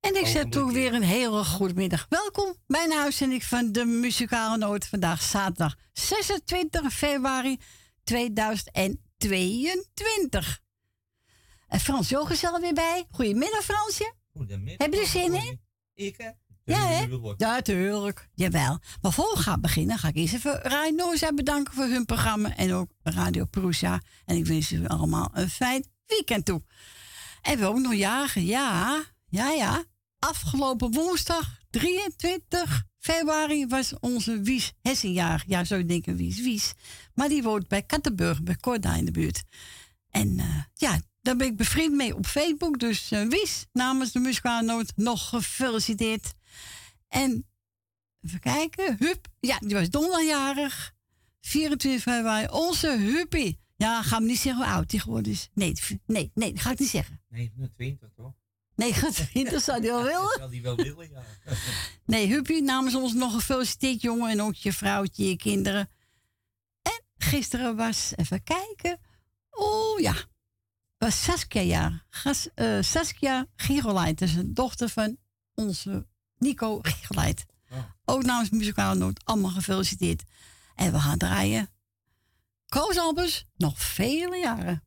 En ik zet toe weer een hele goede middag. Welkom bij een uitzending van de Muzikale Noot. Vandaag zaterdag 26 februari 2022. En Frans Jochens is er weer bij. Goedemiddag, Fransje. Goedemiddag. Heb je er zin in? Ik. Ja, hè? Natuurlijk. Jawel. Maar voor we gaan beginnen, ga ik eerst even Rai Noosa bedanken voor hun programma. En ook Radio Prusa. En ik wens jullie allemaal een fijn weekend toe. En we ook nog jagen. Ja. Afgelopen woensdag, 23 februari, was onze Wies Hessingjaar. Ja, zou je denken, Wies. Maar die woont bij Kattenburg, bij Kordaan in de buurt. En daar ben ik bevriend mee op Facebook. Dus Wies, namens de Muzikale Noot, nog gefeliciteerd. En even kijken, Hup. Ja, die was donderdagjarig. 24 februari, onze Huppie. Ja, ga me niet zeggen hoe oud die geworden is. Nee, dat ga ik niet zeggen. 29, toch? 29 zou die wel willen. Ja, zou die wel willen, ja. Nee, Huppie, namens ons nog gefeliciteerd, jongen. En ook je vrouwtje, je kinderen. En gisteren was, even kijken. Oh ja, was Saskia, ja. Saskia Gierlijn. Dat is een dochter van onze Nico Giegelijd. Oh. Ook namens Muzikale Noot, allemaal gefeliciteerd. En we gaan draaien. Koos Albus, nog vele jaren.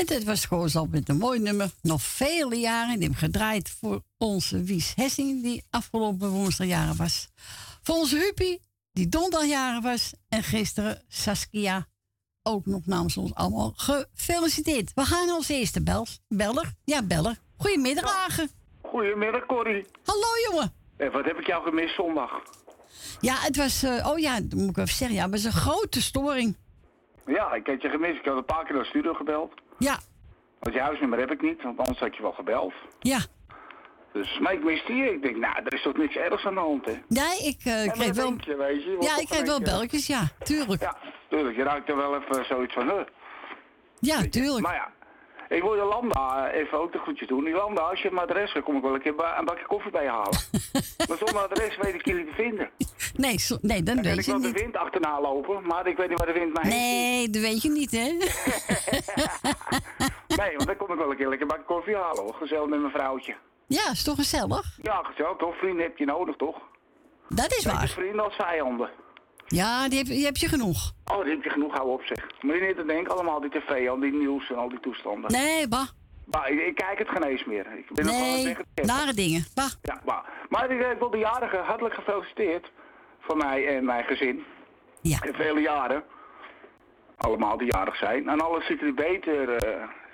En dit was Koos Albus met een mooi nummer. Nog vele jaren. Die hem gedraaid voor onze Wies Hessing, die afgelopen woensdag jaren was. Voor onze Huppie, die donderdag jaren was. En gisteren Saskia, ook nog namens ons allemaal gefeliciteerd. We gaan naar onze eerste beller. Ja, beller. Goedemiddag, Hagen. Goedemiddag, Corrie. Hallo, jongen. En wat heb ik jou gemist zondag? Ja, het was... dat moet ik even zeggen. Ja, het was een grote storing. Ja, ik had je gemist. Ik had een paar keer naar de studio gebeld. Ja. Want je huisnummer heb ik niet, want anders had je wel gebeld. Ja. Dus, maar ik miste je. Ik denk, er is toch niks ergs aan de hand, hè? Nee, ik kreeg wel... Denk je, weet je, ja, ik kreeg wel belletjes, ja. Tuurlijk. Ja, tuurlijk. Je ruikt er wel even zoiets van... Ja, tuurlijk. Maar ja. Ik wil Jolanda even ook de groetjes doen. Jolanda, als je een adres hebt, kom ik wel een keer een bakje koffie bij je halen. Maar zonder adres weet ik jullie te vinden. Nee, dan weet je niet. Dan kan ik wel de wind achterna lopen, maar ik weet niet waar de wind naar heen zit. Dat weet je niet, hè? Nee, want dan kom ik wel een keer lekker een bakje koffie halen, hoor. Gezellig met mijn vrouwtje. Ja, is toch gezellig? Ja, gezellig, toch? Vrienden heb je nodig, toch? Dat is waar. Vrienden als vijanden. Ja, die heb je genoeg. Oh, die heb je genoeg, hou op zeg. Moet je niet aan denken, allemaal die tv, al die nieuws en al die toestanden. Nee, bah. Bah, ik kijk het geen eens meer. Ik ben nare dingen, bah. Ja, bah. Maar ik wil de jarige hartelijk gefeliciteerd van mij en mijn gezin. Ja. En vele jaren. Allemaal die jarig zijn. En alle zieken die beter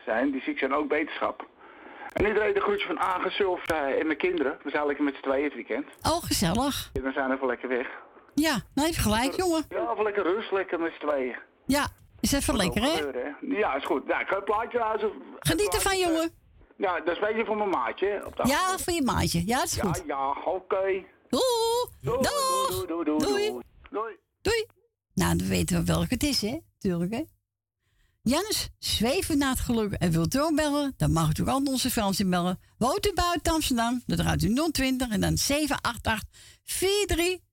zijn, die ziek zijn ook beterschap. En iedereen de groetjes van Aangezulf en mijn kinderen. We zijn lekker met z'n tweeën het weekend. Oh, gezellig. En dan zijn we even lekker weg. Ja, nou even gelijk, jongen. Ja, even lekker rust, lekker met z'n tweeën. Ja, is even lekker, hè? Ja, is goed. Nou, ik ga een plaatje houden. Geniet ervan, jongen. Ja, dat is een beetje voor mijn maatje. Ja, voor je maatje. Ja, dat is goed. Ja, oké. Doei. Doei. Doei. Nou, dan weten we welke het is, hè? Tuurlijk, hè? Jannes, zweven na het geluk en wilt u ook bellen? Dan mag u ook al onze Frans inbellen. Woont u buiten Amsterdam? Dan draait u 020 en dan 788-4304.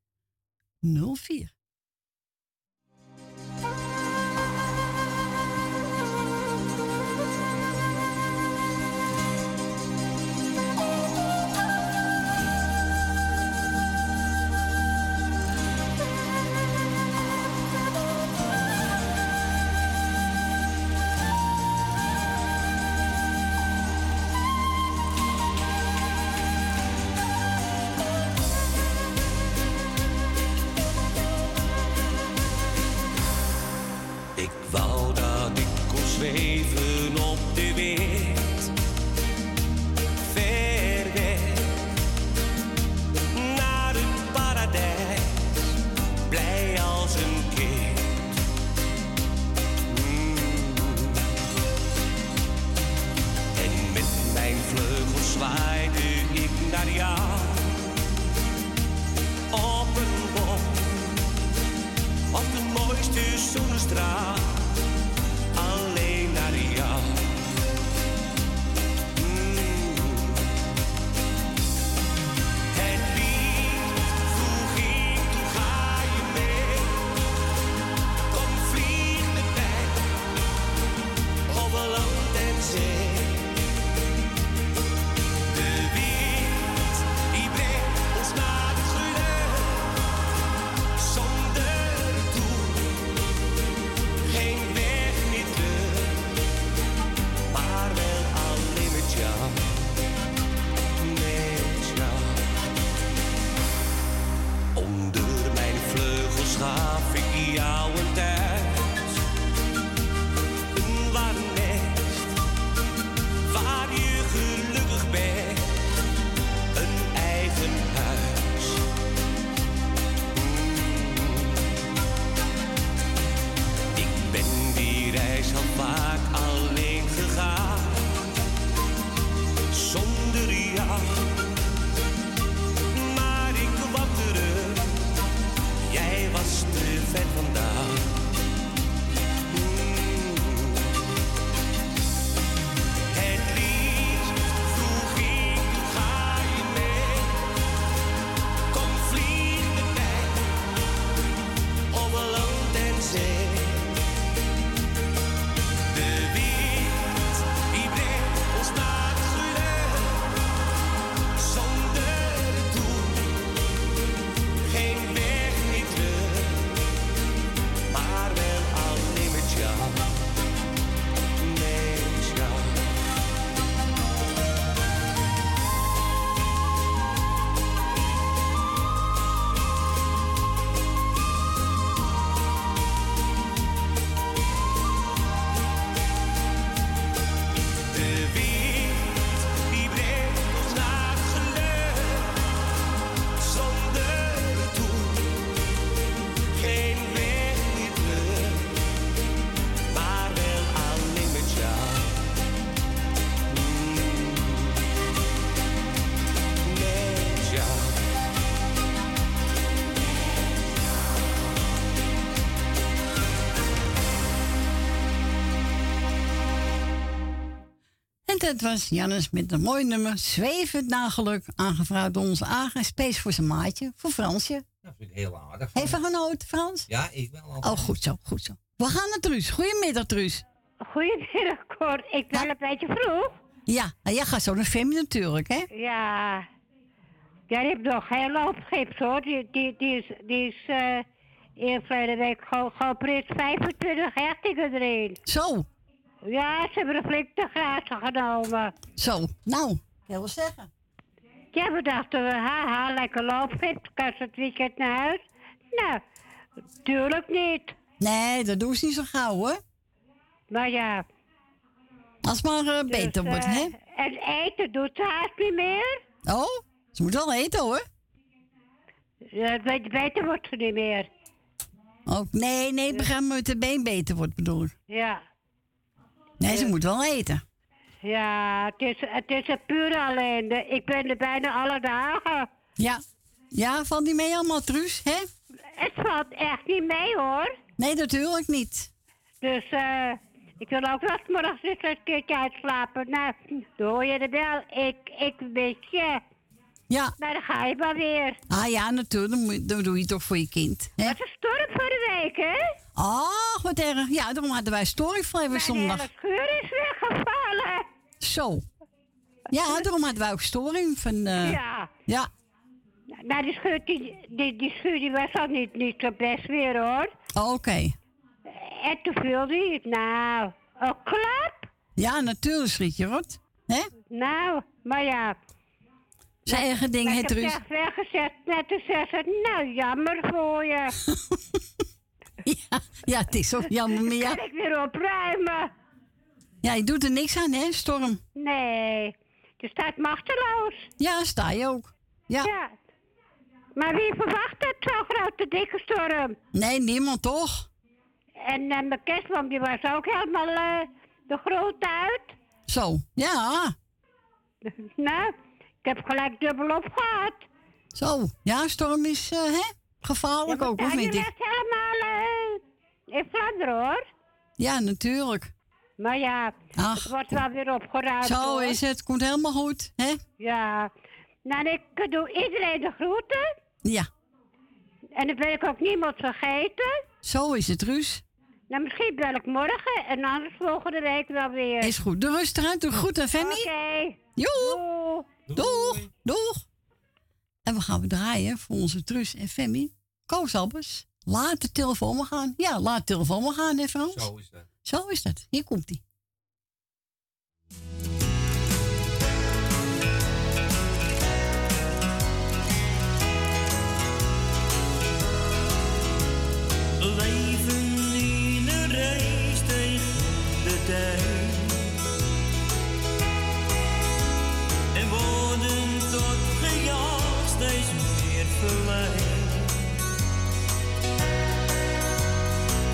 dat was Jannes met een mooi nummer. Zwevend na geluk, aangevraagd door ons Aga. Space voor zijn maatje, voor Fransje. Dat vind ik heel aardig. Heeft van genoten, Frans? Ja, ik wel. Altijd. Oh, goed zo, goed zo. We gaan naar Truus. Goedemiddag, Truus. Goedemiddag, Cor. Ik ben een beetje vroeg. Ja, en jij gaat zo naar Fem natuurlijk, hè? Ja. Jij hebt nog heel loopgips, hoor. Die is in verleden week geopereerd 25 hechtingen erin. Zo. Ja, ze hebben een flink te grazen genomen. Zo, nou, heel wat zeggen. Ja, we dachten, haha, lekker loopgips, kan ze het weekend naar huis? Nou, tuurlijk niet. Nee, dat doen ze niet zo gauw, hoor. Maar ja. Als het maar beter wordt, hè? En eten doet ze haast niet meer. Oh, ze moet wel eten, hoor. Beter wordt ze niet meer. Oh, nee, begrijp me, het been beter wordt, bedoel ik. Ja. Nee, ze moet wel eten. Ja, het is een pure ellende. Ik ben er bijna alle dagen. Ja. Ja, valt niet mee allemaal, Truus, hè? Het valt echt niet mee, hoor. Nee, natuurlijk niet. Dus, ik wil ook wel morgens een keertje uitslapen. Nou, dan hoor je er wel. Ik een beetje. Ja. Maar dan ga je maar weer. Ah ja, natuurlijk. Dan doe je het toch voor je kind. Hè? Het was een storm voor de week, hè? Oh, wat erg. Ja, dan hadden wij storyflavor zondag. De schuur is weggevallen. Zo. Ja, daarom hadden wij ook storing van... Ja. Ja. Nou, die schuur was al niet zo best weer, hoor. Oh, oké. En toen viel het. Nou, een klap. Ja, natuurlijk schiet je rot. Hè? Nou, maar ja. Zijn eigen ding, hè, Truus? Ik heb het echt weggezet. Net toen zei ze, nou, jammer voor je. ja, het is ook jammer, maar ja. Kan ik weer opruimen. Ja, je doet er niks aan, hè, storm? Nee, je staat machteloos. Ja, sta je ook. Ja. Maar wie verwacht het, zo'n grote, dikke storm? Nee, niemand toch? En mijn kerstboom, die was ook helemaal de grootte uit. Zo, ja. Nou, ik heb gelijk dubbel op gehad. Zo, ja, storm is, gevaarlijk ook, hoor, vind ik. Die was helemaal in Vlaanderen, hoor. Ja, natuurlijk. Maar ja, het wordt wel weer opgeruimd. Zo, hoor. Is het, komt helemaal goed, hè? Ja. Nou, ik doe iedereen de groeten. Ja. En dan wil ik ook niemand vergeten. Zo is het, Ruus. Nou, misschien bel ik morgen en anders volgende week wel weer. Is goed. De rust eruit. Doe goed aan Fanny. Oké. Joe. Doeg. En we gaan draaien voor onze Truus en Femi. Koos Albers, laat de telefoon maar gaan. Ja, laat de telefoon maar gaan, hè, Frans? Zo is dat. Hier komt hij. Leven in een race tegen de tijd. En worden tot gejaagd steeds meer verleid.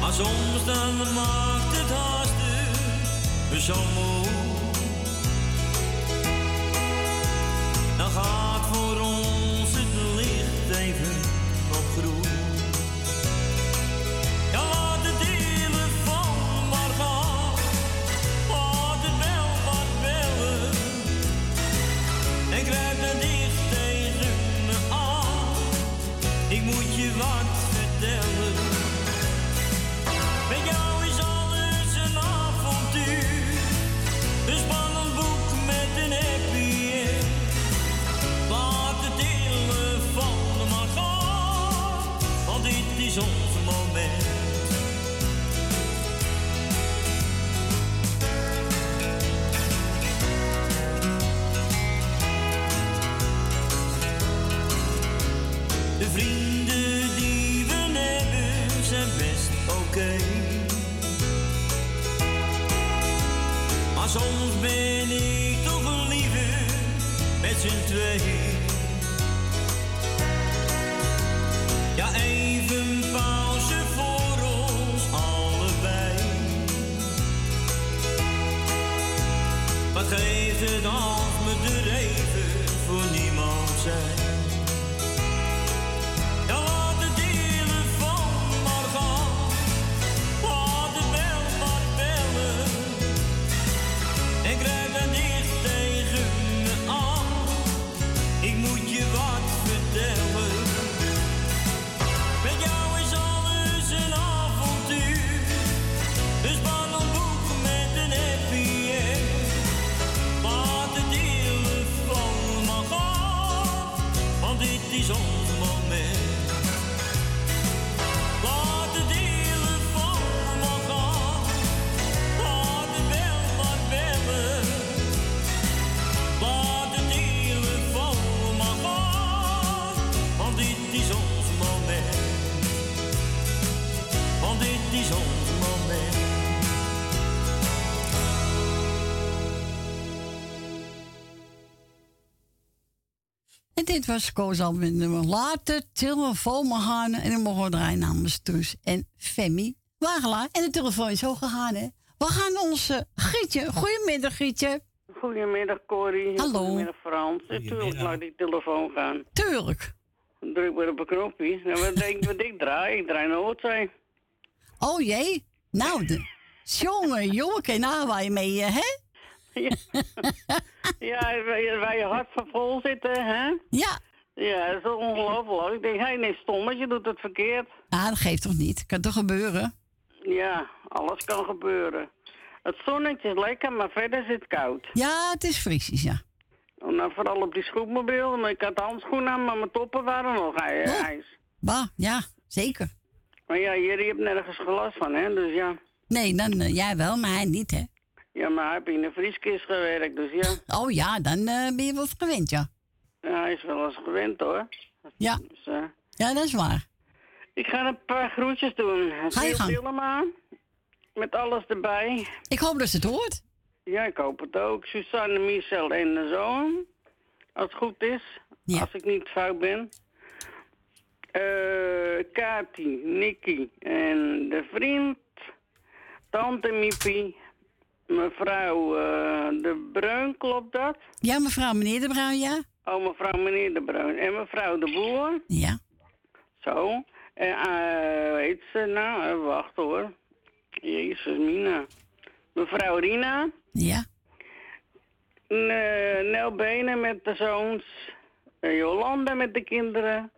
Maar soms dan maakt het haast zo moe. Dan gaat voor ons het licht even op groen. Ik kruip er dicht tegen me aan. Ik moet je wat vertellen. Met jou is alles een avontuur. Een spannend boek met een happy end. Laat de telefoon maar gaan, want dit is ons moment. De vrienden die we hebben zijn best oké. Maar soms ben ik toch liever met z'n twee. Ja, even pauze voor ons allebei. Wat geeft het als me er even voor niemand zijn? Ik krijg er niets. dit is ons moment. Laat de delen van elkaar, laat de bel maar bellen. Laat de delen van elkaar, want dit is ons moment. Want dit is ons moment. Dit was Koos Albert nummer Later, telefoon maar gaan. En dan mogen we draaien namens Truus en Femi Wagelaar. En de telefoon is hoog gegaan, hè. We gaan onze Gietje. Goedemiddag, Gietje. Goedemiddag, Corrie. Hallo. Goedemiddag, Frans. Tuurlijk naar die telefoon gaan. Tuurlijk. Druk maar op een knopje. En wat denk wat ik draai? Ik draai naar Noordzee. Oh jee. Nou, jongen, kijk nou waar je mee, hè? Ja, waar je hart van vol zitten, hè? Ja. Ja, dat is ongelooflijk. Ik denk, hé, nee, stommetje, doet het verkeerd. Ah, dat geeft toch niet? Kan toch gebeuren? Ja, alles kan gebeuren. Het zonnetje is lekker, maar verder zit het koud. Ja, het is frisjes, ja. Nou, vooral op die scootmobiel, maar ik had handschoenen aan, maar mijn toppen waren nog ijs. Bah, ja, zeker. Maar ja, jullie hebben nergens gelast van, hè? Dus ja. Nee, dan jij wel, maar hij niet, hè? Ja, maar hij heeft in de vrieskist gewerkt, dus ja. Oh ja, dan ben je wel gewend, ja. Ja, hij is wel eens gewend, hoor. Ja, dus, ja, dat is waar. Ik ga een paar groetjes doen. Ga je gang. Met alles erbij. Ik hoop dat ze het hoort. Ja, ik hoop het ook. Suzanne, Michel en de zoon. Als het goed is. Ja. Als ik niet fout ben. Kati, Nikki en de vriend. Tante Miepie. Mevrouw De Bruin, klopt dat? Ja, mevrouw meneer De Bruin, ja. Oh, mevrouw meneer De Bruin. En mevrouw De Boer? Ja. Zo. En weet ze, nou, wacht hoor. Jezus, Mina. Mevrouw Rina? Ja. Nel Benen met de zoons. Jolanda met de kinderen.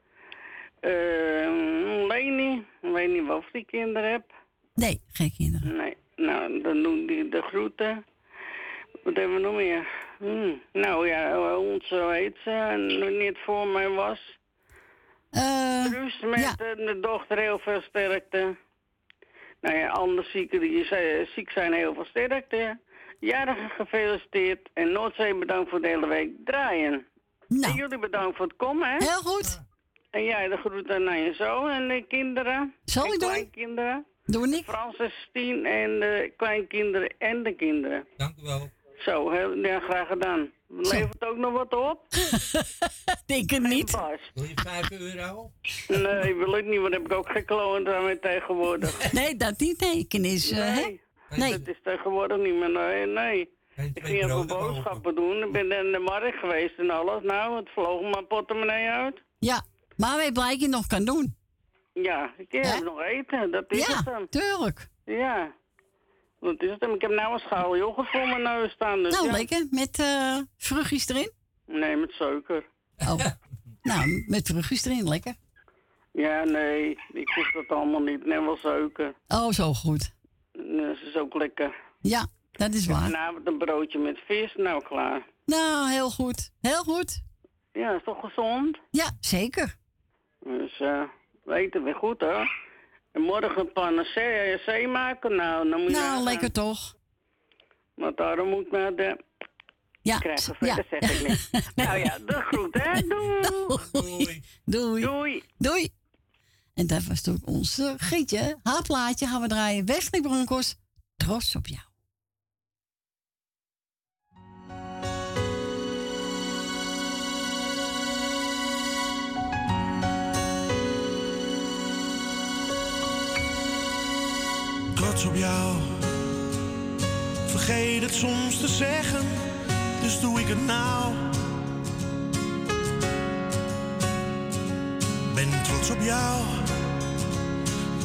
Leni, ik weet niet of die kinderen heb. Nee, geen kinderen. Nee. Nou, dan doen die de groeten. Wat hebben we nog meer? Nou ja, onze heet ze, wanneer het voor mij was. Truus met ja. De dochter heel veel sterkte. Nou ja, andere zieken die ziek zijn heel veel sterkte. Jarigen gefeliciteerd en Noordzee bedankt voor de hele week draaien. Nou. En jullie bedankt voor het komen, hè? Heel goed. En jij de groeten naar je zoon en de kinderen. Zal ik doen? Kleinkinderen. Francis, Tien en de kleinkinderen en de kinderen. Dank u wel. Zo, heel, ja, graag gedaan. Levert ook nog wat op? Denk het niet. Wil je €5? Nee, wil ik niet, want heb ik ook geen kloon daarmee tegenwoordig. Nee, dat niet teken is, hè? Nee, dat is tegenwoordig niet meer, nee. Ik ging even boodschappen doen, ik ben in de markt geweest en alles. Nou, het vloog mijn portemonnee uit. Ja, maar wij blijken nog kan doen. Ja, ik heb nog eten, dat is het dan. Ja, tuurlijk. Ja, dat is het dan. Ik heb nou een schaal yoghurt voor mijn neus staan. Dus nou, lekker. Met vruchtjes erin? Nee, met suiker. Oh, nou, met vruchtjes erin, lekker. Ja, nee, ik kost dat allemaal niet. Nee, wel suiker. Oh, zo goed. Dat is ook lekker. Ja, dat is waar. Vanavond een broodje met vis, nou klaar. Nou, heel goed. Heel goed. Ja, is toch gezond? Ja, zeker. Dus, weten we goed, hoor. En morgen een panacea maken, nou, dan moet je... Nou, lekker toch. Want daarom moet ik naar de... Ja. Krijgen verder, ja. Zeg ik niet. Nou ja, de groet, hè. Doei. Doei. Doei. Doei. En dat was toen ons Gietje. Haar plaatje gaan we draaien. Westelijk Bronkhorst, trots op jou. Trots op jou. Vergeet het soms te zeggen, dus doe ik het nou. Ben trots op jou.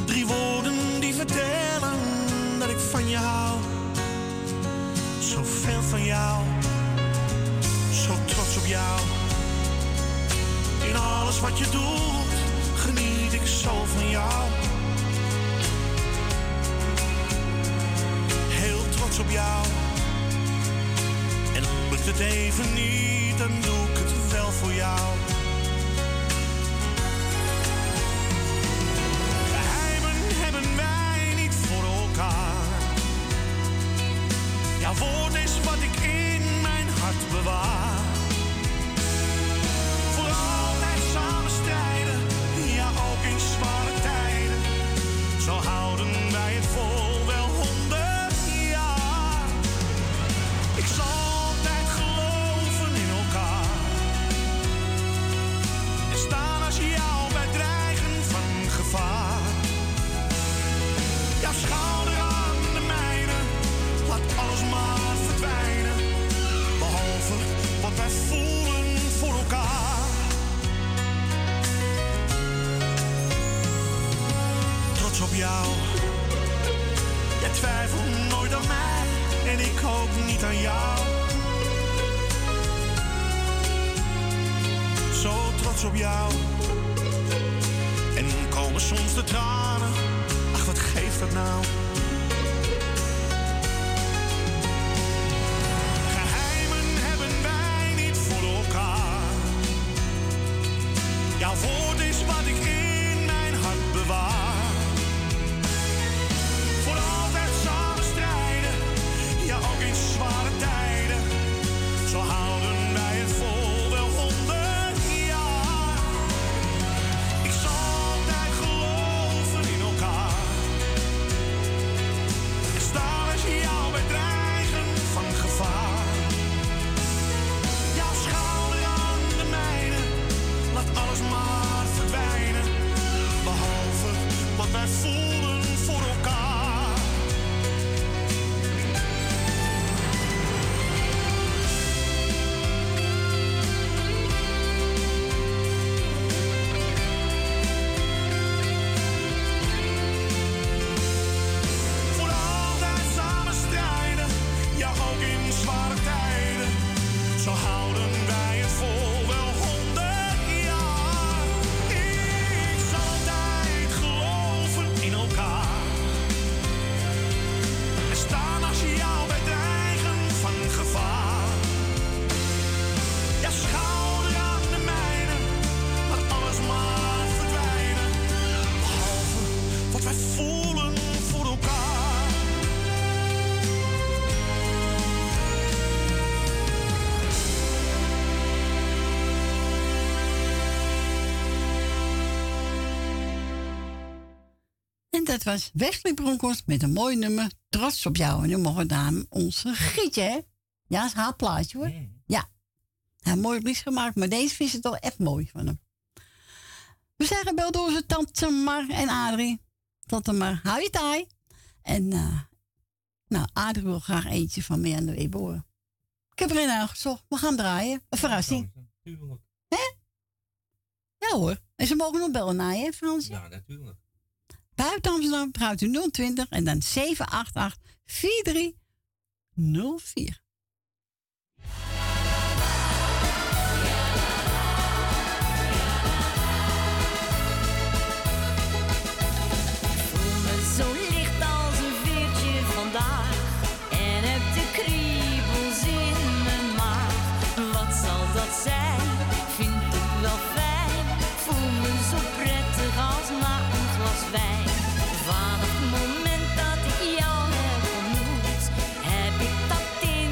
3 woorden die vertellen dat ik van je hou. Zo veel van jou. Zo trots op jou. In alles wat je doet, geniet ik zo van jou. Trots op jou. En lukt het even niet, dan doe ik het wel voor jou. jou. Jij twijfelt nooit aan mij en ik hoop niet aan jou. Zo trots op jou. En komen soms de tranen, ach wat geeft dat nou? Dat was Westelijk Bronkhorst met een mooi nummer, trots op jou. En dan mogen we daar onze Grietje, hè? Ja, dat is haar plaatje, hoor. Ja. Hij mooi liedje gemaakt, maar deze vindt ze toch echt mooi van hem. We zijn gebeld door zijn tante Mar en Adrie. Tante Mar, hou je taai. En nou, Adrie wil graag eentje van mij aan de Weber horen. Ik heb erin aangezocht. We gaan draaien. Een verrassing. Hè? Ja hoor. En ze mogen nog bellen naar je, Fransje? Ja, natuurlijk. Buiten Amsterdam praat u 020 en dan 788 4304. Van het moment dat ik jou heb ontmoet, heb ik dat in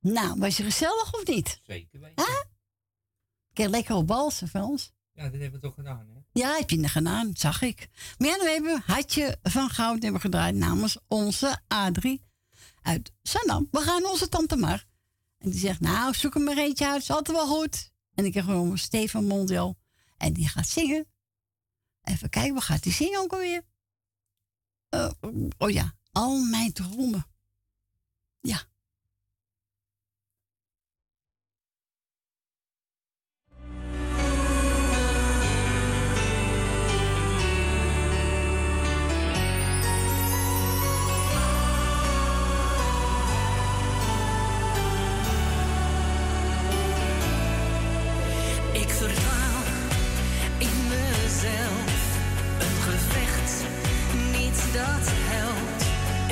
Nou, was je gezellig of niet? Zeker weten. Huh? Kijk, lekker op balsen van ons. Ja, dat hebben we toch gedaan, hè? Ja, heb je dat gedaan, zag ik. Maar ja, dan hebben we Hartje van Goud hebben gedraaid namens onze Adrie uit Zandam. We gaan onze tante Mar. En die zegt, nou, zoek hem maar eentje uit, is altijd wel goed. En ik heb gewoon Stefan Mondel. En die gaat zingen. Even kijken, wat gaat die zingen ook alweer? Oh ja, al mijn dromen. Ja. Dat helpt,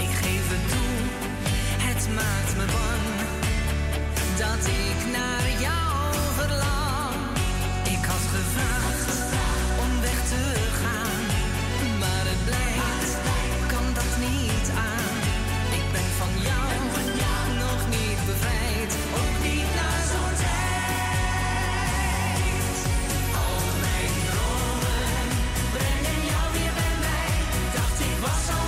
ik geef het toe, het maakt me bang, dat ik naar jou verlang. Ik had gevraagd om weg te gaan, maar het blijkt, kan dat niet aan. Ik ben van jou, nog niet bevrijd, ook niet na zo'n tijd. Al mijn dromen brengen jou weer bij mij, dacht ik was al.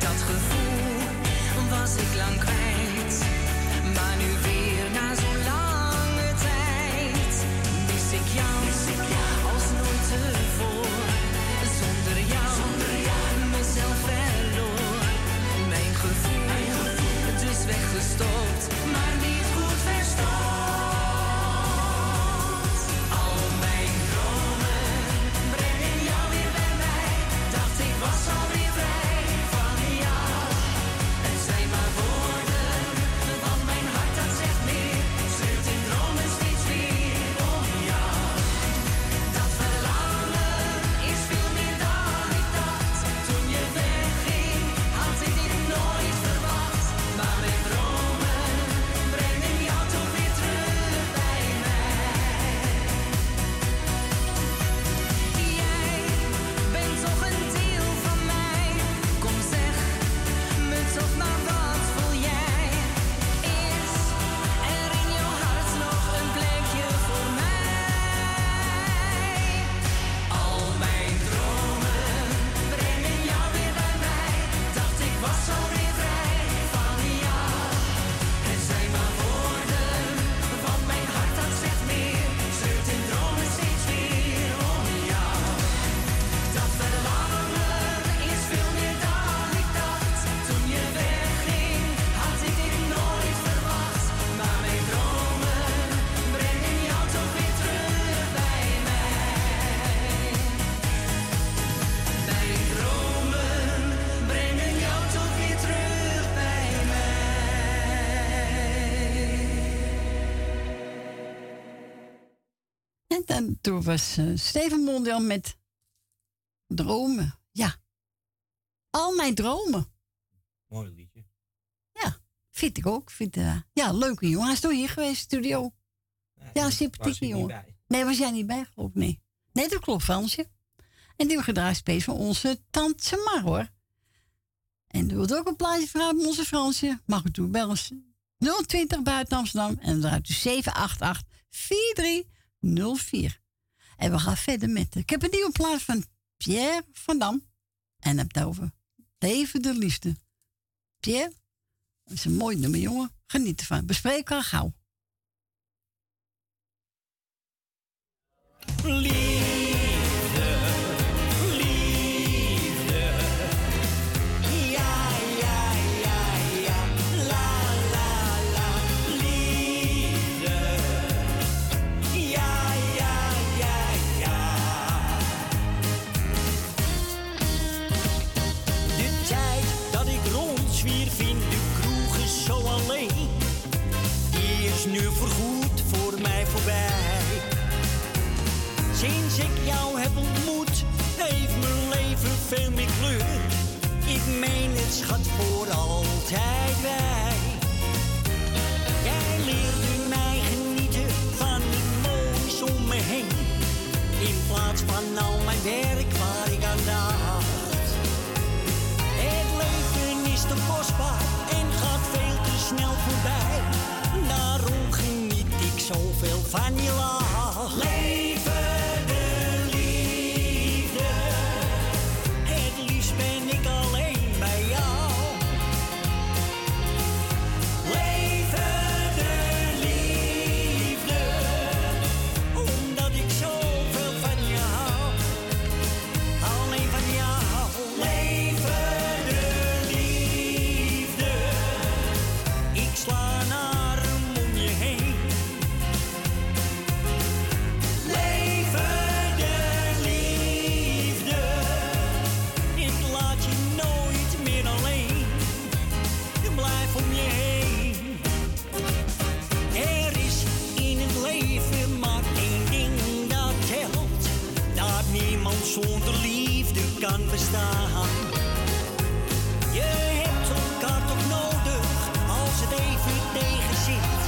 Dat gevoel was ik lang kwijt, maar nu weer na zo'n lange tijd mis ik jou als nooit tevoren. Zonder jou mezelf verloor, mijn gevoel dus weggestopt, maar niet goed verstopt. Al mijn dromen brengen jou weer bij mij, dacht ik was alweer vrij. En toen was Stefan Mondel met dromen. Ja. Al mijn dromen. Mooi liedje. Ja, vind ik ook. Ja, leuke jongen. Hij is toch hier geweest, studio. Ja, sympathieke jongen. Nee, was jij niet bij, geloof ik? Nee. Nee, dat klopt, Fransje. En die gedraaid space van onze tante Mar, hoor. En die wilde ook een plaatje vragen van onze Fransje. Mag u toe bij ons 020 buiten Amsterdam. En dan draait u 788-4304. En we gaan verder met... Ik heb een nieuwe plaat van Pierre van Dam. En heb het over Leven de Liefde. Pierre, dat is een mooi nummer, jongen. Geniet ervan. Bespreek elkaar gauw. Yeah. Sinds ik jou heb ontmoet, heeft mijn leven veel meer kleur. Ik meen het, schat, voor altijd wij. Jij leerde mij genieten van die moois om me heen. In plaats van al mijn werk waar ik aan dacht. Het leven is te kostbaar en gaat veel te snel voorbij. Daarom geniet ik zoveel van je lach. Leven de liefde, het liefst ben ik alleen bij jou. Leven de liefde, omdat ik zoveel van je hou. Alleen van jou. Leven de liefde, ik sla een arm om je heen. Leven de liefde, ik laat je nooit meer alleen. Ik blijf om je heen. Er is in het leven maar één ding dat telt. Dat niemand zonder liefde kan bestaan. Je hebt elkaar toch nodig als het even tegen zit.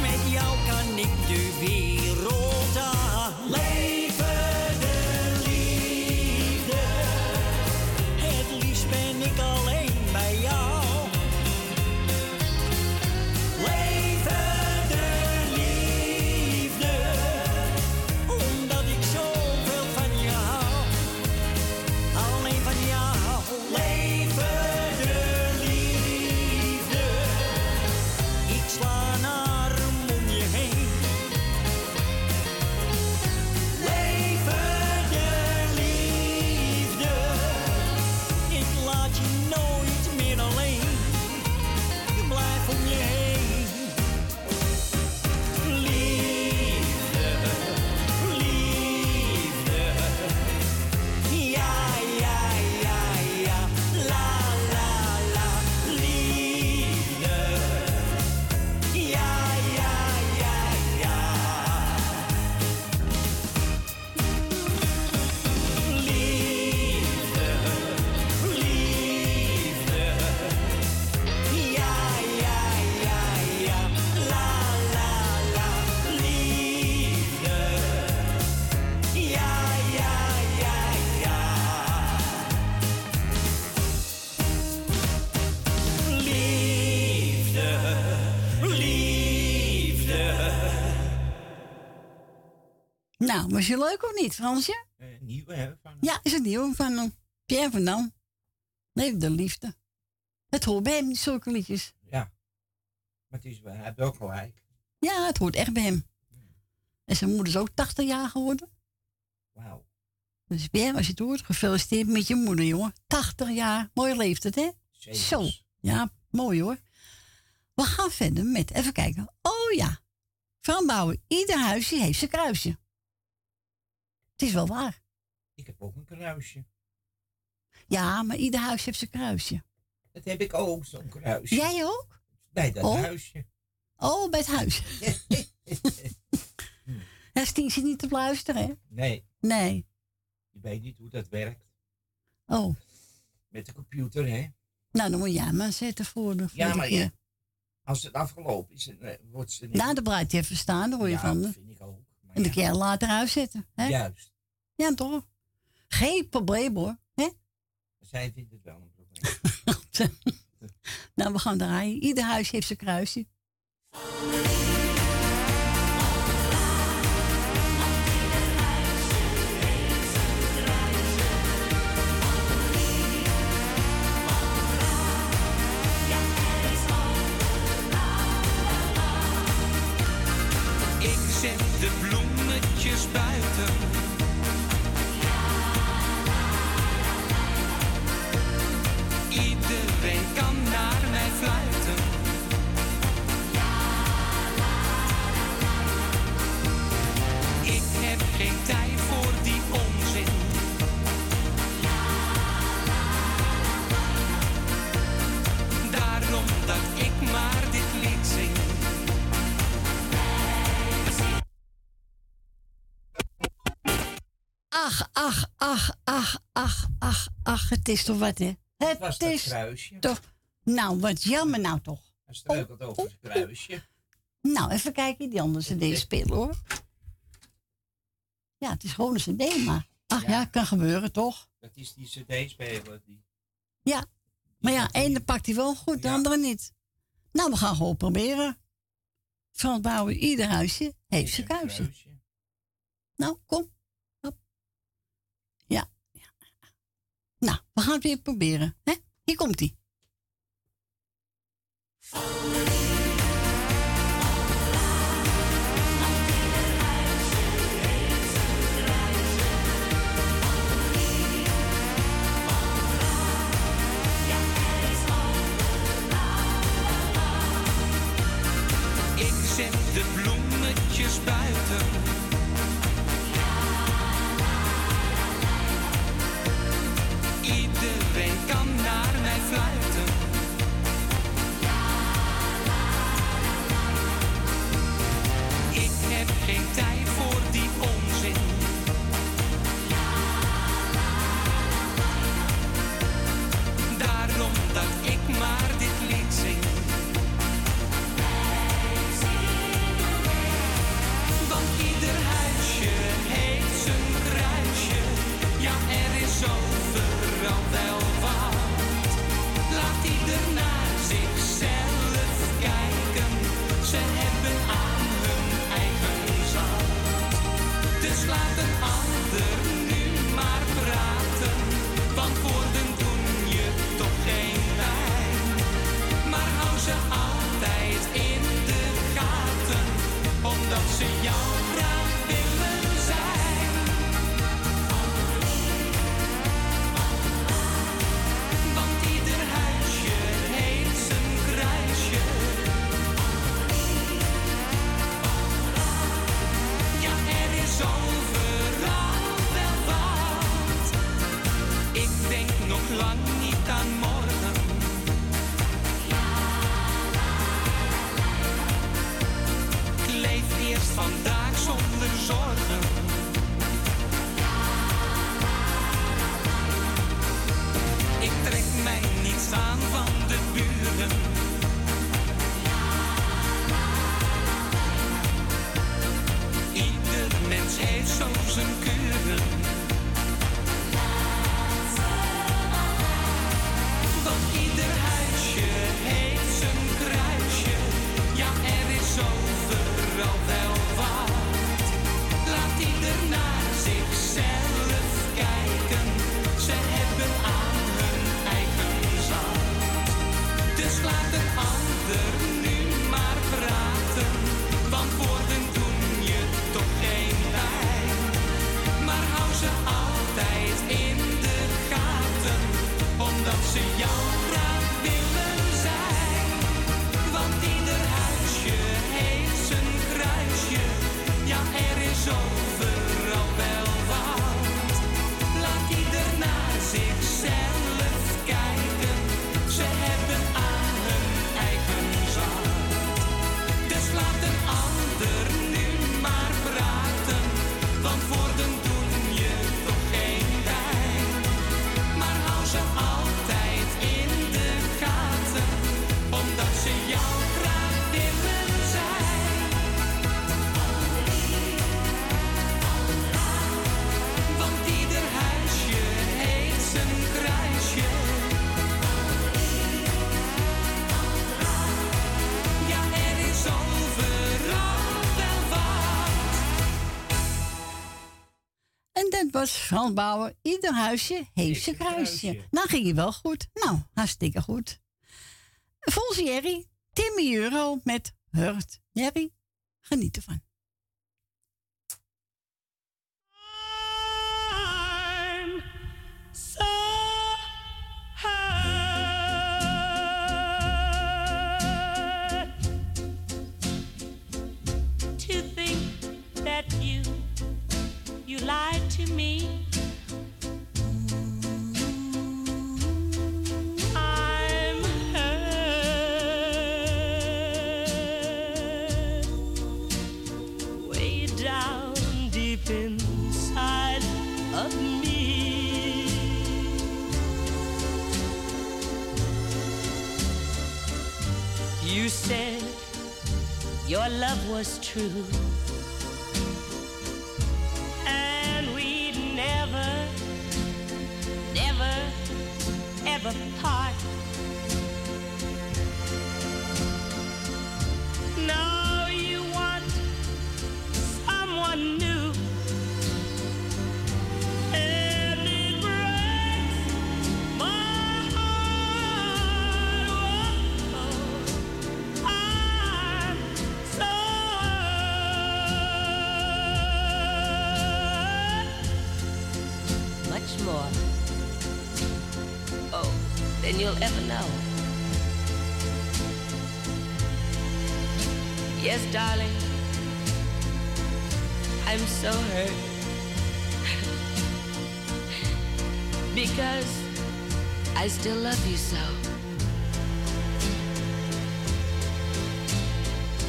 Met jou kan ik de wereld aan. Leven de liefde, het liefst ben ik alleen bij jou. Leven de liefde, omdat ik zoveel van je hou. Alleen van jou. Leven de liefde, ik sla een arm om je heen. Leven de liefde, ik laat je nooit meer alleen. Ik blijf om je heen. Liefde, liefde. Ja, ja, la, la, la, liefde. Ja, liefde, liefde. Ja, la, la, la, liefde. Ja. Liefde, liefde. Nou, was je leuk of niet, Hansje? Nieuwe hè, van Ja, is het nieuw van Pierre van Dam. Leef de liefde. Het hoort bij hem, zulke liedjes. ja. Maar het is, hij heeft ook gelijk. Ja, het hoort echt bij hem. En zijn moeder is ook 80 jaar geworden. Wauw. Dus Pierre, als je het hoort, gefeliciteerd met je moeder, jongen. 80 jaar, mooie leeftijd, hè? Zeker. Zo. Ja, mooi hoor. We gaan verder met, even kijken. Oh ja, Van Bouwen, ieder huisje heeft zijn kruisje. Het is wel waar. Ik heb ook een kruisje. Ja, maar ieder huis heeft zijn kruisje. Dat heb ik ook, zo'n kruisje. Jij ook? Bij dat Oh. huisje. Oh, bij het huis. Ja, Stien zit niet te luisteren, hè? Nee, Nee. je weet niet hoe dat werkt. Oh, Met de computer, hè. nou dan moet jij maar zetten voor de Ja, maar keer. Als het afgelopen is, dan wordt ze niet... Nou, dan blijft je even staan, daar hoor je van. Dat Hè? vind ik ook. Maar En dan kun je later uitzetten, hè? Juist. Ja, toch? Geen probleem, hoor. Hè? Zij vindt het wel een probleem. Nou, we gaan draaien. Ieder huis heeft zijn kruisje. Ik zet de bloemetjes buiten. Iedereen kan naar mij fluiten. Ik heb geen tijd voor die onzin. Daarom dat ik maar dit lied zing. Ach, het is toch wat, hè? Het was dat is kruisje. Toch, nou, wat jammer nou toch. Hij struikelt over het kruisje. Nou, even kijken, die andere cd spelen, hoor. Ja, het is gewoon een cd, maar... Ach ja, kan gebeuren, toch? Dat is die cd-speler. Die... Ja, maar ja, ene pakt hij wel goed, de andere niet. Nou, we gaan gewoon proberen. Frans Bouwen, ieder huisje heeft zijn kruisje. Nou, kom. Hop. Ja. Nou, we gaan het weer proberen. Hè? Hier komt-ie. Zet de bloemetjes buiten. Iedereen kan naar mij fluiten. Ik heb geen tijd voor die onzin. Daarom dat ik maar dit lied zing. Overal wel wat, laat ieder naar zichzelf kijken. Ze hebben aan hun eigen zand. Dus laat een ander nu maar praten, want woorden doen je toch geen pijn. Maar hou ze altijd in de gaten, omdat ze jou graag willen zijn. Overal wel wat. Ik denk nog lang niet aan morgen. Ik leef eerst vandaag zonder zorgen. Ik trek mij niets aan van de buren. Mens heeft zo zijn kuren. Want ieder huisje heeft zijn kruisje. Ja, er is overal wel wat. Laat ieder naar zichzelf kijken. Ze hebben aan hun eigen zand. Dus laat een ander nu maar praten. Want woorden doen je toch geen. Ze altijd in de gaten, omdat ze jou graag willen zijn. Want ieder huisje heeft zijn kruisje. Ja, er is overal wel wat. Laat ieder naar zichzelf kijken. Ze hebben aan hun eigen zand. Dus laat een ander nu maar praten, want woorden doen. En dat was Frans Bauer. Ieder huisje heeft zijn kruisje. Nou ging je wel goed. Nou, hartstikke goed. Volgens Jerry, Timi Yuro met Hurt. Jerry, geniet ervan. I'm so hurt to think that you lied to me. I'm hurt love was true, and we'd never, ever part. Now you want someone new, and it breaks my heart. Oh, I'm so hurt. Much more, oh, than you'll ever know. Yes, darling, I'm so hurt because I still love you so.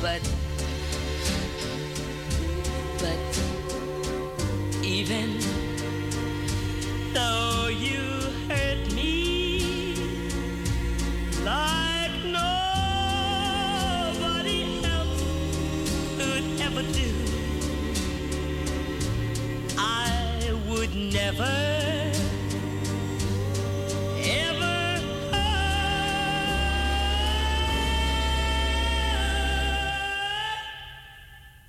But even though you hurt me, like nobody else could ever do, I would never, ever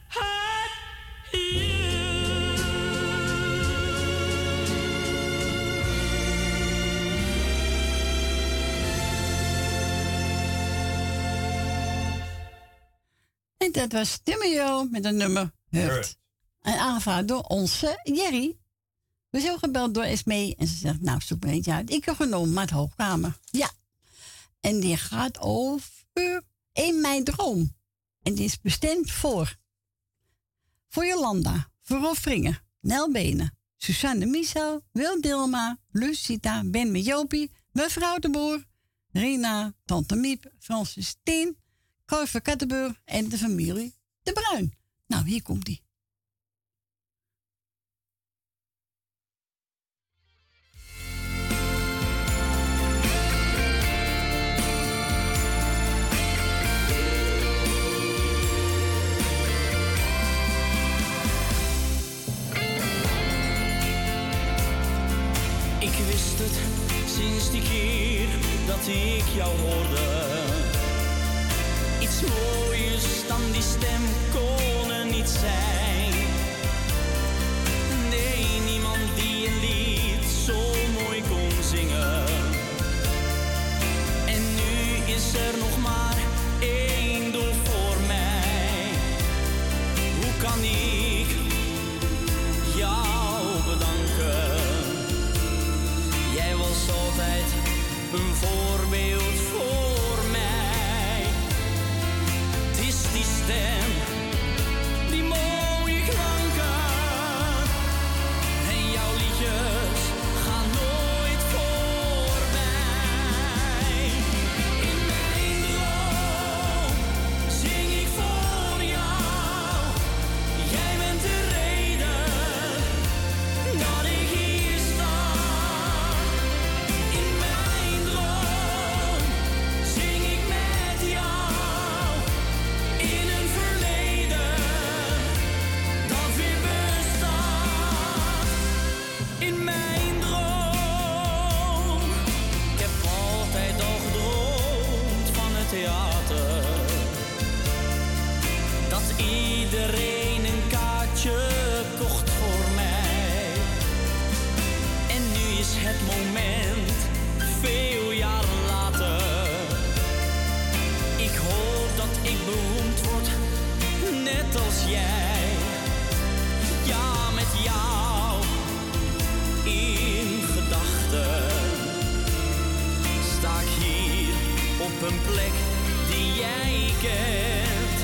hurt you. En dat was Timi Yuro met een nummer Hurt. En aangevraagd door onze Jerry. We zijn gebeld door Esmee en ze zegt, nou zoek me eentje uit. Ik heb genomen Mart Hoogkamer. Ja. En die gaat over In Mijn Droom. En die is bestemd voor Jolanda, voor Rolf Ringer, Nel Benen, Suzanne Michel, Wil Dilma, Lucita, Ben Mejopie, mevrouw de Boer, Rina, tante Miep, Francis Teen, Cor van Kattenburg en de familie De Bruin. Nou, hier komt die. Ik wist het sinds die keer dat ik jou hoorde. Iets mooiers dan die stem kon er niet zijn. Nee, niemand die een lied zo mooi kon zingen. En nu is er nog maar één doel voor mij. Hoe kan ik jou bedanken? Jij was altijd een voorbeeld voor mij. Het is die stem, die mooie klanken. En jouw liedjes gaan nooit voorbij. In mijn droom zing ik voor jou. Jij bent de reden dat ik hier sta. In mijn droom, ik heb altijd al gedroomd van het theater. Dat iedereen een kaartje kocht voor mij. En nu is het moment, veel jaren later. Ik hoop dat ik beroemd word, net als jij. Ja, met jou in gedachten sta ik hier op een plek die jij kent.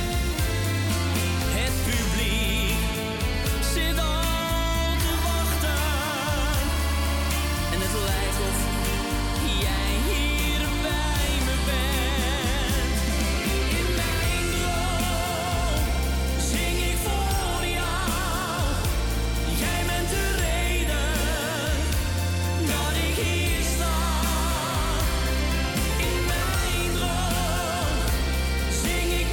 Het publiek zit al te wachten en het lijkt of jij hier bij me bent. In mijn droom zing ik voor jou. Jij bent de reden dat ik hier sta. In mijn droom zing ik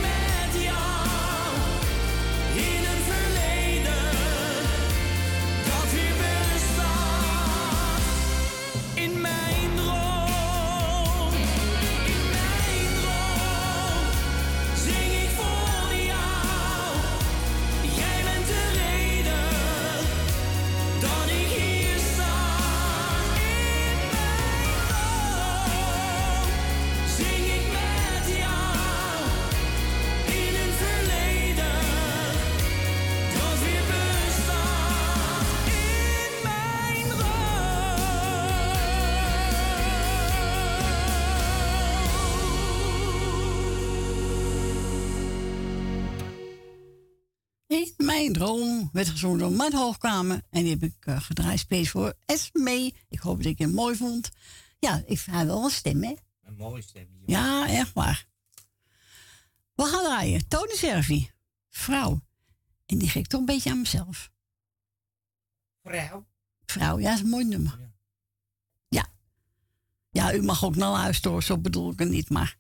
Mijn droom werd gezongen door Mart Hoogkamer. En die heb ik gedraaid space voor Esmee. Ik hoop dat ik hem mooi vond. Ja, ik heb wel een stem, hè? Een mooie stem. Jongen. Ja, echt waar. We gaan draaien. Tony Servie. Vrouw. En die geeft toch een beetje aan mezelf. Vrouw? Vrouw, ja, dat is een mooi nummer. Ja. Ja, ja, u mag ook naar luisteren, hoor. Zo bedoel ik het niet, maar...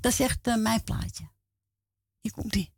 dat is echt mijn plaatje. Hier komt ie.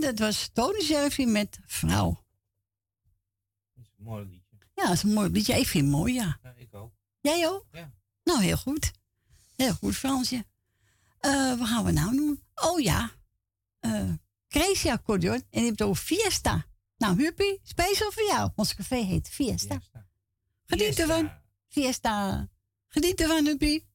Dat was Tony Servie met Vrouw. Dat is een mooi liedje. Ja, dat is een mooi liedje. Ik vind het mooi, ja. Ja, ik ook. Jij ook? Ja. Nou, heel goed. Heel goed, Fransje. Wat gaan we nou doen? Oh ja. Grecia Koerdoe. En die heeft over Fiesta. Nou, Huppie, speciaal voor jou. Ons café heet Fiesta. Fiesta. Geniet ervan. Fiesta. Geniet ervan, Huppie.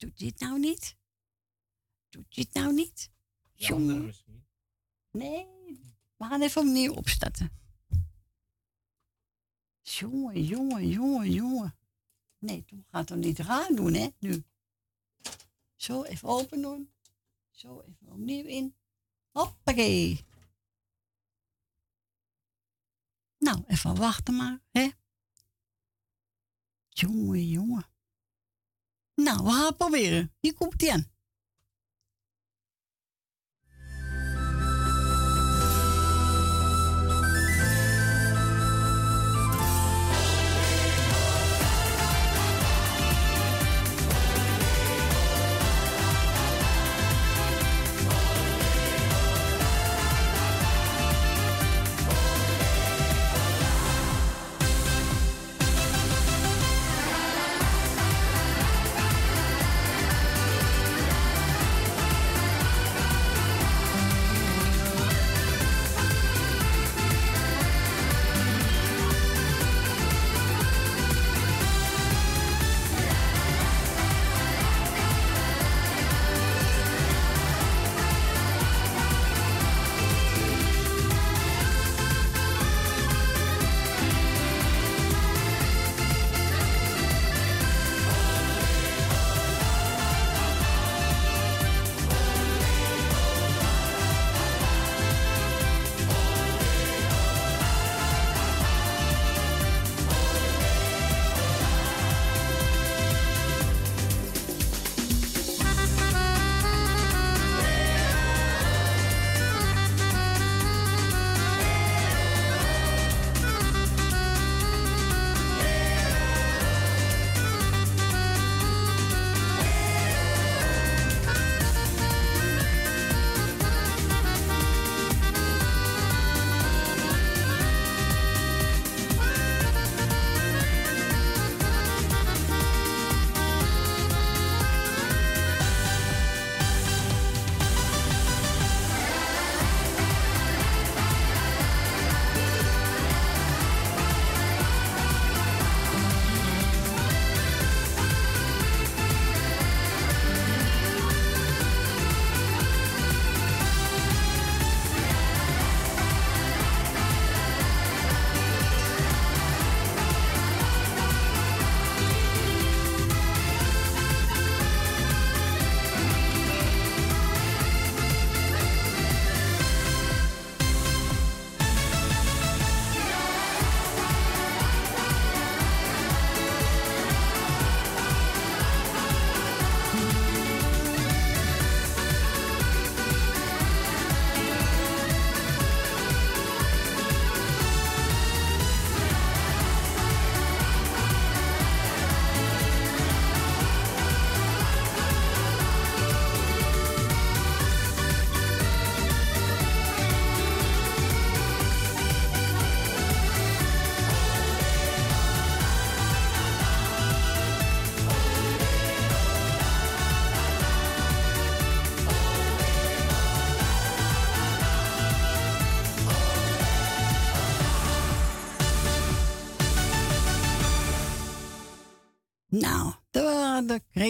Doet dit nou niet? Doet dit nou niet? Jongen. Misschien. Nee, we gaan even opnieuw opstarten. Jongen, jongen, jongen, jongen. Nee, toen gaat het niet raar doen, hè? Nu. Zo, even open doen. Zo, even opnieuw in. Hoppakee. Nou, even wachten maar, hè? Jongen, jongen. Nou, we gaan het proberen. Hier komt hij aan.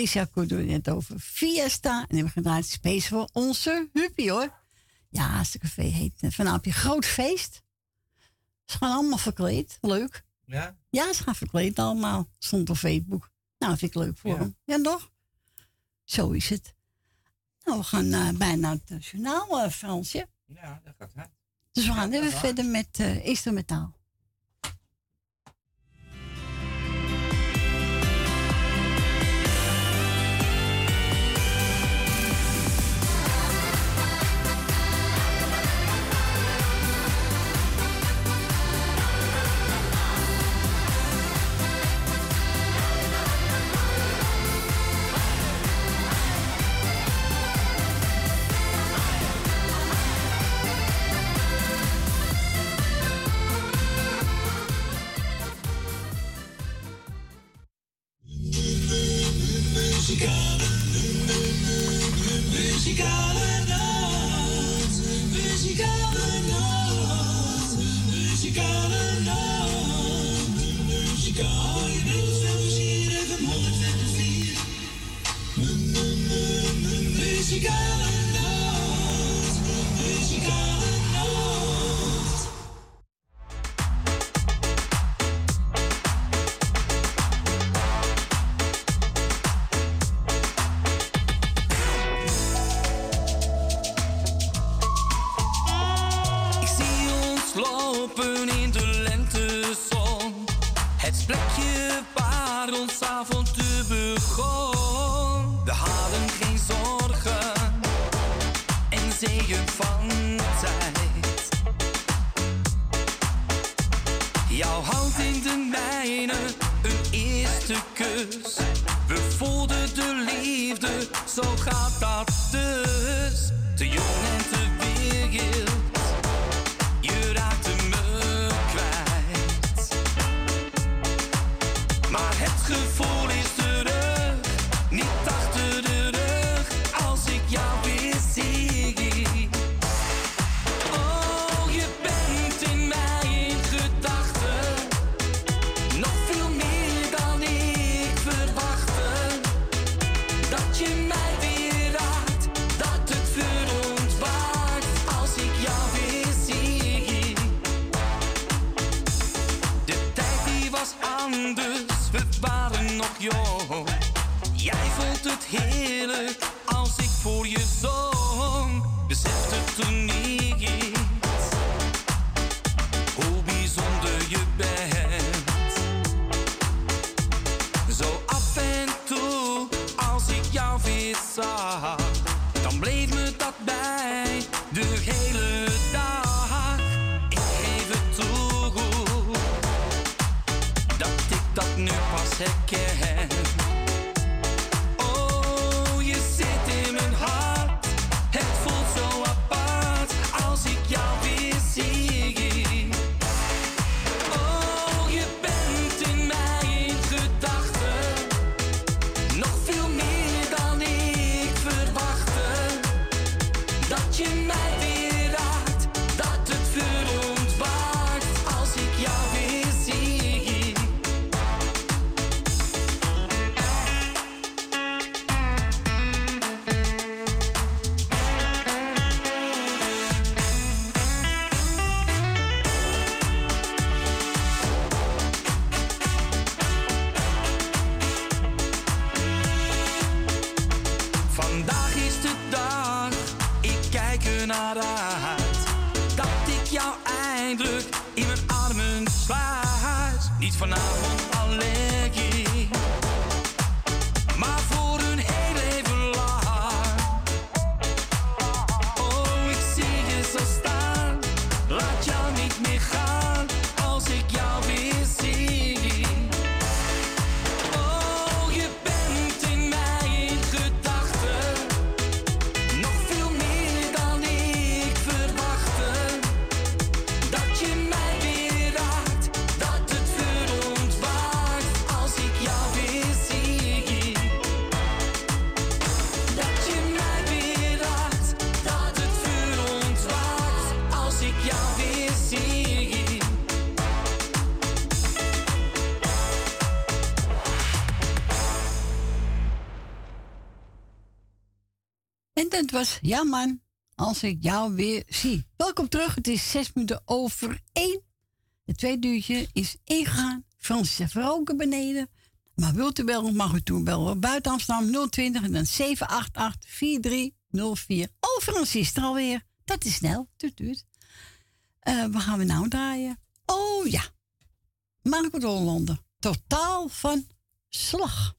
Grecia Koerdoe net over Fiesta. En hebben gedaan space voor onze Huppie, hoor. Ja, hartstikke feest heet. Vanavond een groot feest. Ze gaan allemaal verkleed. Leuk. Ja? Ja, ze gaan verkleed allemaal. Stond op Facebook. Nou, vind ik leuk voor hem. Ja, toch? Zo is het. Nou, we gaan bijna het journaal, Fransje. Ja, dat gaat hard. Dus we gaan even verder met Easter Metaal. En dat was Jaman, als ik jou weer zie. Welkom terug, het is 1:06. Het tweede uurtje is ingegaan. Frans is even roken beneden. Maar wilt u bellen, mag u toen bellen. Buiten Amsterdam 020 en dan 788-4304. Oh, Frans is er alweer. Dat is snel. Wat gaan we nou draaien? Oh ja. Marco de Hollander. Totaal van slag.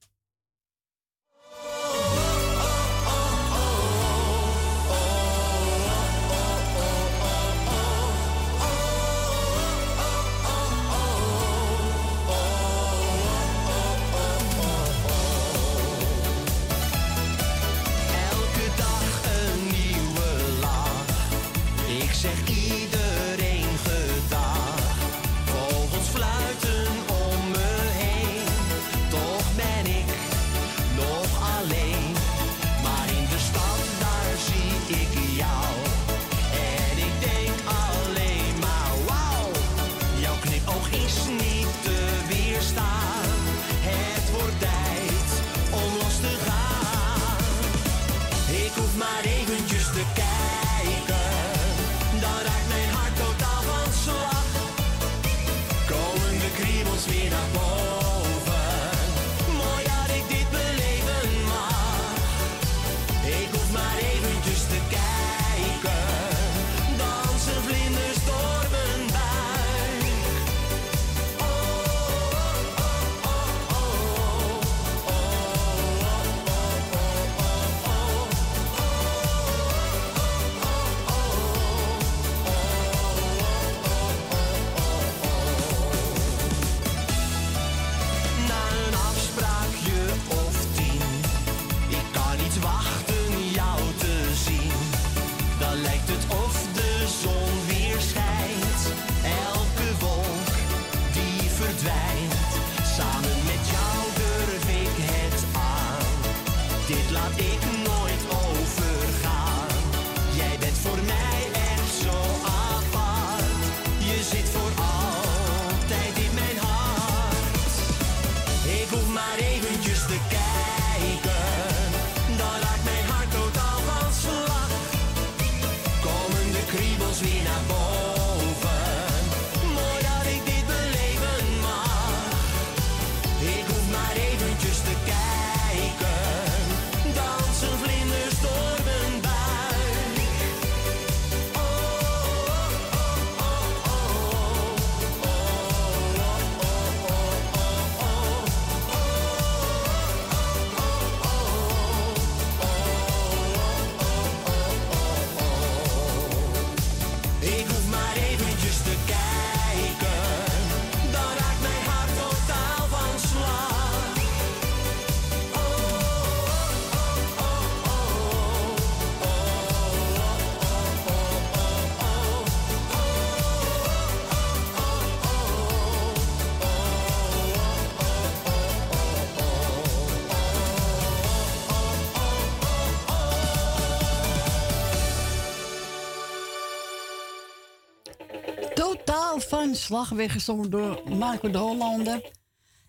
Van slag weer gezongen door Marco de Hollander.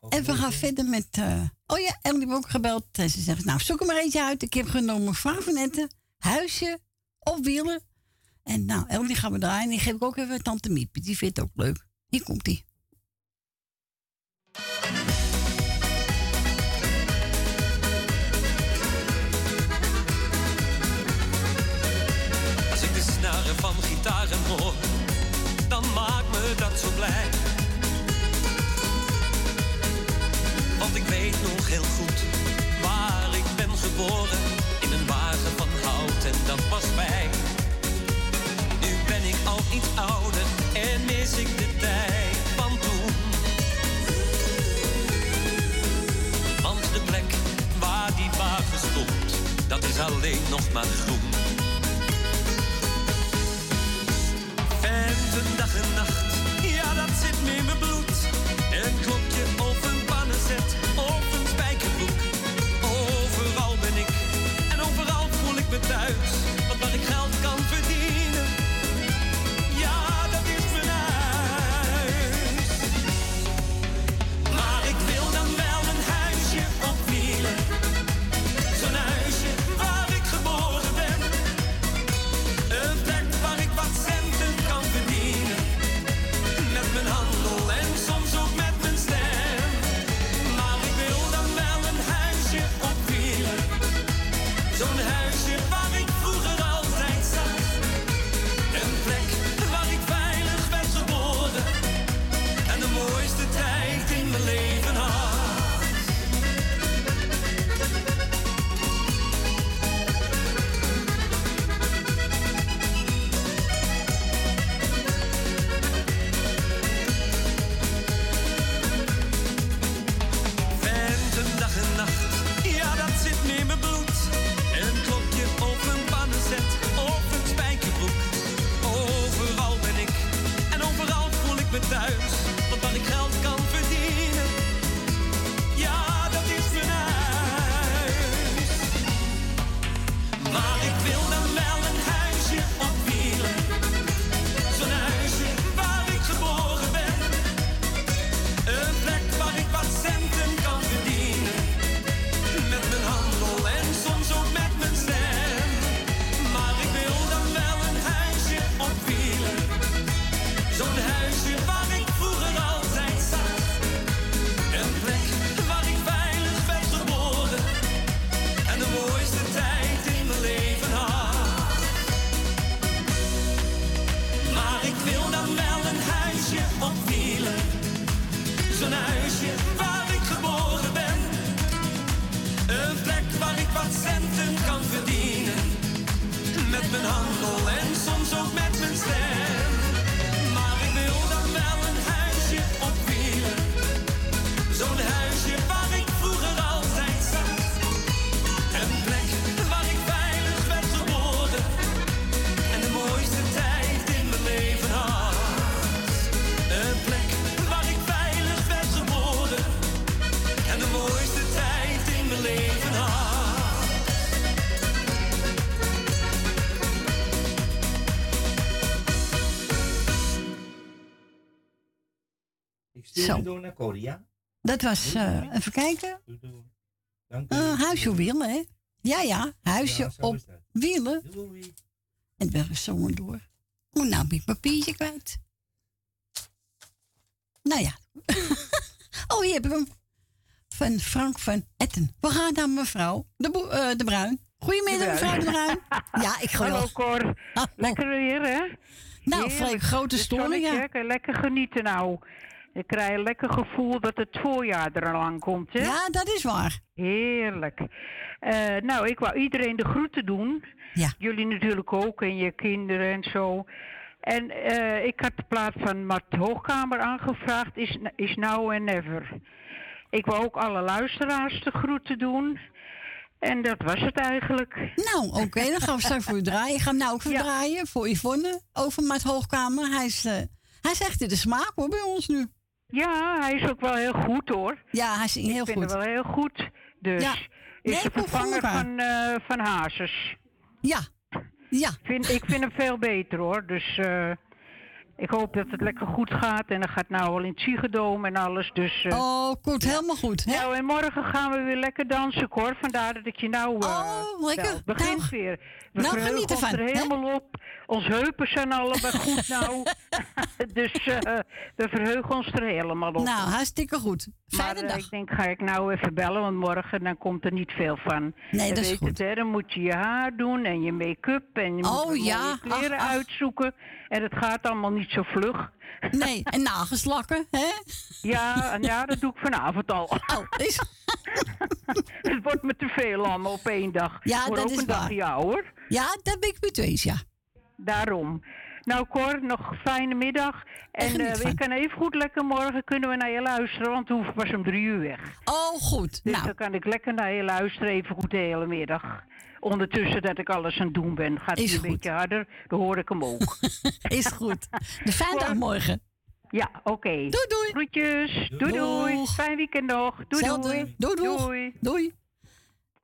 En we gaan verder met... Oh ja, Ellie heeft ook gebeld. En ze zegt, nou zoek er maar eentje uit. Ik heb genomen Frank van Etten, Huisje of Wielen. En nou, Ellie gaan we draaien. Die geef ik ook even Tante Miep. Die vindt het ook leuk. Hier komt die. Als ik de snaren van gitaren hoor, dan maakt me dat zo blij. Want ik weet nog heel goed waar ik ben geboren. In een wagen van hout en dat was mij. Nu ben ik al iets ouder en mis ik de tijd van toen. Want de plek waar die wagen stond, dat is alleen nog maar groen. De dag en nacht, ja dat zit me in mijn bloed. Een klopje op een pannenzet, op een spijkerbroek. Overal ben ik en overal voel ik me thuis. Want waar ik geld kan verdienen, ja dat is mijn huis. Maar ik wil dan wel een huisje op wielen. Zo'n huisje waar ik geboren ben. Zo. Door naar Korea. Dat was, even kijken. Huisje wielen, hè? Ja, huisje op wielen. En ben gezongen door. Oh, nou ben ik mijn papiertje kwijt. Nou ja. Oh, hier heb ik hem. Van Frank van Etten. We gaan naar mevrouw de Bruin. Goedemiddag, mevrouw de Bruin. Ja, ik gooi. Hallo, Cor. Ah, lekker weer, hè? Nou, vrij grote storing, ja. Lekker genieten nou. Ik krijg een lekker gevoel dat het voorjaar er al aan komt, hè? Ja, dat is waar. Heerlijk. Nou, ik wou iedereen de groeten doen. Ja. Jullie natuurlijk ook en je kinderen en zo. En ik had de plaat van Mart Hoogkamer aangevraagd. Is now and never. Ik wou ook alle luisteraars de groeten doen. En dat was het eigenlijk. Nou, oké, dan gaan we straks voor u draaien. Ik ga hem nou ook verdraaien voor Yvonne over Mart Hoogkamer. Hij is echt in de smaak hoor, bij ons nu. Ja, hij is ook wel heel goed hoor. Ja, hij is heel goed. Ik vind hem wel heel goed. Dus ja. Is de vervanger van Hazes. Ja. Ik vind hem veel beter hoor. Dus ik hoop dat het lekker goed gaat. En dat gaat nou al in het Ziegedoom en alles. Dus, goed. Ja. Helemaal goed. Hè? Nou, en morgen gaan we weer lekker dansen hoor. Vandaar dat ik je nou... lekker. Begint weer. We genieten van. Er helemaal op. Onze heupen zijn allemaal goed nou. Dus we verheugen ons er helemaal op. Nou, hartstikke goed. Fijne dag. Ik denk, ga ik nou even bellen, want morgen dan komt er niet veel van. Nee, dat is goed. Het, hè, dan moet je je haar doen en je make-up en je moet je kleren uitzoeken. En het gaat allemaal niet zo vlug. Nee, en nageslakken, hè? Ja, dat doe ik vanavond al. Het wordt me te veel allemaal op één dag. Ja, dat is waar. Ook een dag hoor. Ja, dat ben ik met eens, ja. Daarom. Nou Cor, nog een fijne middag. En ik kan even goed lekker morgen kunnen we naar je luisteren, want dan hoef ik pas om 3:00 weg. Oh, goed. Dus dan kan ik lekker naar je luisteren, even goed de hele middag. Ondertussen dat ik alles aan het doen ben. Gaat het een beetje harder, dan hoor ik hem ook. Is goed. De fijne dag morgen. Ja, oké. Doei. Groetjes. Doei. Fijn weekend nog. Doei. Doei.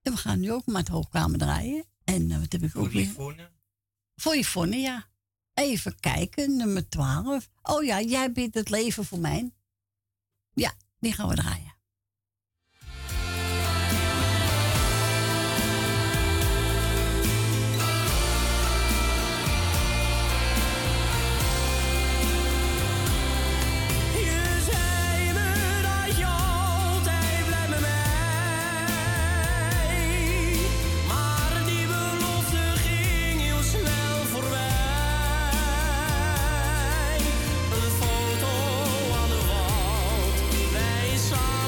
En we gaan nu ook maar het Hoogkamer draaien. En wat heb ik ook weer? Voor Yvonne, ja. Even kijken, nummer 12. Oh ja, jij bent het leven voor mij. Ja, die gaan we draaien. Song.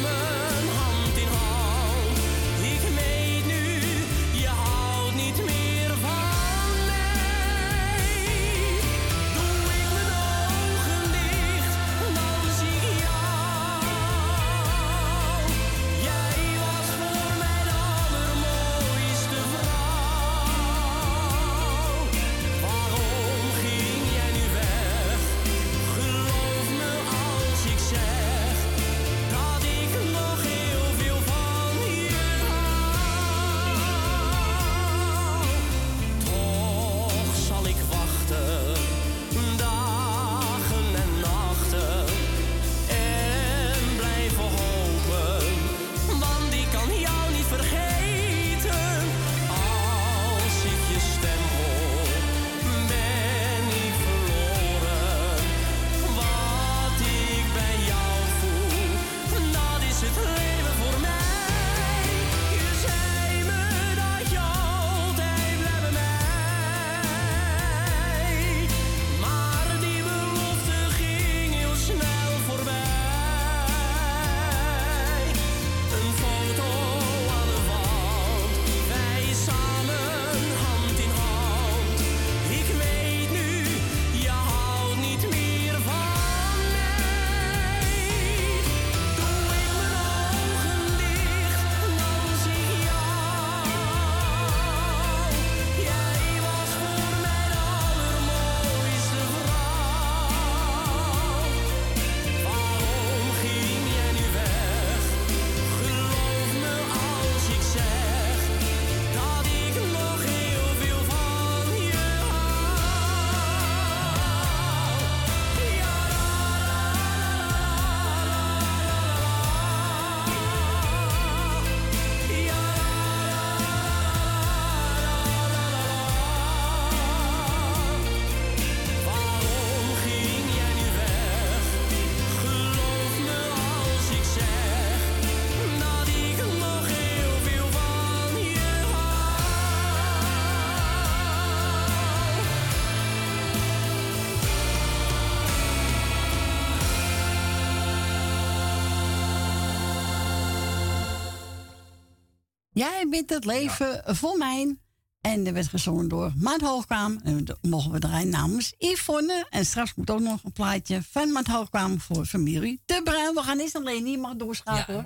bent het leven voor mij. En dat werd gezongen door Mart Hoogkamer. En dat mogen we draaien namens Yvonne. En straks moet ook nog een plaatje van Mart Hoogkamer voor familie De Bruin. We gaan eerst alleen niet. Je mag doorschakelen.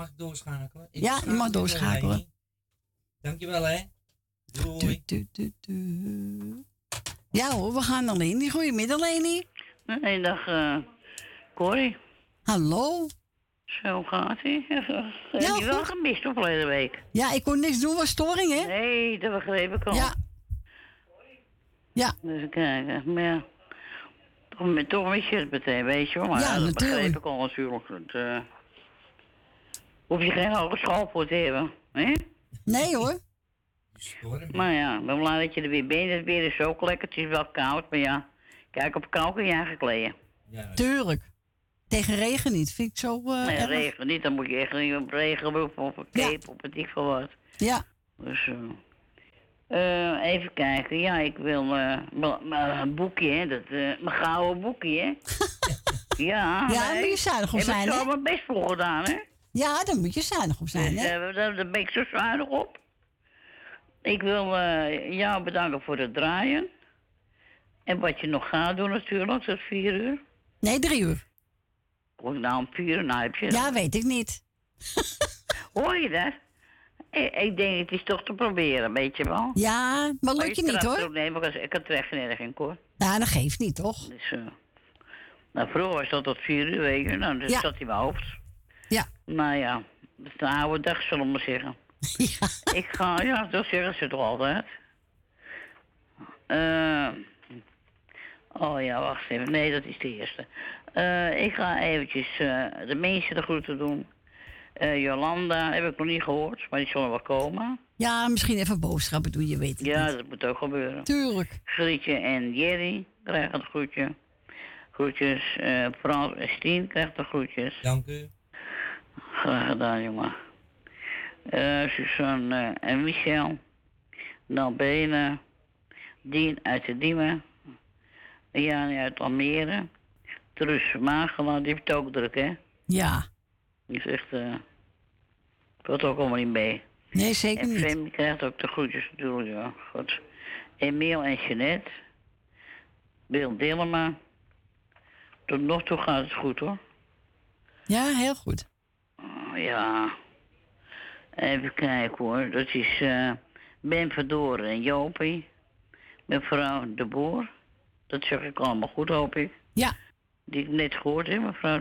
Ja, je mag doorschakelen. Dankjewel, hè. Doei. Ja hoor, we gaan naar Leni. Goedemiddag, Leni. Hey, dag Corrie. Hallo. Zo gaat ie. Heb je wel gemist de vorige week? Ja, ik kon niks doen, was storing, hè? Nee, dat begreep ik al. Ja. Dus kijken, maar ja. Toch met shit meteen, weet je wel. Maar ja, dat begreep ik al natuurlijk. Dat, hoef je geen hogeschool voor te hebben, hè? Nee hoor. Maar ja, ik ben blij dat je er weer bent. Het weer is ook lekker, het is wel koud, maar ja. Kijk, op kou kun je eigenlijk kleden. Ja. Tuurlijk. Tegen regen niet, vind ik zo... nee, erg. Regen niet, dan moet je echt niet op regen of een cape of het iets van wat. Ja. Dus even kijken. Ja, ik wil mijn boekje, hè. Mijn gouden boekje, hè. Ja, ja, daar moet je zuinig op zijn, hè. Heb ik zo mijn best voor gedaan, hè. Ja, daar moet je zuinig op zijn, dus, hè. Daar ben ik zo zuinig op. Ik wil jou bedanken voor het draaien. En wat je nog gaat doen natuurlijk, tot 4 uur. Nee, 3 uur. Of nou om 4 uur, nou heb je... Ja, weet ik niet. Hoor je dat? Ik denk, het is toch te proberen, weet je wel. Ja, maar lukt je niet, hoor. Nee, maar ik had echt nergens, hoor. Ja, dat geeft niet, toch? Dus, nou, vroeger was dat tot 4 uur, weet je. Nou, dat zat in mijn hoofd. Ja. Nou ja, dat is de oude dag, zullen we maar zeggen. Ja. Ik ga, ja, dat zeggen ze toch altijd. Oh ja, wacht even. Nee, dat is de eerste. Ik ga eventjes de mensen de groeten doen. Jolanda, heb ik nog niet gehoord, maar die zullen wel komen. Ja, misschien even boodschappen doen, je weet het niet. Ja, dat moet ook gebeuren. Tuurlijk. Grietje en Jerry krijgen de groetje. Groetjes. Frans en Stien krijgt de groetjes. Dank u. Graag gedaan, jongen. Suzanne en Michel. Nalbene. Dien uit de Diemen. Jani uit Almere. Trus Magela, die heeft het ook druk, hè? Ja. Die zegt, dat ook allemaal niet mee. Nee, zeker niet. En Femi krijgt ook de groetjes natuurlijk, ja. Goed. Emiel en Jeanette. Bill Dillema. Tot nog toe gaat het goed, hoor. Ja, heel goed. Ja. Even kijken, hoor. Dat is Ben Verdoren en Jopie. Mevrouw De Boer. Dat zeg ik allemaal goed, hoop ik. Ja. Die ik net gehoord heb, mevrouw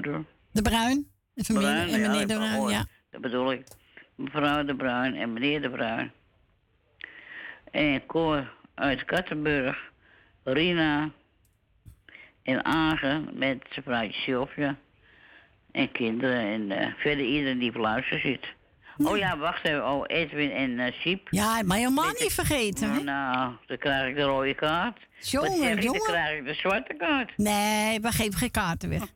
De Bruin. De familie Bruin, en meneer De Bruin, ja. Dat bedoel ik. Mevrouw De Bruin en meneer De Bruin. En Cor uit Kattenburg. Rina. En Agen met zijn vrouwtje Sylvia. En kinderen. En verder iedereen die op luister zit. Nee. Oh ja, wacht even. Oh, Edwin en Siep. Ja, maar helemaal niet vergeten, hè? Nou, dan krijg ik de rode kaart. Jongen, dan krijg ik de zwarte kaart. Nee, we geven geen kaarten weg.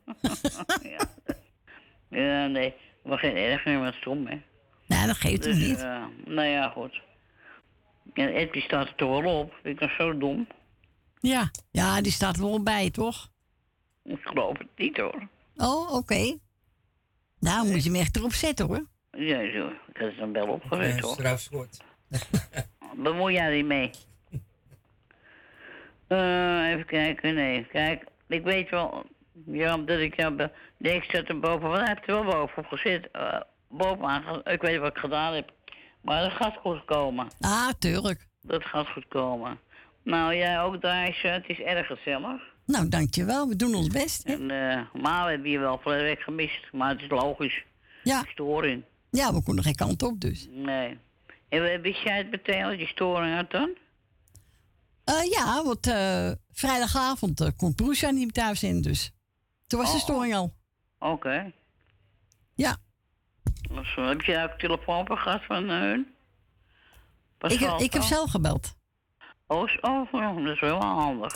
Ja, nee. We gaan erg niet meer stom, hè. Nee, dat geeft dus, hem niet. Nou ja, goed. En Edwin staat er toch wel op. Ik was zo dom. Ja. Ja, die staat wel bij, toch? Ik geloof het niet, hoor. Oh, oké. Nou, moet je hem echt erop zetten, hoor. Ja, zo. Ik had het dan wel opgezet, hoor. Strafschot. Bemoei jij die mee? Even kijken. Nee, kijk. Ik weet wel... Ja, omdat ik jou... Nee, ik zat er boven. Hij heeft er wel boven gezet. Bovenaan. Ik weet wat ik gedaan heb. Maar dat gaat goed komen. Ah, tuurlijk. Dat gaat goed komen. Nou, jij ook, Daisje. Het is erg gezellig. Nou, dankjewel. We doen ons best. Hè? En, maar we hebben hier wel veel werk gemist. Maar het is logisch. Ja. Storing. Ja, we konden geen kant op dus. Nee. En wist jij het meteen dat je storing had dan? Ja, want vrijdagavond kon Prusa niet thuis in, dus toen was de storing al. Oké. Ja. Dus, heb je ook telefoon gehad van hun? Ik heb zelf gebeld. Oh, dat is wel handig.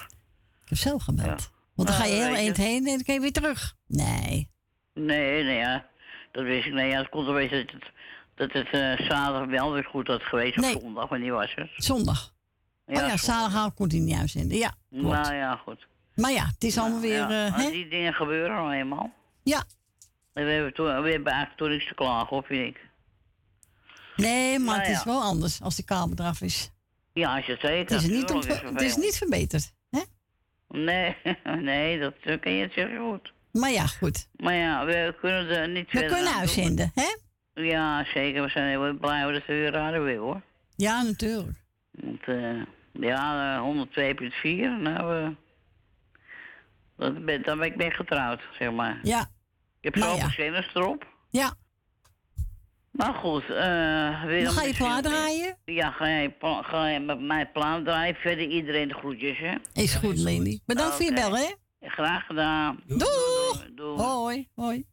Ik heb zelf gebeld. Ja. Want dan ga je heel eind heen en dan kun je weer terug. Nee. Nee, ja. Dat wist ik. Nee, ja, het kon er wezen dat het zaterdag wel weer goed had geweest. Of zondag, wanneer was het? Zondag. Ja, zaterdag kon hij niet uitzenden. Ja, nou ja, goed. Maar ja, het is allemaal weer... Ja. Die dingen gebeuren al eenmaal. Ja. En we hebben eigenlijk toen niks te klagen, of vind ik. Nee, maar het is wel anders als de kabel eraf is. Ja, als je het zeker. Het is niet verbeterd, hè? Nee, nee, dat kun je zeer goed. Maar ja, goed. Maar ja, we kunnen er niet verder. We kunnen uitzenden, hè? Ja, zeker. We zijn heel blij dat we weer raden weer, hoor. Ja, natuurlijk. Want, ja, 102,4. Nou, dan ben ik mee getrouwd, zeg maar. Ja. Je hebt zoveel zinners erop. Ja. Maar goed, dan ga je plaat draaien? Ja, ga je met mijn plaat draaien. Verder iedereen de groetjes, hè? Is goed, Leni. Bedankt voor je bel, hè? Graag gedaan. Doeg! Hoi, hoi.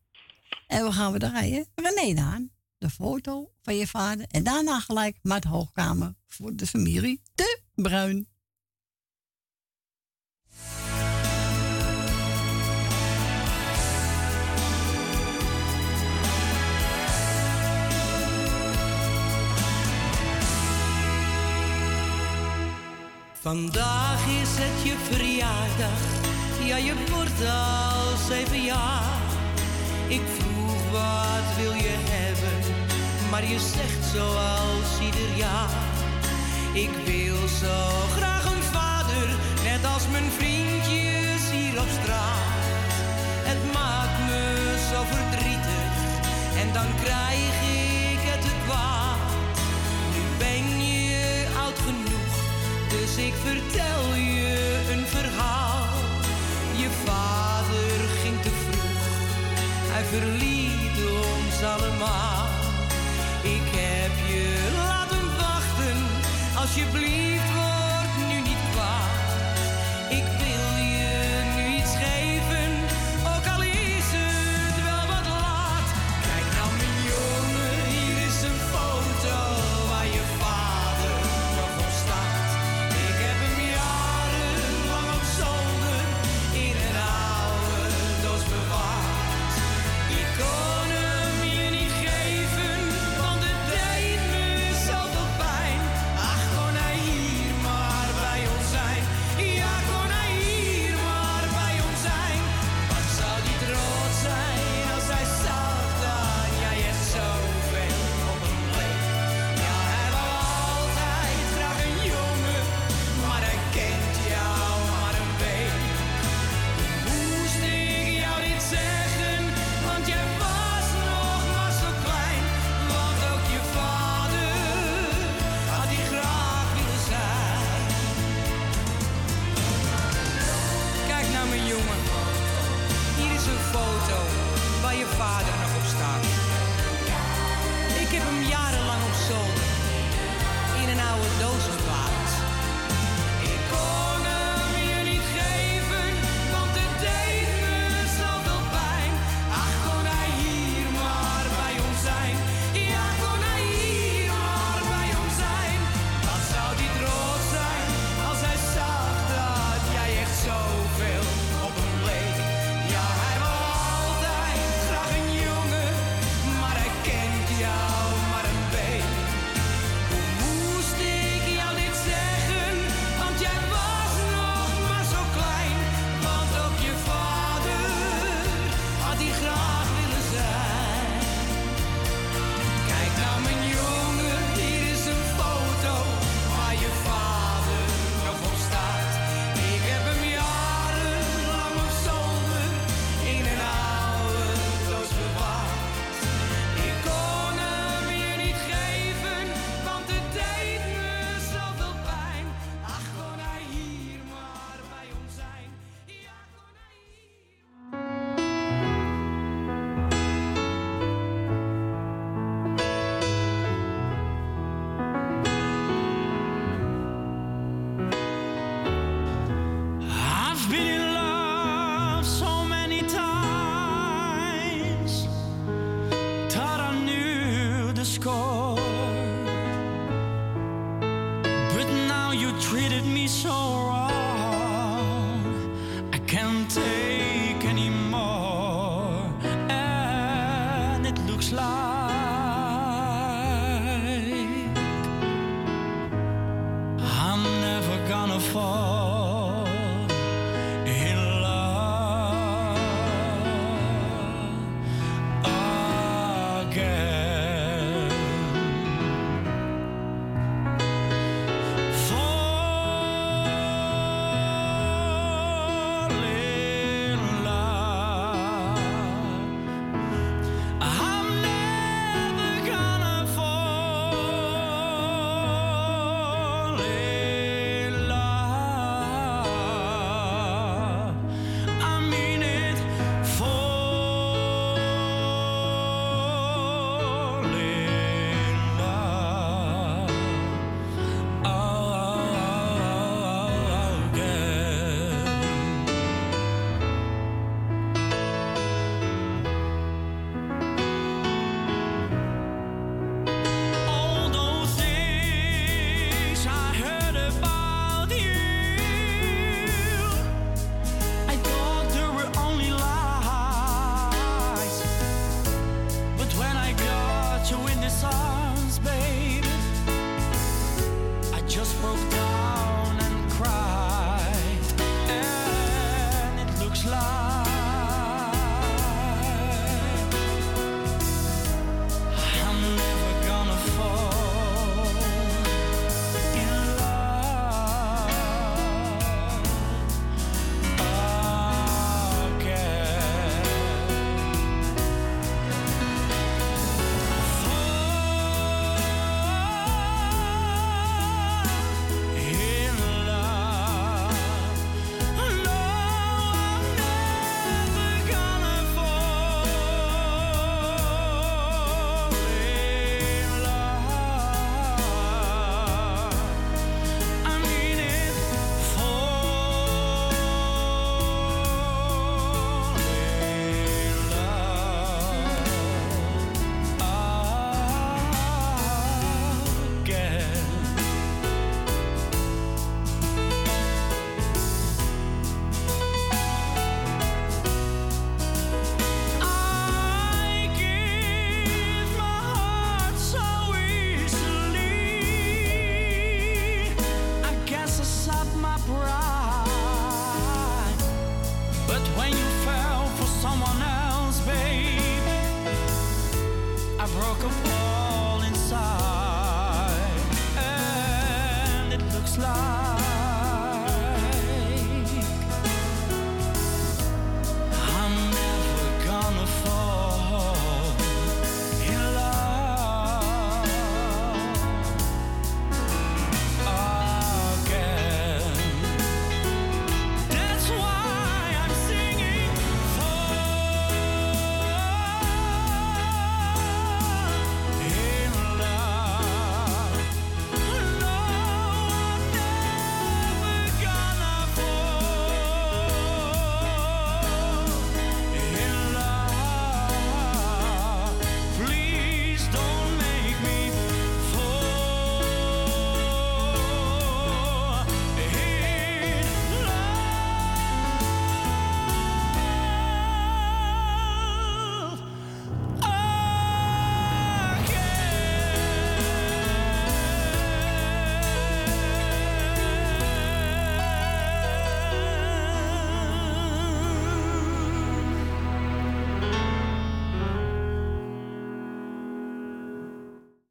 En we gaan draaien. René Daan, de foto van je vader. En daarna gelijk Mart Hoogkamer voor de familie De Bruin. Vandaag is het je verjaardag, ja je wordt al 7 jaar. Ik vroeg wat wil je hebben, maar je zegt zoals ieder jaar. Ik wil zo graag een vader, net als mijn vriendjes hier op straat. Het maakt me zo verdrietig, en dan krijg ik het te kwaad. Nu ben je oud genoeg, dus ik vertel je een verhaal. Je vader ging te vroeg, hij verliet ons allemaal. Ik heb je laten wachten, alsjeblieft word nu niet kwaad. Ik wil je nu iets geven, ook al is het wel wat laat. Kijk nou mijn jongen, hier is een foto waar je vader nog op staat. Ik heb hem jarenlang op zolder in een oude doos bewaard. Je kon hem je niet geven, want het deed me zoveel pijn. Ach, kon hij hier maar bij ons zijn. Ja, kon hij hier maar bij ons zijn. Wat zou die trots zijn als hij zag dat jij echt zoveel op hem leek. Ja, hij wou altijd graag een jongen, maar hij kent jou maar een week. Moest ik jou dit zeggen, want jij was nog maar zo klein. Want ook je vader had die graag willen zijn. Kijk naar mijn jongen, hier is een foto waar je vader nog op staat. Ik heb hem jarenlang op zolder in een oude doos geplaatst. Ik kon hem je niet geven, want het deed me zoveel pijn. Ach, kon hij hier maar bij ons zijn. Ja, kon hij hier maar bij ons zijn. Wat zou die trots zijn als hij zag dat jij echt zoveel op hem leek. Ja, hij wou altijd graag een jongen, maar hij kent jou maar een beetje. Hoe moest ik jou dit zeggen, want jij was nog maar zo klein. Want ook je vader had die graag willen zijn. Kijk nou mijn jongen, hier is een foto waar je vader nog op staat. Ik heb hem jarenlang op zolder in een oude doos bewaard. Ik kon hem je niet geven, want het deed me zoveel pijn. Ach, kon hij hier maar bij ons zijn. Ja, kon hij hier... I've been in love so many times, thought I knew the score, but now you treated me so wrong, I can't take anymore, and it looks like I'm never gonna fall in love again.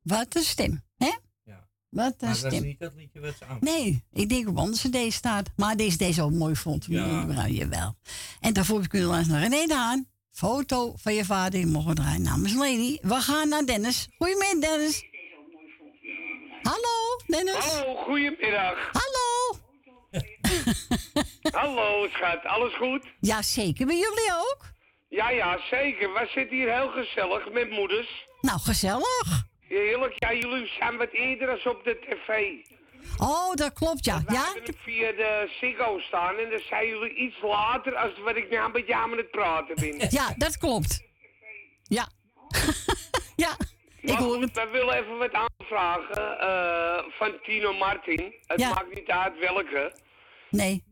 Wat een stem, hè? Ja. Wat een maar stem. Dat is niet dat liedje wat ze aan. Nee, ik denk op onze deze staat. Maar deze ook mooi vond. Ja. Nou, jawel. En daarvoor kun je langs naar René aan. Foto van je vader. Je mogen draaien namens Lady. We gaan naar Dennis. Goedemiddag, Dennis. Hallo, Dennis. Hallo, goedemiddag. Hallo. Hallo, schat. Alles goed? Ja, zeker. Bij jullie ook? Ja, ja, zeker. We zitten hier heel gezellig met moeders. Nou, gezellig. Heerlijk, ja, jullie zijn wat eerder als op de tv. Oh, dat klopt, ja. We hebben het via de Ziggo staan en dan zijn jullie iets later als wat ik nu met jou aan het praten ben. Ja, dat klopt. Ja. Ja, ik hoor het. We willen even wat aanvragen van Tino Martin. Het maakt niet uit welke. Nee.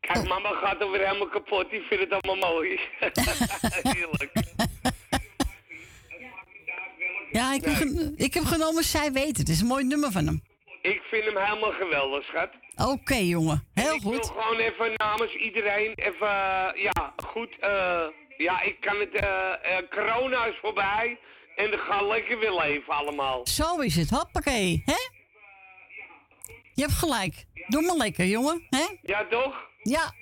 Kijk, mama gaat er weer helemaal kapot. Die vindt het allemaal mooi. Heerlijk. Ja, ik heb genomen, zij weet het. Het is een mooi nummer van hem. Ik vind hem helemaal geweldig, schat. Oké, jongen. Heel goed. Ik wil gewoon even namens iedereen even... ik kan het... corona is voorbij. En we gaan lekker weer leven allemaal. Zo is het. Hoppakee. Hè? Je hebt gelijk. Doe maar lekker, jongen. Hè? Ja, toch? Ja.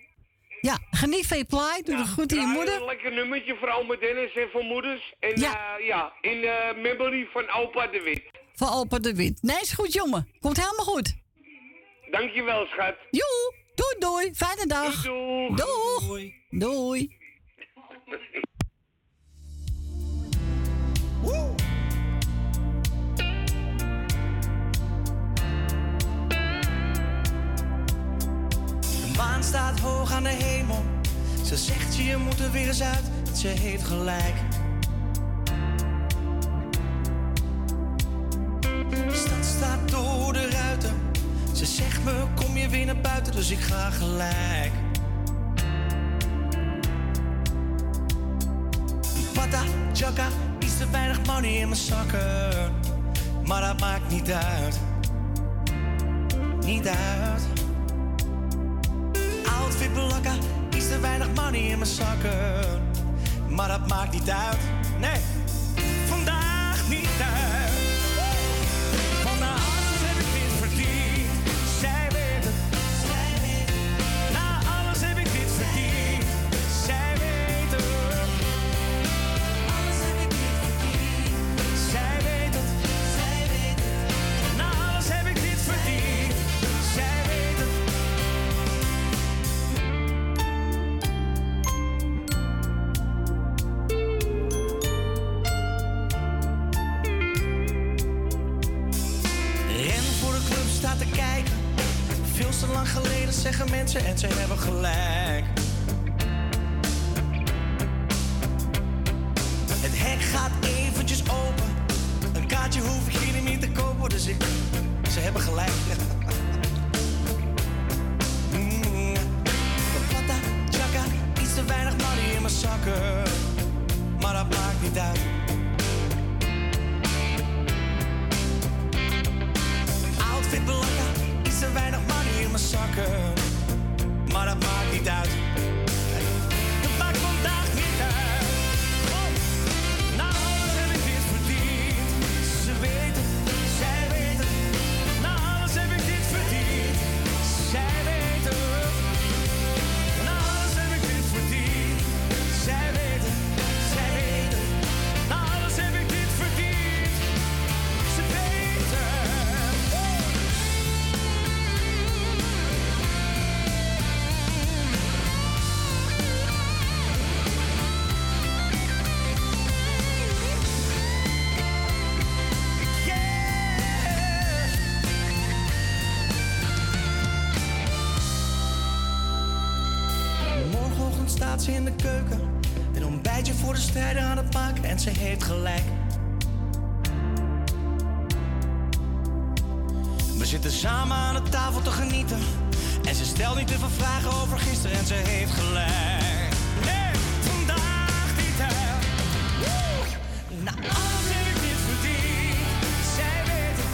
Ja, geniet van je plaat. Doe het goed in je moeder. Een lekker nummertje voor oma Dennis en voor moeders. En in de memory van opa de Wit. Van opa de Wit. Nee, is goed, jongen. Komt helemaal goed. Dankjewel, schat. Joe, doei, doei. Fijne dag. Doei. Doeg. Doei. Doei. Woe. De maan staat hoog aan de hemel. Ze zegt je moet er weer eens uit. Ze heeft gelijk. De stad staat door de ruiten. Ze zegt me kom je weer naar buiten. Dus ik ga gelijk. Pata, jaka, iets te weinig money in mijn zakken. Maar dat maakt niet uit. niet uit. Outfit blakken, is er weinig money in mijn zakken. Maar dat maakt niet uit, nee, vandaag niet uit. Zeggen mensen en ze hebben gelijk. Het hek gaat eventjes open. Een kaartje hoef ik hier niet te kopen. Dus ze hebben gelijk. Pata, chaka, iets te weinig money in mijn zakken. Maar dat maakt niet uit. Outfit belangrijk. Is er weinig money in mijn zakken, maar dat maakt niet uit. Dat maakt vandaag niet uit. Oh. Nou, alles heb ik dit verdiend. Ze weten, zij weten. Nou, alles heb ik dit verdiend. Zij weten. Nou, alles heb ik dit verdiend. Zij weten, zij weten. Nou, alles heb ik dit verdiend. Ze weten. Staat ze in de keuken, een ontbijtje voor de strijder aan het maken en ze heeft gelijk. We zitten samen aan de tafel te genieten en ze stelt niet te veel vragen over gisteren en ze heeft gelijk. Nee, vandaag niet hè. Woe! Nou, alles heb ik dit verdiend. Zij weten,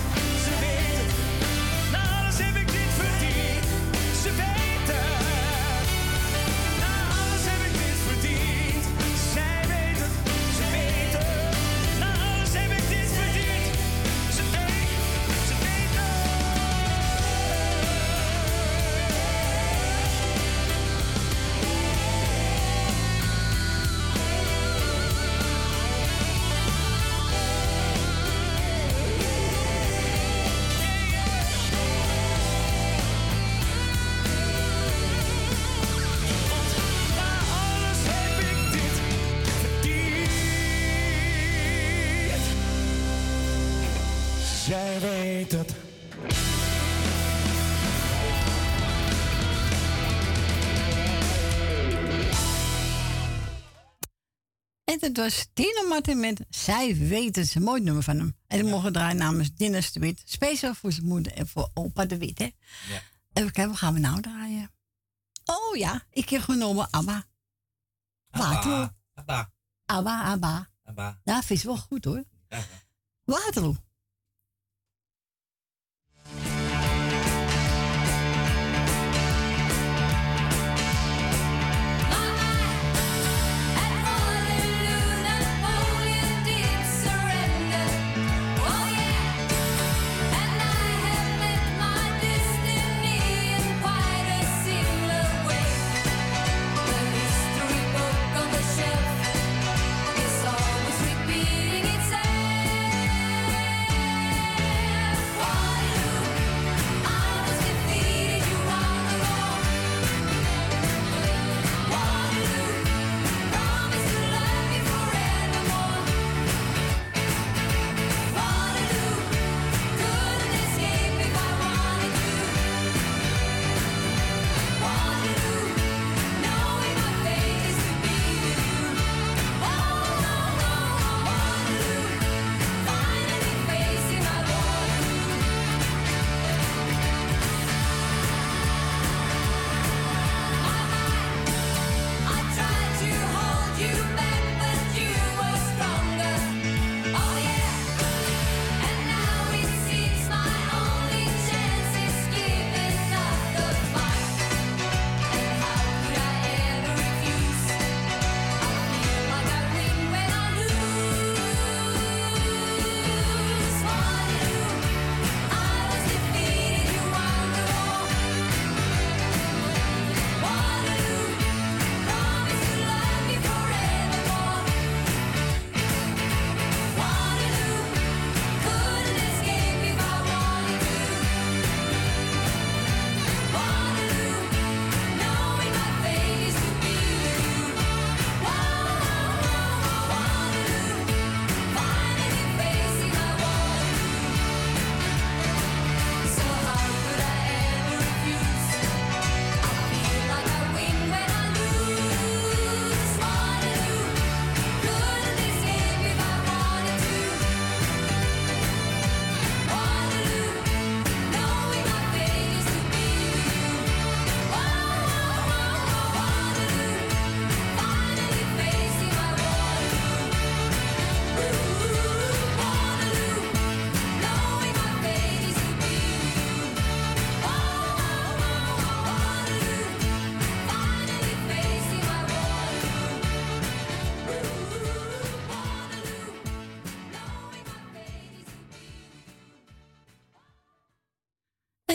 ze weten. Nou, alles heb ik dit verdiend. Ze weten. Zij weet het. En het was Tino Martin met Zij weet het. Een mooi nummer van hem. En we mogen draaien namens Dennis de Wit. Speciaal voor zijn moeder en voor opa de Wit. Hè? Ja. Even kijken, wat gaan we nou draaien? Oh ja, ik heb genomen Abba. Waterloo. Abba. Abba, Abba. Abba. Ja, vind je wel goed hoor. Waterloo.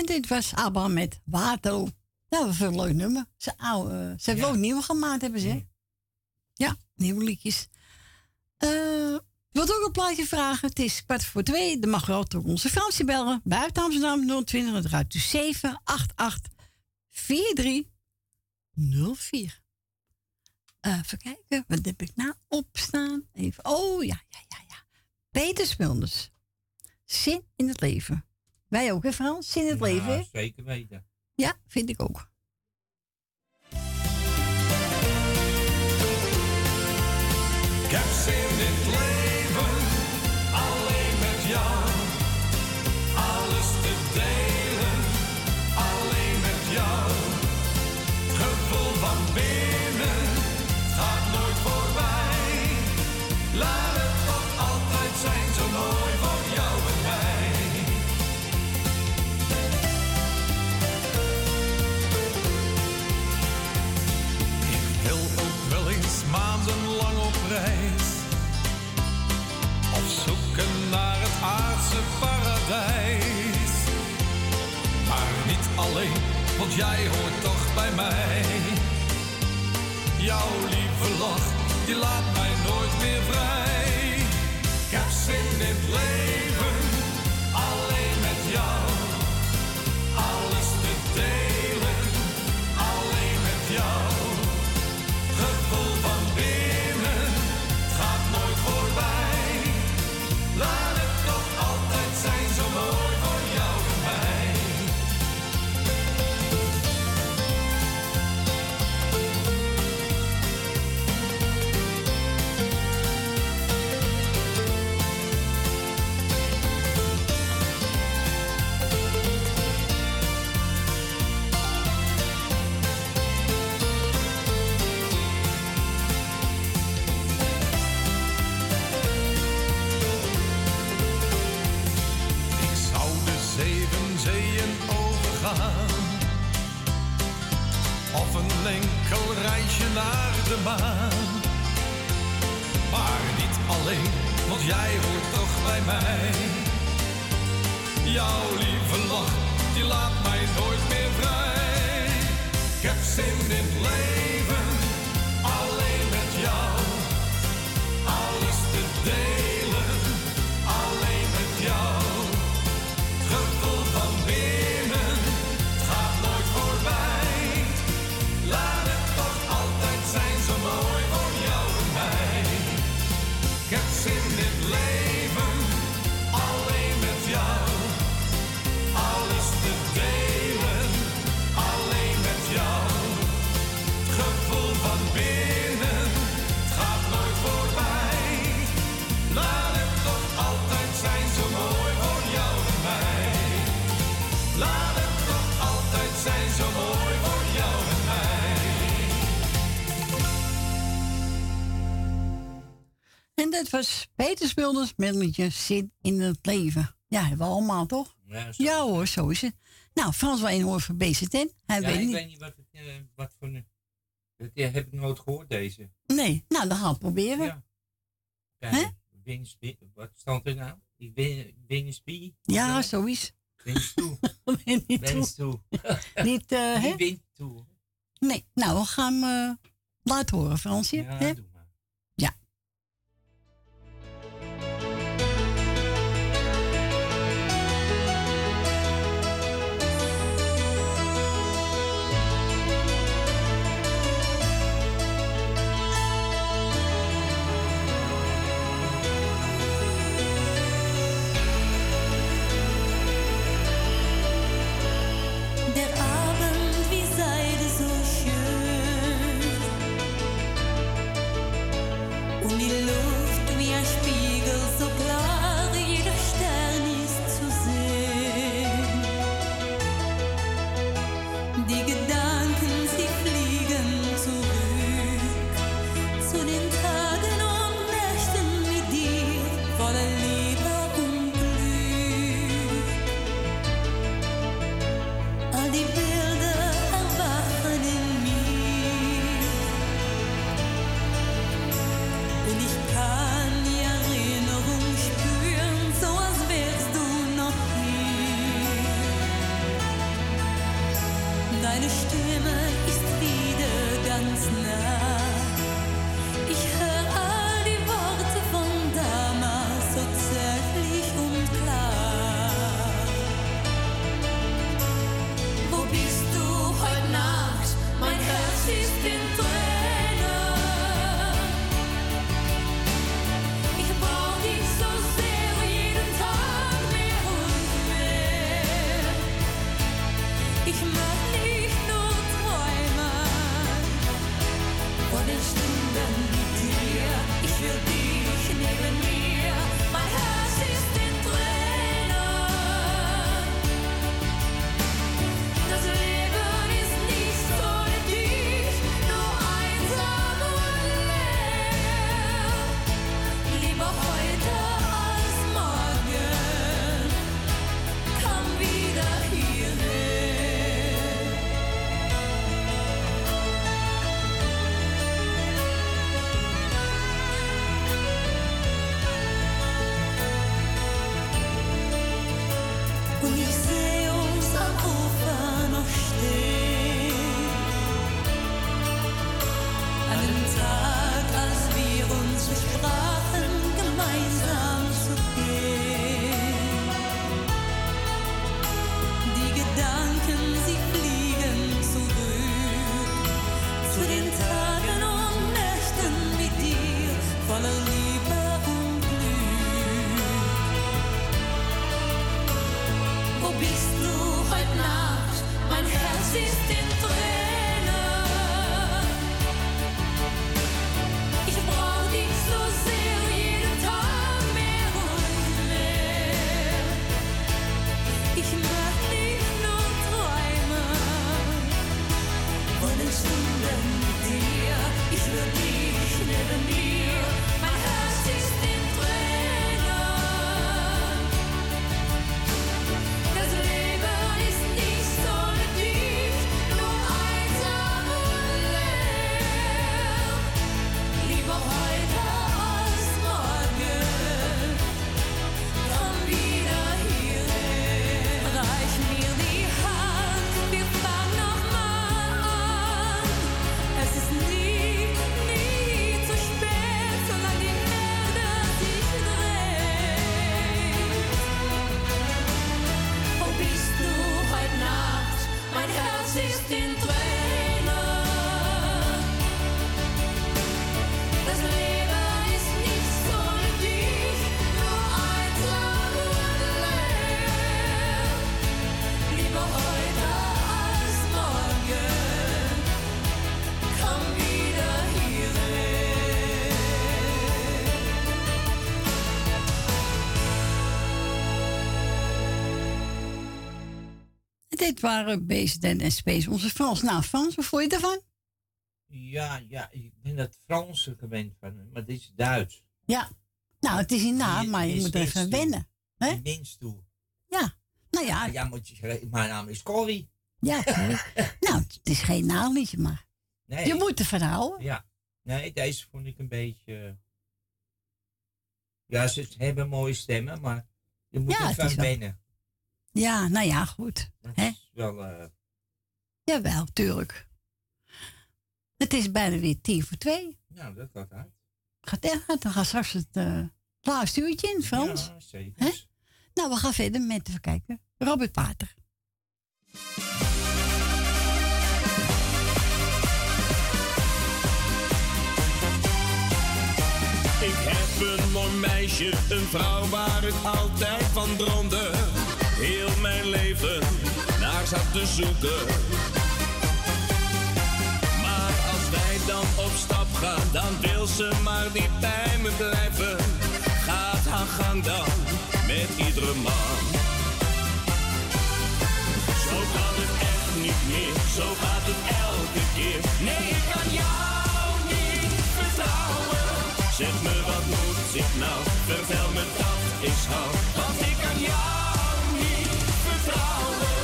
En dit was Abba met Wato. Nou, dat was een leuk nummer. Ze hebben ook nieuw gemaakt, hebben ze. Mm. Ja, nieuwe liedjes. Wilt ook een plaatje vragen? Het is 1:45. Dan mag u altijd op onze Fransie bellen. Buiten Amsterdam 020. Het ruikt u 788-4304. Even kijken. Wat heb ik nou opstaan? Even. Oh, ja. Peter Smulders. Zin in het leven. Wij ook, hè Frans? Zin in het leven, hè? Zeker weten. Ja, vind ik ook. Ik heb zin in het leven, alleen met jou. Alles te delen, alleen met jou. Het gevoel van binnen gaat nooit voorbij. Laat het toch altijd zijn, zo mooi voor jou en mij. Ik wil ook wel eens maandenlang op reis. Of zoeken naar het aardse paradijs. Maar niet alleen, want jij hoort toch bij mij. Jouw lieve lach, die laat mij nooit meer vrij. Ik heb zin in het leven, alleen met jou. Alles te delen, alleen met jou. Gevoel van binnen, het gaat nooit voorbij. Laat het toch altijd zijn, zo mooi voor jou en mij. Of een enkel reisje naar de maan. Maar niet alleen, want jij hoort toch bij mij. Jouw lieve lach, die laat mij nooit meer vrij. Ik heb zin in het leven, alleen met jou. Alles te delen, alleen met jou. Het gevoel van binnen, het gaat nooit voorbij. Laat het toch altijd zijn, zo mooi voor jou en mij. Ik heb zin in het leven, alleen met jou. Alles te delen, alleen met jou. Het gevoel van binnen, het gaat nooit voorbij. Laat het toch altijd zijn, zo mooi voor jou en mij. Laat het toch altijd zijn, zo mooi voor jou en mij. En dat was Peter Smulders met liedje Zin in het Leven. Ja, hebben we allemaal, toch? Ja, ja hoor, zo is het. Nou, Frans wil een hoor van BZN. Ik weet niet wat voor... heb ik nooit gehoord, deze. Nee, nou, dan gaan we proberen. Ja. Kijk, wat stond er nou? Winsby? Ja, zo is. Winstoe. Niet, hè? Winstoe. Nee, nou, we gaan hem laten horen, Fransje. Ja, hè? Doe. Deine Stimme ist wieder ganz nah. Ich höre all die Worte von damals, so zärtlich und klar. Wo bist du heute Nacht? Mein Herz ist in Tränen. Dit waren BZN en Space, onze Frans. Nou, Frans, wat vond je daarvan? Ja, ik ben dat Franse gewend van, maar dit is Duits. Ja, nou, het is inderdaad, maar je moet even wennen. Hè? Mens toe. Ja, nou ja. Ja, mijn naam is Corrie. Ja, nou, het is geen naamliedje, maar nee, je moet ervan houden. Ja, nee, deze vond ik een beetje... Ja, ze hebben mooie stemmen, maar je moet ervan wennen. Ja, nou ja, goed. Dat is wel... Jawel, tuurlijk. Het is bijna weer 10:40. Nou, dat gaat uit. Gaat echt uit. Dan gaat straks het laatste uurtje in, Frans. Ja, zeker. Hè? Nou, we gaan verder met even kijken. Robert Water. Ik heb een mooi meisje, een vrouw waar het altijd van droomde. Heel mijn leven naar zat te zoeken. Maar als wij dan op stap gaan, dan wil ze maar niet bij me blijven. Gaat haar gang dan met iedere man. Zo kan het echt niet meer, zo gaat het elke keer. Nee, ik kan jou niet vertrouwen. Zeg me wat moet ik nou, vertel me dat ik hou. Want ik kan jou vertrouwen.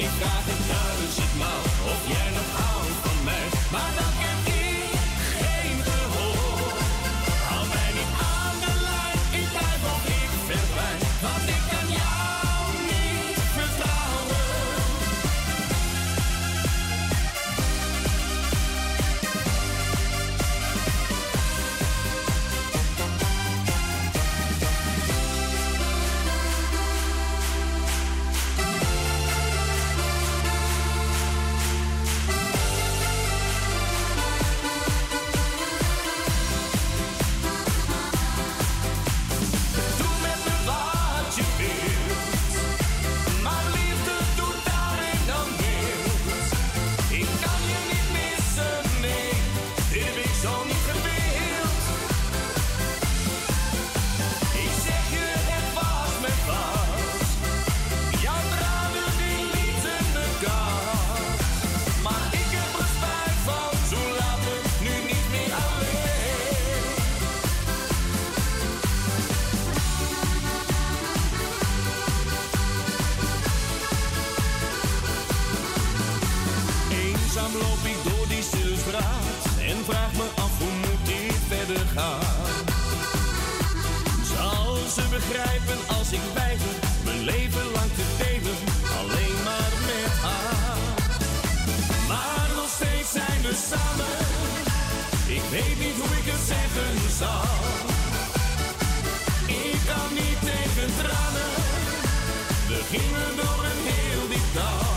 Ik vraag het duizendmaal of jij nog houdt van mij, maar dan heb ik geen gehoor. Hou mij niet aan de lijn, ik blijf of ik verdwijn, want ik kan jou niet vertrouwen. Langzaam loop ik door die stille straat en vraag me af hoe moet dit verder gaan. Zal ze begrijpen als ik weiger mijn leven lang te delen, alleen maar met haar. Maar nog steeds zijn we samen, ik weet niet hoe ik het zeggen zal. Ik kan niet tegen tranen, we gingen door een heel diep dal.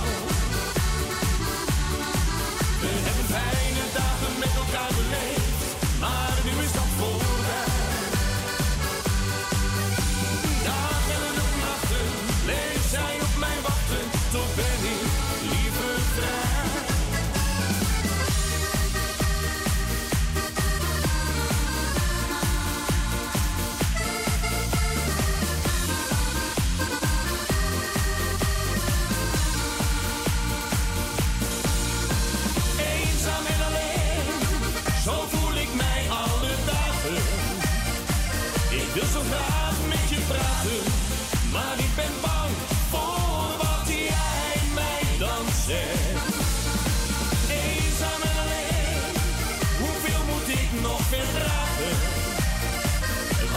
Fijne dagen met elkaar beleefd, maar nu is dat voorbij. Dagen en nachten, leef zij op mij wachten, toch ben ik liever vrij. Ik wil zo graag met je praten, maar ik ben bang voor wat jij mij dan zegt. Eenzaam en alleen, hoeveel moet ik nog verdragen?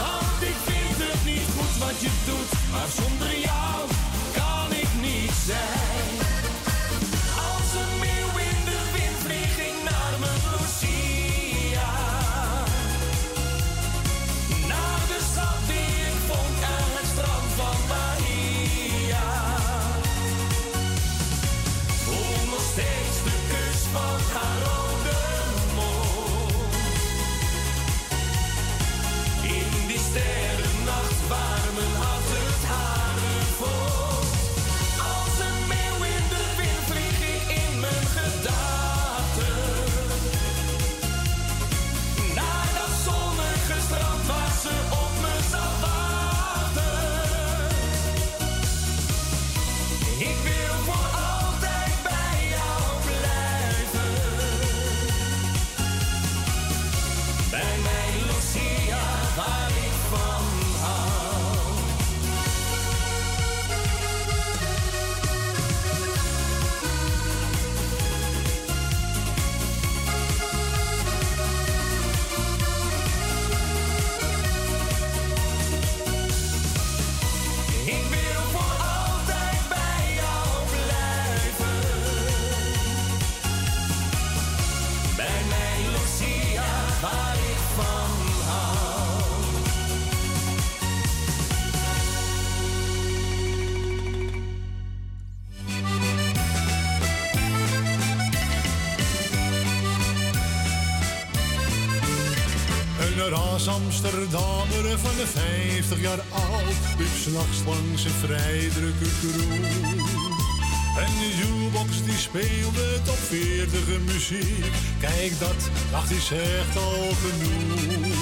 Want ik vind het niet goed wat je doet, maar zonder jou kan ik niet zijn. Als een meeuw in de wind vlieg ik naar mijn Lucia. Van haar rode mond. In die sterrennacht waar mijn hart het haren voelt. Als een meeuw in de wind vlieg ik in mijn gedachten. Naar dat zonnige strand waar ze op me zal wachten. Ik wil voor altijd bij jou blijven. Bij mij Lucia, waar ik van hou. Ik wil voor altijd bij jou blijven. Bij mij Lucia, waar ik van hou. Een raas Amsterdammer van de 50 jaar oud liep 's nachts langs een vrij drukke kroeg. En de jukebox die speelde top 40 muziek. Kijk dat, dacht hij, zegt al genoeg.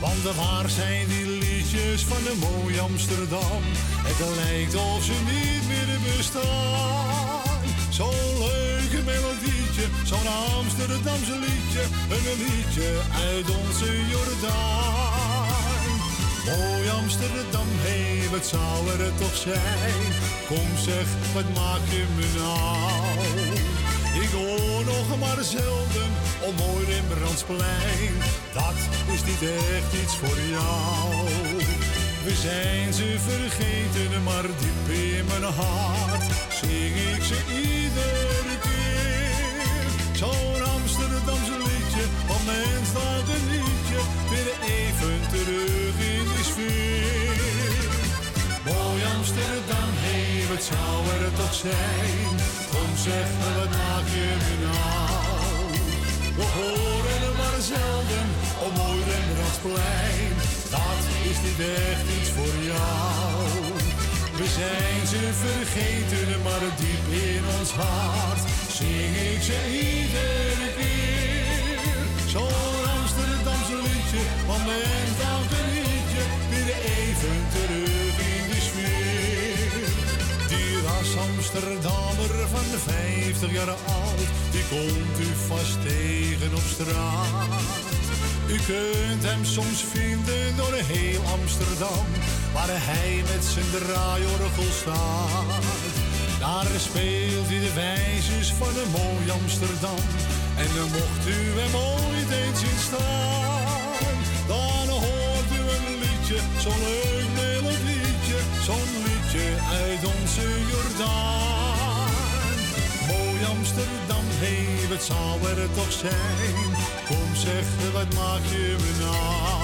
Want er waar zijn die liedjes van de mooie Amsterdam. Het lijkt of ze niet meer bestaan. Zo'n leuke melodietje, zo'n Amsterdamse liedje. Een liedje uit onze Jordaan. Mooi Amsterdam, hé, wat zou er toch zijn? Kom zeg, wat maak je me nou? Ik hoor nog maar zelden om mooi Rembrandtsplein. Dat is niet echt iets voor jou. We zijn ze vergeten, maar diep in mijn hart zing ik ze iedere keer. Zo'n Amsterdamse liedje, van mens laat een liedje weer even terug in de sfeer. Mooi Amsterdam, hé, wat zou er toch zijn? Kom zeg, wat maak je me nou? We horen er maar zelden, om mooi Rembrandtsplein. Dat is niet echt iets voor jou. We zijn ze vergeten, maar diep in ons hart zing ik ze iedere keer. Zo'n Amsterdamse liedje, van mijn fout een liedje, weer even terug in de sfeer. Die ras Amsterdammer van de 50 jaar oud, die komt u vast tegen op straat. U kunt hem soms vinden door heel Amsterdam, waar hij met zijn draaiorgel staat. Daar speelt hij de wijzers van een mooi Amsterdam. En dan mocht u hem ooit eens in staan. Dan hoort u een liedje, zo'n leuk melodietje. Zo'n liedje uit onze Jordaan. Mooi Amsterdam, hé, hey, wat zou er toch zijn? Kom zeg, wat maak je me nou?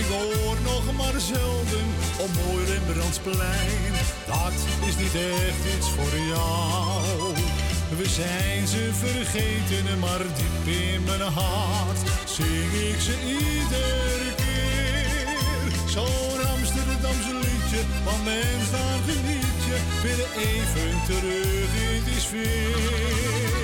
Ik hoor nog maar zelden op mooi Rembrandtsplein. Dat is niet echt iets voor jou. We zijn ze vergeten, maar diep in mijn hart zing ik ze iedere keer. Zo'n Amsterdamse liedje, van mens daar geniet je. Weer even terug in die sfeer.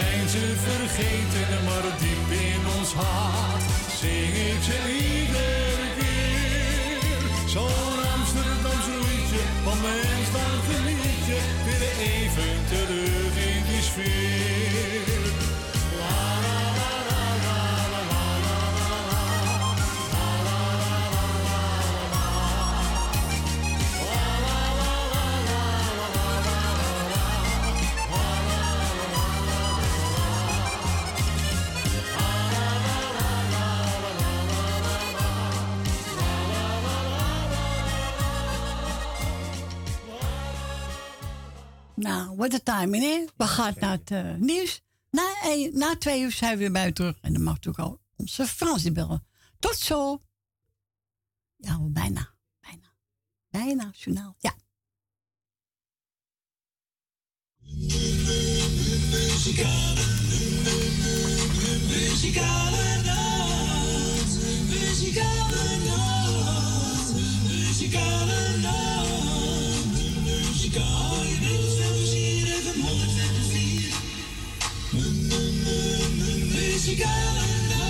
Zijn ze vergeten, maar diep in ons hart zing ik ze iedere keer. Zo'n Amsterdamse liedje, van mens dan geniet je, weer even terug in die sfeer. Nou, wat een timing, hè? We gaan naar het nieuws. Na 2 uur zijn we weer bij u terug. En dan mag natuurlijk al onze Fransie bellen. Tot zo. Ja, bijna. Bijna. Bijna, journaal. Ja. Muzikale noot. Muzikale noot. Muzikale noot. Muzikale noot. Muzikale noot,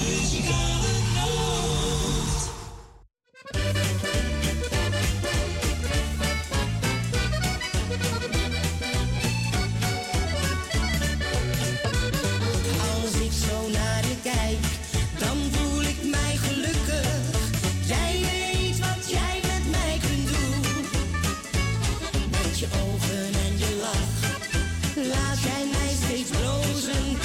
muzikale noot. Als ik zo naar je kijk, dan voel ik mij gelukkig. Jij weet wat jij met mij kunt doen. Met je ogen en je lach, laat jij mij steeds blozen.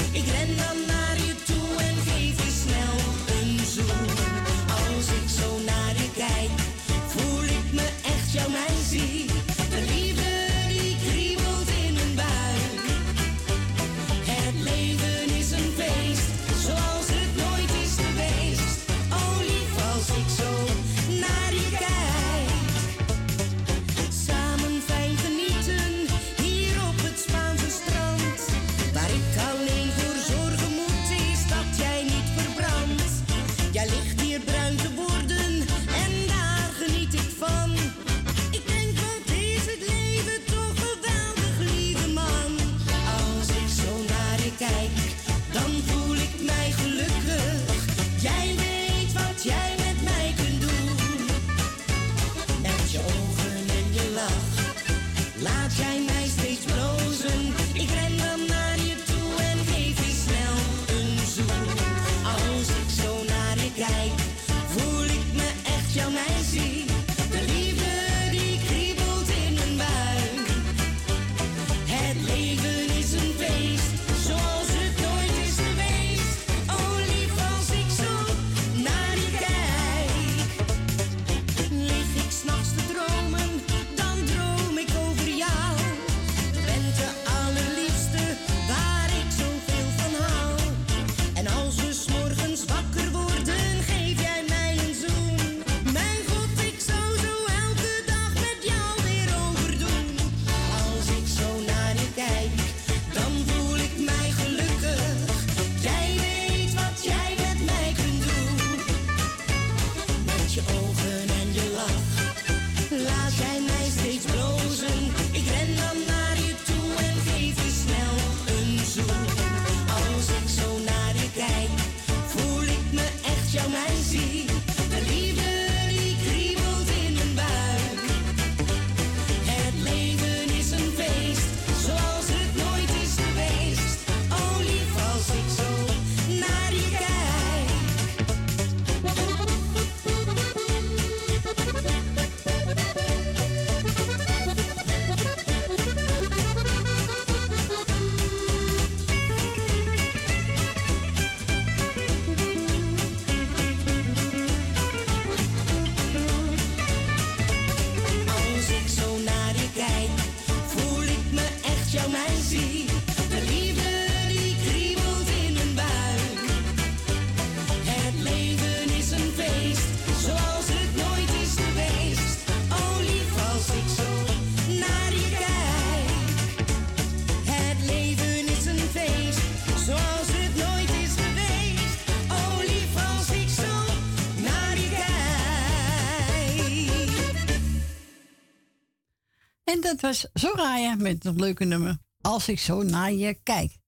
En dat was Soraya met een leuke nummer. Als ik zo naar je kijk. Die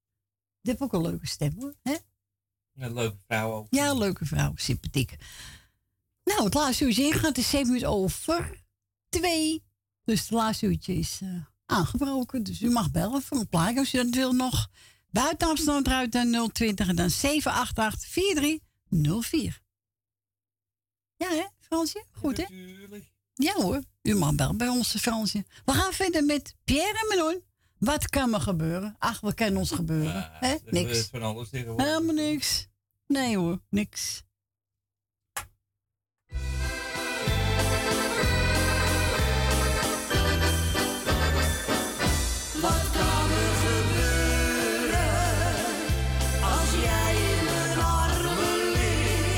heeft ook een leuke stem hoor. Hè? Een leuke vrouw ook. Ja, een leuke vrouw. Sympathiek. Nou, het laatste uurtje ingaat is 7:02. Dus het laatste uurtje is aangebroken. Dus u mag bellen voor een plaatje als u dat wil nog. Buiten Amsterdam eruit naar 020 en dan 788-4304. Ja hè, Fransje? Goed hè? Ja hoor, u mag bellen bij ons, Fransje. We gaan verder met Pierre en Manon. Wat kan me gebeuren? Ach, wat kan ons gebeuren? Ja, hè? Niks. Van alles tegenwoordig. Helemaal niks. Nee hoor, niks.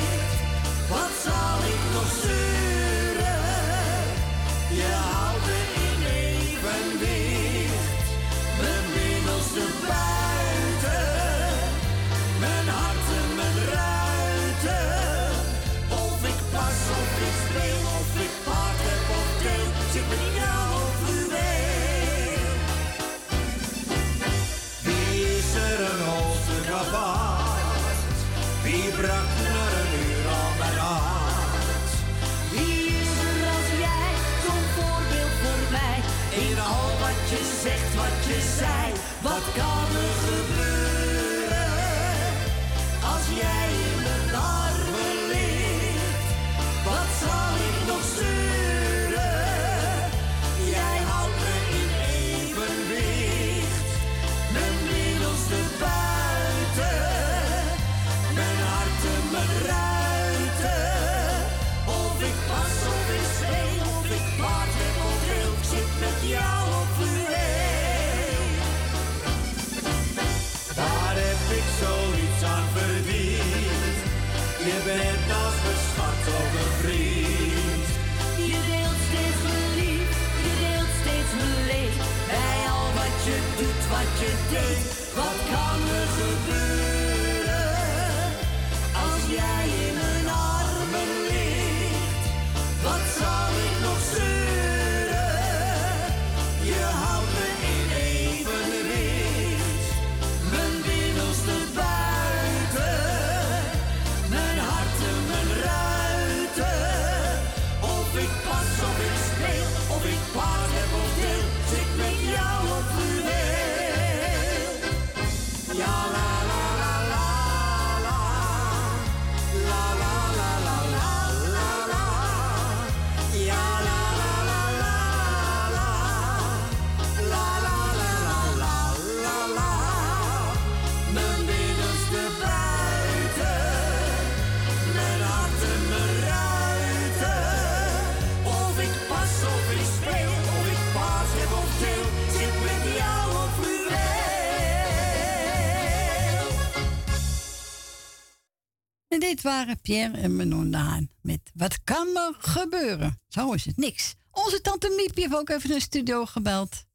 Wat kan er gebeuren als jij in mijn armen ligt? Wat zal ik nog zeuren? Je houdt me in evenwicht. Mijn binnenste buiten, mijn hart en mijn ruiten. Of ik pas, of ik spring, of ik paard heb, of deel, zit me niet aan. Wie brak naar een uur al mijn hart? Wie is er als jij, zo'n voorbeeld voor mij? In al wat je zegt, wat je zei, wat kan er gebeuren? Als jij in mijn armen ligt, wat zal ik nog zeuren? Jij houdt me in evenwicht, mijn middelste buiten. Zoiets aan verdient. Je bent als mijn schat of mijn vriend. Je deelt steeds mijn lief, je deelt steeds mijn leed. Bij al wat je doet, wat je deed. Wat kan er gebeuren als jij in mijn armen ligt? Wat zal ik nog zeuren? Je houdt me in evenwicht. Mijn binnenste buiten, mijn hart en mijn ruiten. Of ik pas, of ik speel, of ik paard heb of deel, zit met jou op fluweel. Ja, la la la la la, la la la la la la la, ja la la la la la, la la la la la la. Mijn binnenste buiten, mijn hart en mijn ruiten. Of ik pas, of ik speel, of ik paard heb of deel, zit met jou op fluweel. En dit waren Pierre en Manon de Haan met Wat kan er gebeuren? Zo is het niks. Onze tante Miepje heeft ook even naar de studio gebeld.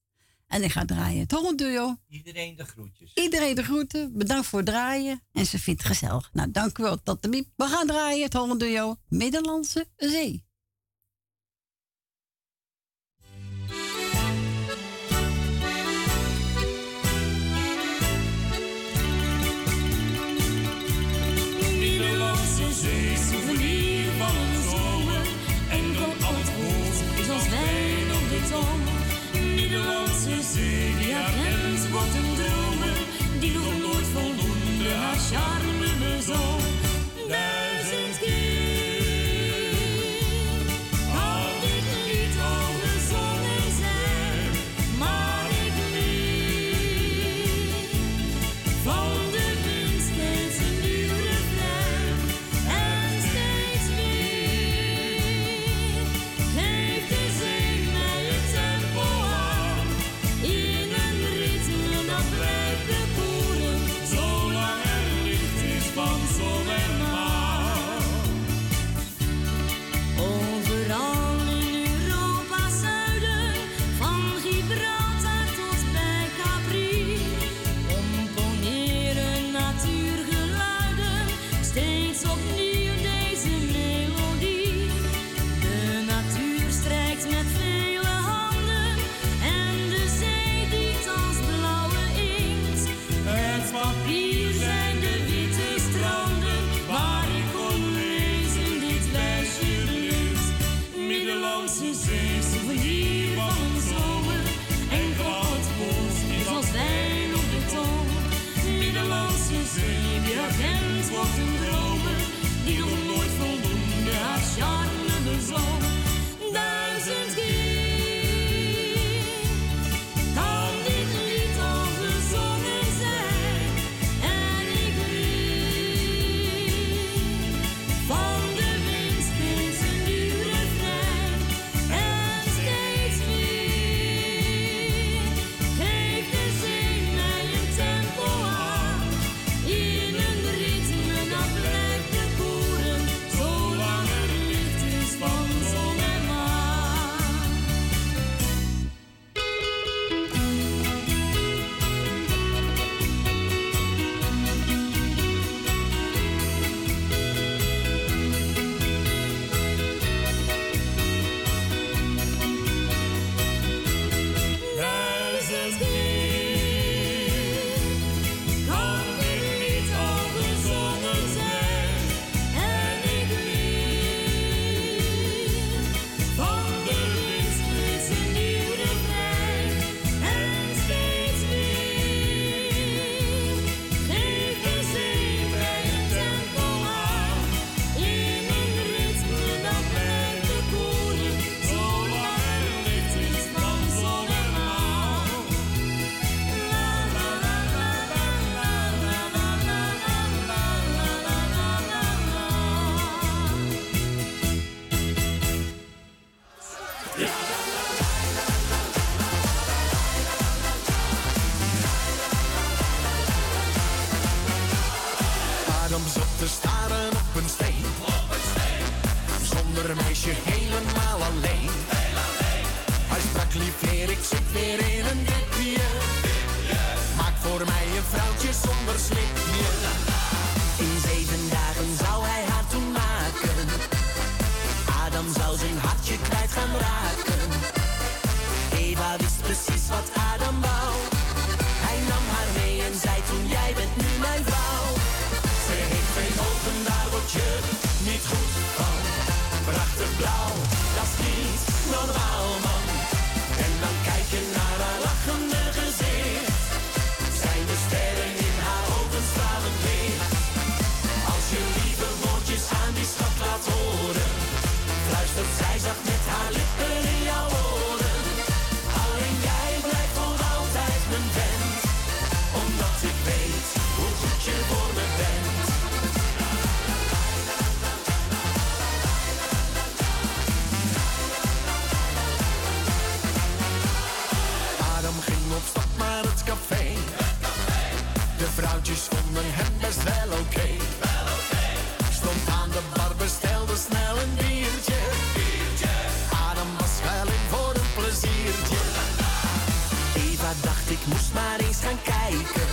En ik ga draaien. Het Holland Duo. Iedereen de groetjes. Iedereen de groeten. Bedankt voor het draaien. En ze vindt het gezellig. Nou, dank u wel, tante Miep. We gaan draaien. Het Holland Duo. Middellandse Zee. Middellandse Zee, souvenir van een zomer. En dan al het woord is als wijn op de tong. Middellandse Zee, die haar grens wordt een dromen, die nog nooit voldoende haar charme bezong. Duizend keer je helemaal alleen. Hij sprak lief weer, ik zit weer in een dipje. Maak voor mij een vrouwtje zonder slipje. In 7 dagen zou hij haar toen maken. Adam zou zijn hartje kwijt gaan raken. Eva wist precies wat Adam wou. Hij nam haar mee en zei toen, jij bent nu mijn vrouw. Ze heeft geen ogen, daar word je niet goed van. Prachtig blauw, dat is niet normaal man. En dan kijk je naar haar lachende gezicht. Zijn de sterren in haar ogen stralend licht. Als je lieve woordjes aan die schat laat horen, fluistert zij zacht met haar lippen in jouw oren. Alleen jij blijft voor altijd mijn vent, omdat ik weet hoe goed je voor me bent. Op stap naar het café. De vrouwtjes vonden hem best wel oké. Stond aan de bar, bestelde snel een biertje. Adam was wel in voor een pleziertje. Eva dacht, ik moest maar eens gaan kijken.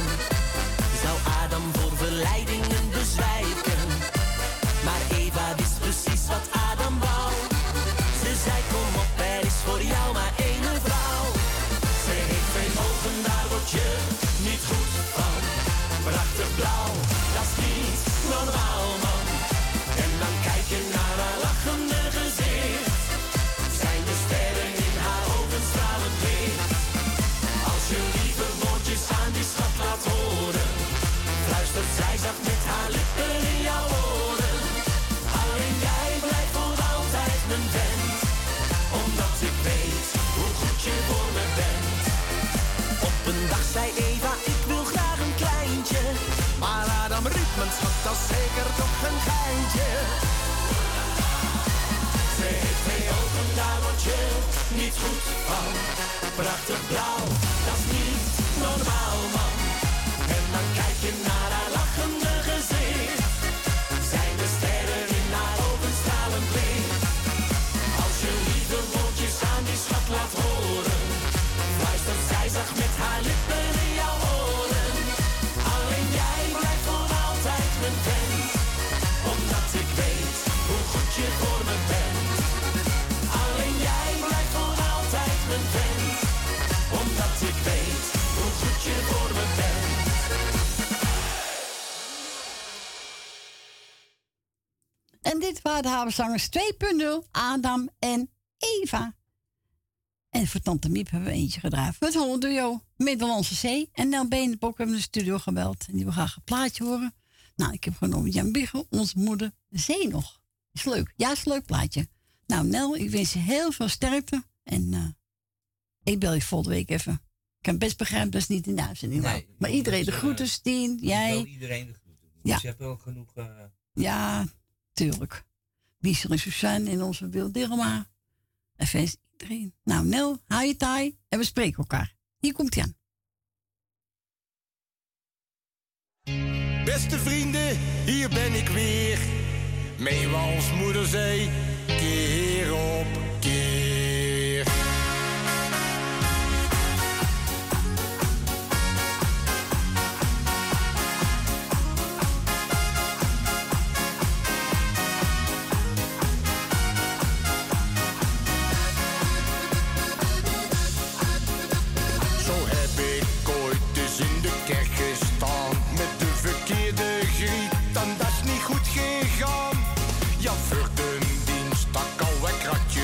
Zou Adam voor verleidingen bezwijken? Maar Eva wist precies wat Adam wou. Ze zei, kom op, er is voor jou maar één vrouw. Ze heeft geen ogen, daar word je niet goed van. Prachtig blauw, dat is niet normaal man. En dan kijk je naar haar lachende gezicht. Zijn de sterren in haar ogen stralend licht. Als je lieve woordjes aan die schat laat horen, fluistert zij zacht met haar lippen in jouw oren. Alleen jij blijft voor altijd mijn vent, omdat ik weet hoe goed je voor me bent. Op een dag zei Eva, ik wil graag een kleintje. Maar Adam riep, mijn schat, dat is zeker toch een geintje. Ze heeft twee ogen, daar word je niet goed van. Prachtig blauw, dat is niet normaal man. En dan kijk je naar haar lachende gezicht. Zijn de sterren in haar ogen stralend licht. Als je lieve woordjes aan die schat laat horen, fluistert zij zacht met haar lippen in jouw oren. Alleen jij blijft voor altijd mijn vent, omdat ik weet hoe goed je voor me bent. Alleen jij blijft voor altijd mijn vent, omdat ik weet hoe goed je voor me bent. En dit waren de Havenslangers 2.0, Adam en Eva. En voor Tante Miep hebben we eentje gedraaid. Met Hollanduo, Middellandse Zee. En Nel Benenbok hebben we de studio gebeld. En die wil graag een plaatje horen. Nou, ik heb genomen Jan Biggel, Onze Moeder, Zee nog. Is leuk. Ja, is een leuk plaatje. Nou, Nel, ik wens je heel veel sterkte. En ik bel je volgende week even. Ik kan best begrijpen, dat is niet in de uitzending. Nee, maar iedereen de groeten, Stien, jij. Ik wil iedereen de groeten. Dus ja. Je hebt wel genoeg... Ja, tuurlijk. Wiesel en Suzanne en onze Wil Dirma. En feest. Nou, Nel, hou je taai en we spreken elkaar. Hier komt Jan. Beste vrienden, hier ben ik weer. Meeuwals Moederzee, keer op keer. Griet, en dat is niet goed gegaan. Ja, voor de dienst, dat koude kratje.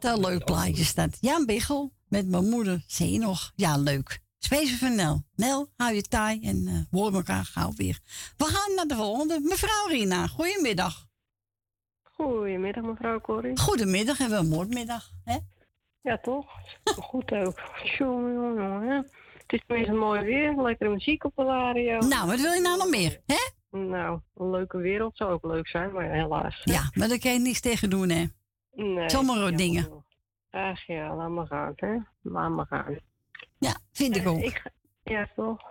Wat een leuk plaatje staat. Jan Biggel met mijn moeder. Zie je nog? Ja, leuk. Speciaal van Nel. Nel, hou je taai en hoor elkaar gauw weer. We gaan naar de volgende. Mevrouw Rina, goedemiddag. Goedemiddag, mevrouw Corrie. Goedemiddag, hebben we een moordmiddag, hè? Ja, toch? Goed ook. Jongen, hè? Het is weer een mooi weer. Lekkere muziek op de radio. Nou, wat wil je nou nog meer, hè? Nou, een leuke wereld zou ook leuk zijn, maar helaas. Hè? Ja, maar daar kan je niks tegen doen, hè? Nee. Sommige dingen. Ach ja, laat maar gaan, hè? Laat maar gaan. Ja, vind ik ook. Ja, toch?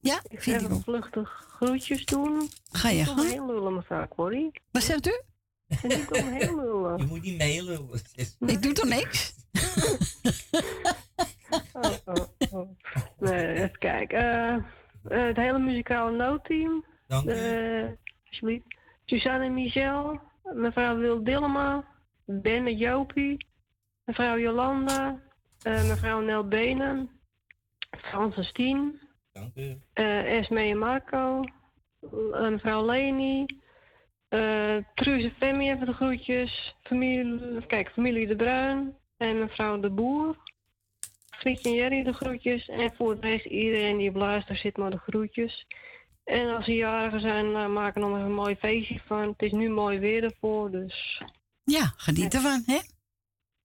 Ja, ik vind ik ook. Vluchtig groetjes doen. Ga je gaan? Heel lullen, mevrouw Corrie. Wat zegt u? Ik doe heel lullen. Je moet niet meelullen. Ik doe toch niks? Oh. Nee, even kijken. Het hele muzikale noodteam. Dank u. Alsjeblieft. Suzanne en Michel. Mevrouw Wil Dillema. Ben en Jopie. Mevrouw Jolanda. Mevrouw Nel Benen. Frans en Stien. Dank u. Esmee en Marco. Mevrouw Leni. Truus en Femi even de groetjes. Familie De Bruin. En mevrouw De Boer. Grietje en Jerry de groetjes. En voortweg iedereen die op luister zit maar de groetjes. En als ze jarigen zijn, maken we nog even een mooi feestje van. Het is nu mooi weer ervoor, dus... Ja, geniet ervan, hè?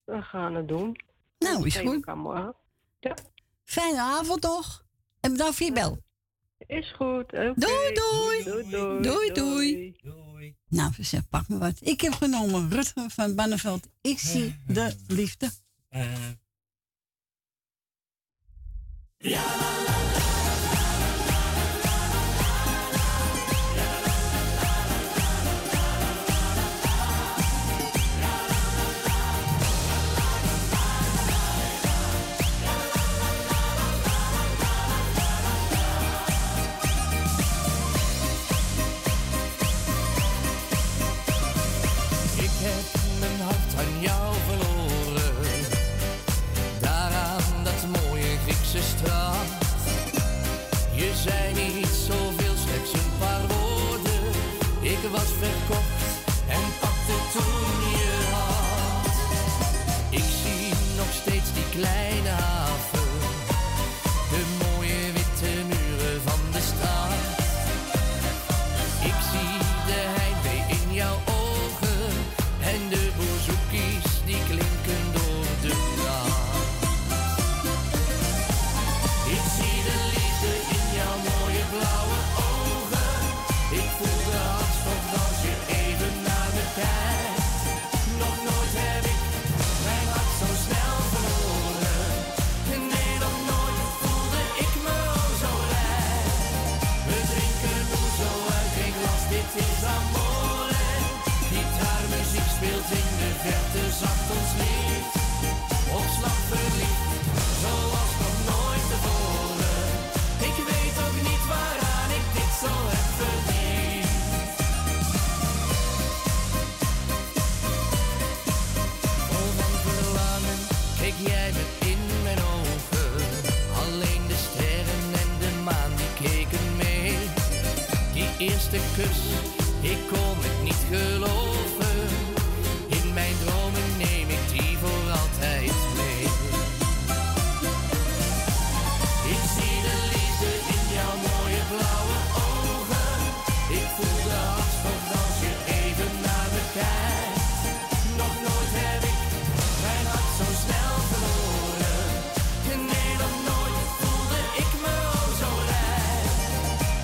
We gaan het doen. Nou, is goed. Ja. Fijne avond toch? En bedankt voor je bel. Is goed, oké. Doei, doei. Doei. Nou, ze pak me wat. Ik heb genomen Rudder van Benneveld. Ik zie de liefde. Ja. Je zei niet zoveel, slechts een paar woorden. Ik was verkocht en pakte toen je hand. Ik zie nog steeds die kleine haven, de mooie witte muren van de straat. Ik zie de heimwee in jouw ogen en de bouzoukies die klinken door de nacht. Verte zacht ons lied, op slag verliefd, zoals nog nooit tevoren. Ik weet ook niet waaraan ik dit zo heb verdiend. Vol van verlangen keek jij me in mijn ogen. Alleen de sterren en de maan die keken mee. Die eerste kus, ik kon het niet geloven. In mijn dromen neem ik die voor altijd mee. Ik zie de liefde in jouw mooie blauwe ogen. Ik voel de hartstocht als je even naar me kijkt. Nog nooit heb ik mijn hart zo snel verloren. Nee, nog nooit voelde ik me zo blij.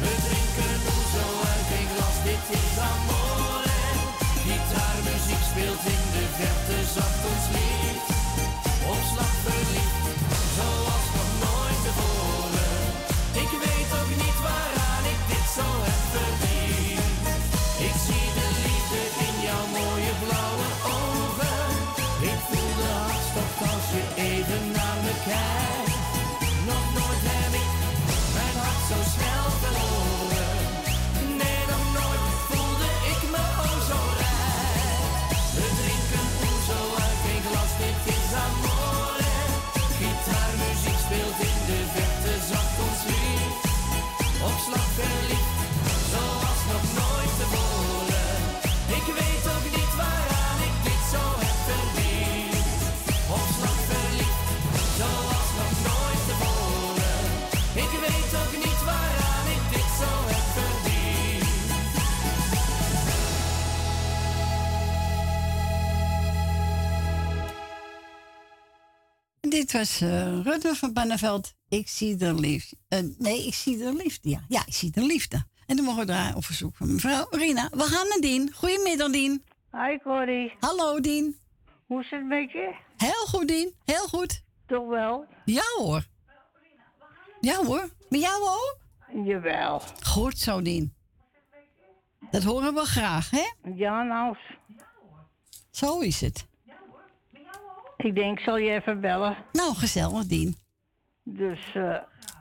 We drinken zo uit een glas, dit is amor. dit was Rudder van Benneveld. Ik zie de liefde. Ik zie de liefde. Ja, ik zie de liefde. En dan mogen we daar op verzoek van mevrouw Rina. We gaan naar Dien. Goedemiddag, Dien. Hi, Corrie. Hallo, Dien. Hoe is het met je? Heel goed, Dien. Heel goed. Toch wel? Ja, hoor. Ja, hoor. Met jou ook? Jawel. Goed zo, Dien. Dat horen we graag, hè? Ja, nou. Zo is het. Ik denk, ik zal je even bellen. Nou, gezellig, Dien. Dus,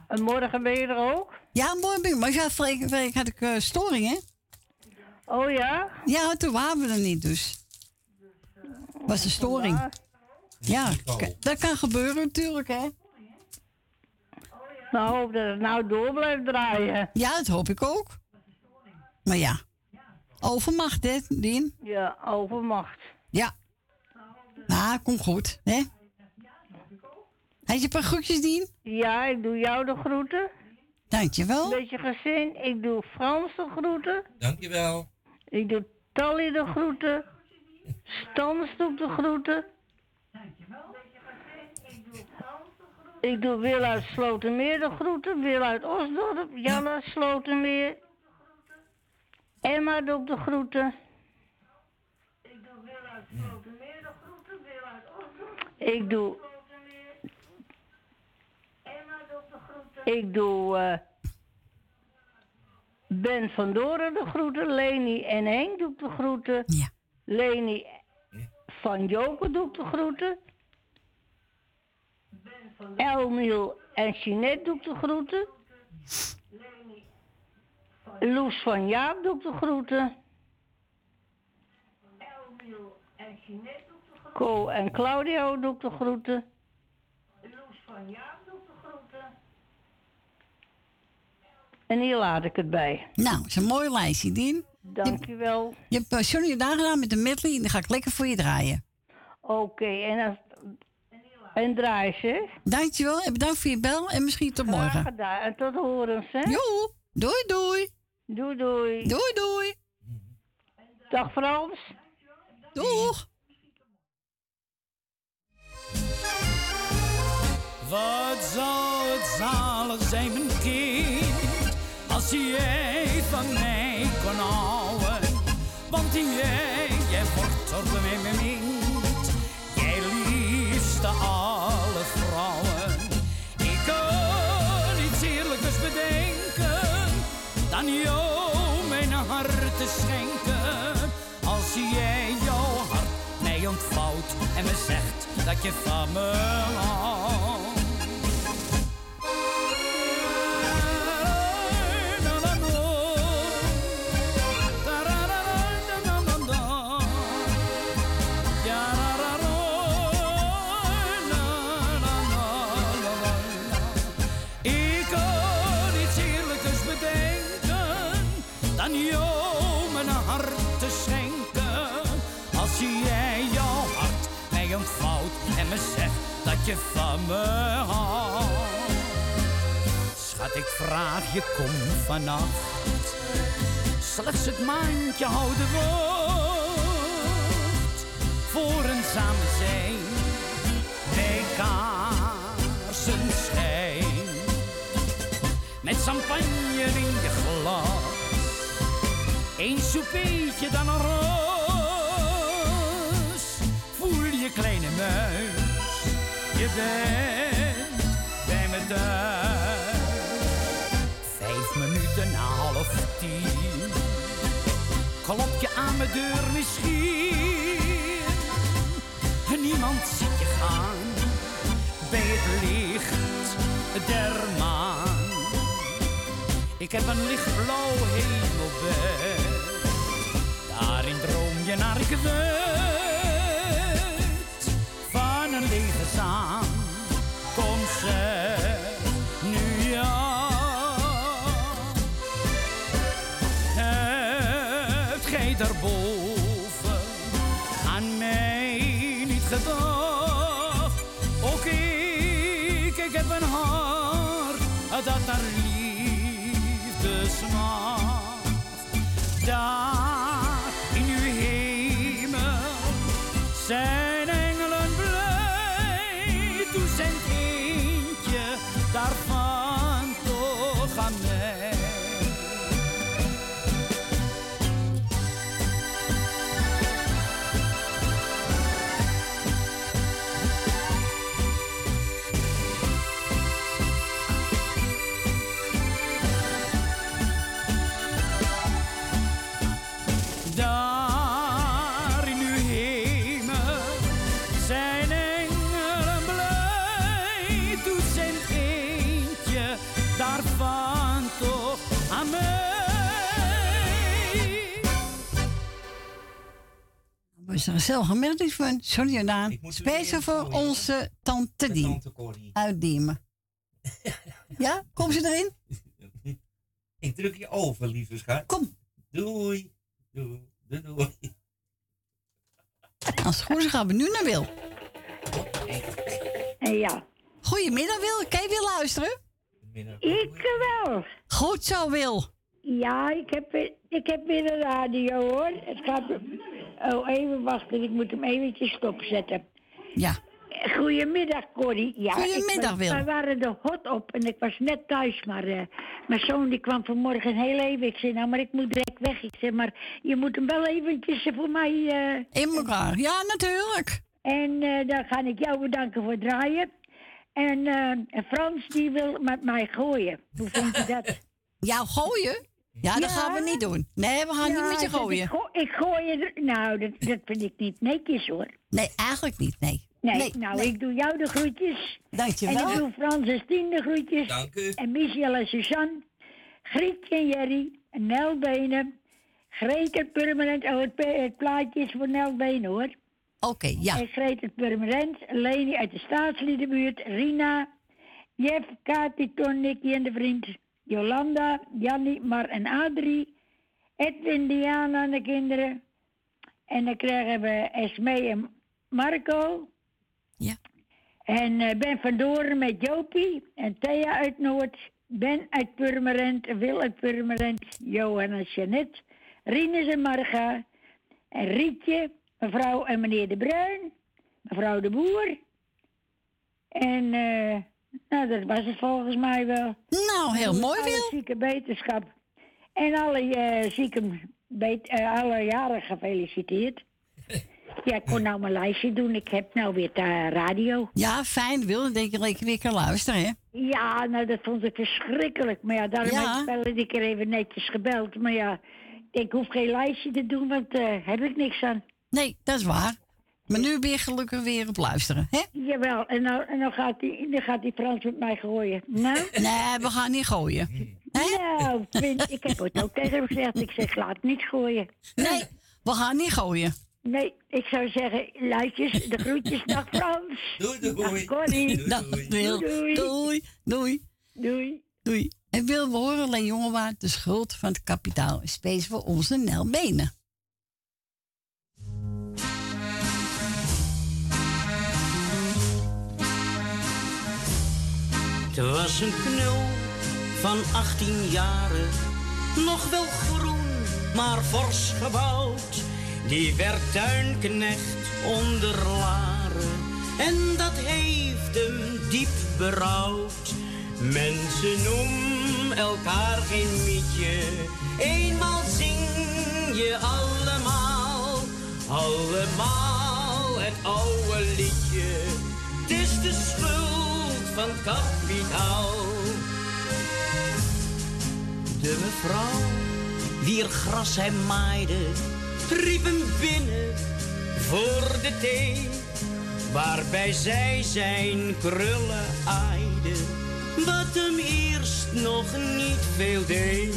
en morgen ben je er ook? Ja, morgen ben ik. Maar ja, vorige week had ik storing, hè? Oh ja? Ja, toen waren we er niet, dus. Was een storing. Ja, dat kan gebeuren natuurlijk, hè? Nou, hoop dat het nou door blijft draaien. Ja, dat hoop ik ook. Maar ja. Overmacht, hè, Dien? Ja, overmacht. Ja. Nou, komt goed, hè? Heb je een paar groetjes, Dien? Ja, ik doe jou de groeten. Dankjewel. Een beetje gezin. Ik doe Frans de groeten. Dankjewel. Ik doe Tally de groeten. Stansdoep de groeten. Dankjewel. Ik doe Wil uit Slotermeer de groeten. Wil uit Osdorp. Jan uit Slotermeer. Emma doet de groeten. Ik doe Wil uit Slotermeer de groeten. Wil uit Osdorp. Ik doe Ben van Doren de groeten. Leni en Henk doe ik de groeten. Ja. Leni van Joker doe ik de groeten. Elmiel en Jeanette doe ik de groeten. Loes van Jaap doe ik de groeten. Elmiel en Jeanette doe ik de groeten. Co en Claudio doe ik de groeten. Loes van Jaap. En hier laat ik het bij. Nou, dat is een mooi lijstje, Dien. Dankjewel. Je hebt Johnny gedaan met de medley en dan ga ik lekker voor je draaien. Oké, en draai ze. Dankjewel en bedankt voor je bel en misschien tot morgen. Graag gedaan en tot horens, hè. Jo, doei doei. Doei doei. Doei doei. Dag Frans. Doeg. Wat zou het zalig zijn, mijn kind? Als jij van mij kon houden, want jij wordt door mij bemind. Jij liefste alle vrouwen. Ik kan iets heerlijkers bedenken dan jou mijn hart te schenken. Als jij jouw hart mij ontvouwt en me zegt dat je van me houdt. Je van me houdt. Schat, ik vraag je, kom vannacht. Slechts het maandje houden woord. Voor een samen zijn, bij kaarsenschijn. Met champagne in je glas. Eén soupeetje, dan een roos. Voel je kleine muis. Je bent bij me thuis. 5 minuten na 9:30. Klop je aan mijn deur misschien. Niemand ziet je gaan. Bij het licht der maan. Ik heb een lichtblauw hemelbed. Daarin droom je naar ik weet. Van een leven. Kom zeg nu ja. Hebt gij daarboven aan mij niet gedacht? Ook ik heb een hart dat naar liefde smaakt. Daar in uw hemel zijn engelen blij. Send waarvan toch aan mij. Een zelfgemiddeld van Soliodaan. Speciaal voor onze tante Diem. Uit Diemen. Ja, kom ze erin? Ik druk je over, lieve schat. Kom. Doei. Doei. Doei. Doei. Als het goed is, gaan we nu naar Wil. Ja. Goedemiddag, Wil. Kan je weer luisteren? Ik wel. Goed zo, Wil. Ja, ik heb weer de radio, hoor. Het gaat... Oh, even wachten. Ik moet hem eventjes stopzetten. Ja. Goedemiddag, Corrie. Ja, goedemiddag, Wil. Wij waren er hot op en ik was net thuis. Maar mijn zoon die kwam vanmorgen heel even. Ik zei, nou, maar ik moet direct weg. Ik zei, maar je moet hem wel eventjes voor mij... in elkaar. Ja, natuurlijk. En dan ga ik jou bedanken voor het draaien. En Frans, die wil met mij gooien. Hoe vond je dat? Ja, gooien? Ja, dat gaan we niet doen. Nee, we gaan niet met je gooien. Ik gooi je... Nou, dat vind ik niet netjes, hoor. Nee, eigenlijk niet, nee. Nou, nee. Ik doe jou de groetjes. Dank je wel. En ik doe Francis Tien de groetjes. Dank u. En Michel en Suzanne. Grietje en Jerry. En Nel Benen. Greet het Permanent. Oh, het plaatje is voor Nel Benen, hoor. Oké, ja. En Greet het Permanent. Leni uit de staatsliedenbuurt. Rina. Jeff, Kati, Ton, Nicky en de vriend. Jolanda, Jannie, Mar en Adrie. Edwin, Diana en de kinderen. En dan krijgen we Esmee en Marco. Ja. En Ben van Doren met Jopie. En Thea uit Noord. Ben uit Purmerend. Wil uit Purmerend. Johan en Jeanette. Rines en Marga. En Rietje. Mevrouw en meneer De Bruin. Mevrouw De Boer. En... Nou, dat was het volgens mij wel. Nou, heel mooi, Wil. Alle zieke beterschap. En alle alle jaren gefeliciteerd. Ja, ik kon nou mijn lijstje doen. Ik heb nou weer de radio. Ja, fijn, Wil. Dan denk ik dat ik weer kan luisteren, hè? Ja, nou, dat vond ik verschrikkelijk. Maar ja, daarom heb ik er even netjes gebeld. Maar ja, ik hoef geen lijstje te doen, want daar heb ik niks aan. Nee, dat is waar. Maar nu ben je gelukkig weer op luisteren, hè? Jawel, en dan gaat die Frans met mij gooien. Nou? Nee, we gaan niet gooien. Nou, ik heb het ook tegen hem gezegd. Ik zeg, laat niet gooien. Nee, we gaan niet gooien. Nee, ik zou zeggen, luidjes, de groetjes, dag Frans. Doei, doei. Dag Corrie. Dag Wil. Doei. Doei. Doei. Doei. Doei. En Wil, we horen Leen Jongenwaard, de schuld van het kapitaal is bezig voor onze Nel Benen. Het was een knul van 18 jaren, nog wel groen, maar fors gebouwd. Die werd tuinknecht onder laren en dat heeft hem diep berouwd. Mensen noemen elkaar geen mietje, eenmaal zing je allemaal het oude liedje. Het is de schuld van kapitaal. De mevrouw, wier gras hij maaide, riep hem binnen voor de thee, waarbij zij zijn krullen aaide, wat hem eerst nog niet veel deed.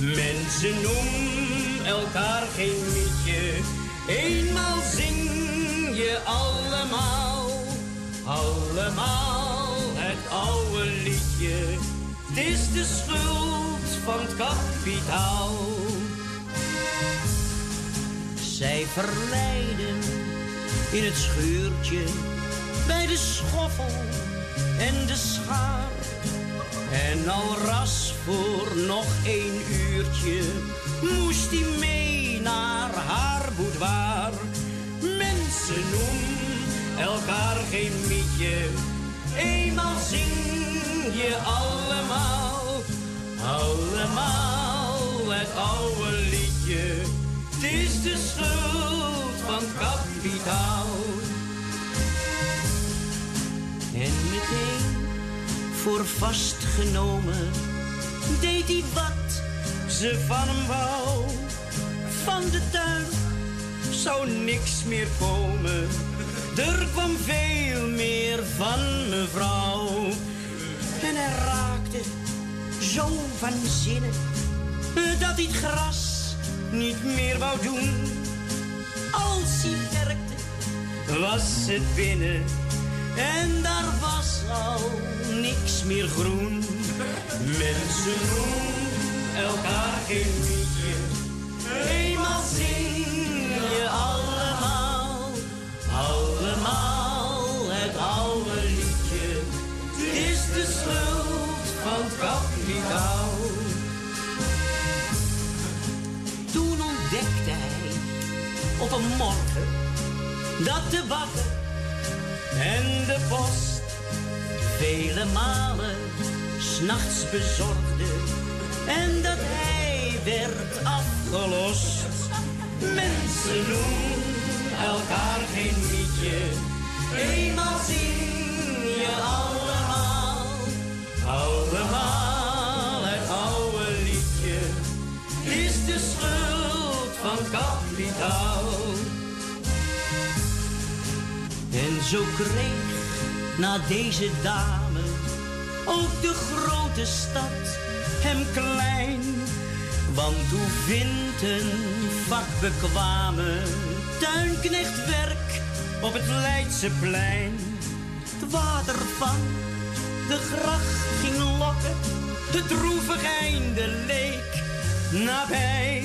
Mensen noemen elkaar geen mietje, eenmaal zing je allemaal het oude liedje, het is de schuld van het kapitaal. Zij verleiden in het schuurtje, bij de schoffel en de schaar. En alras voor nog 1 uurtje, moest hij mee naar haar boudoir. Mensen noemen elkaar geen mietje, eenmaal zing je allemaal het oude liedje. Het is de schuld van kapitaal. En meteen voor vastgenomen deed hij wat ze van hem wou. Van de tuin zou niks meer komen. Er kwam veel meer van mevrouw. En hij raakte zo van zinnen dat hij het gras niet meer wou doen. Als hij werkte was het binnen en daar was al niks meer groen. Mensen doen elkaar geen liedje. Eenmaal zing je allemaal het oude liedje. Het is de schuld van het kapitaal. Toen ontdekte hij op een morgen dat de bakker en de post vele malen 's nachts bezorgde en dat hij werd afgelost. Mensen doen elkaar geen liedje. Eenmaal zien je allemaal het oude liedje. Het is de schuld van kapitaal. En zo kreeg na deze dame ook de grote stad hem klein. Want hoe vindt een vakbekwame tuinknechtwerk op het Leidseplein? Het water van de gracht ging lokken, de droevig einde leek nabij.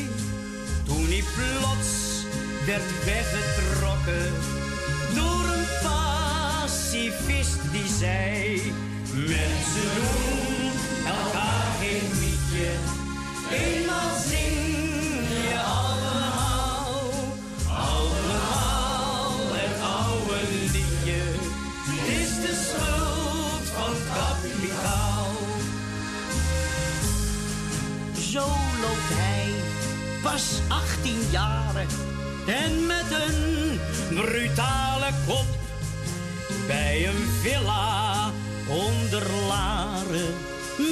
Toen hij plots werd weggetrokken door een pacifist die zei: mensen doen elkaar geen liedje. Eenmaal zing je allemaal het oude liedje. Het is de schuld van kapitaal. Zo loopt hij pas 18 jaren en met een brutale kop bij een villa onder Laren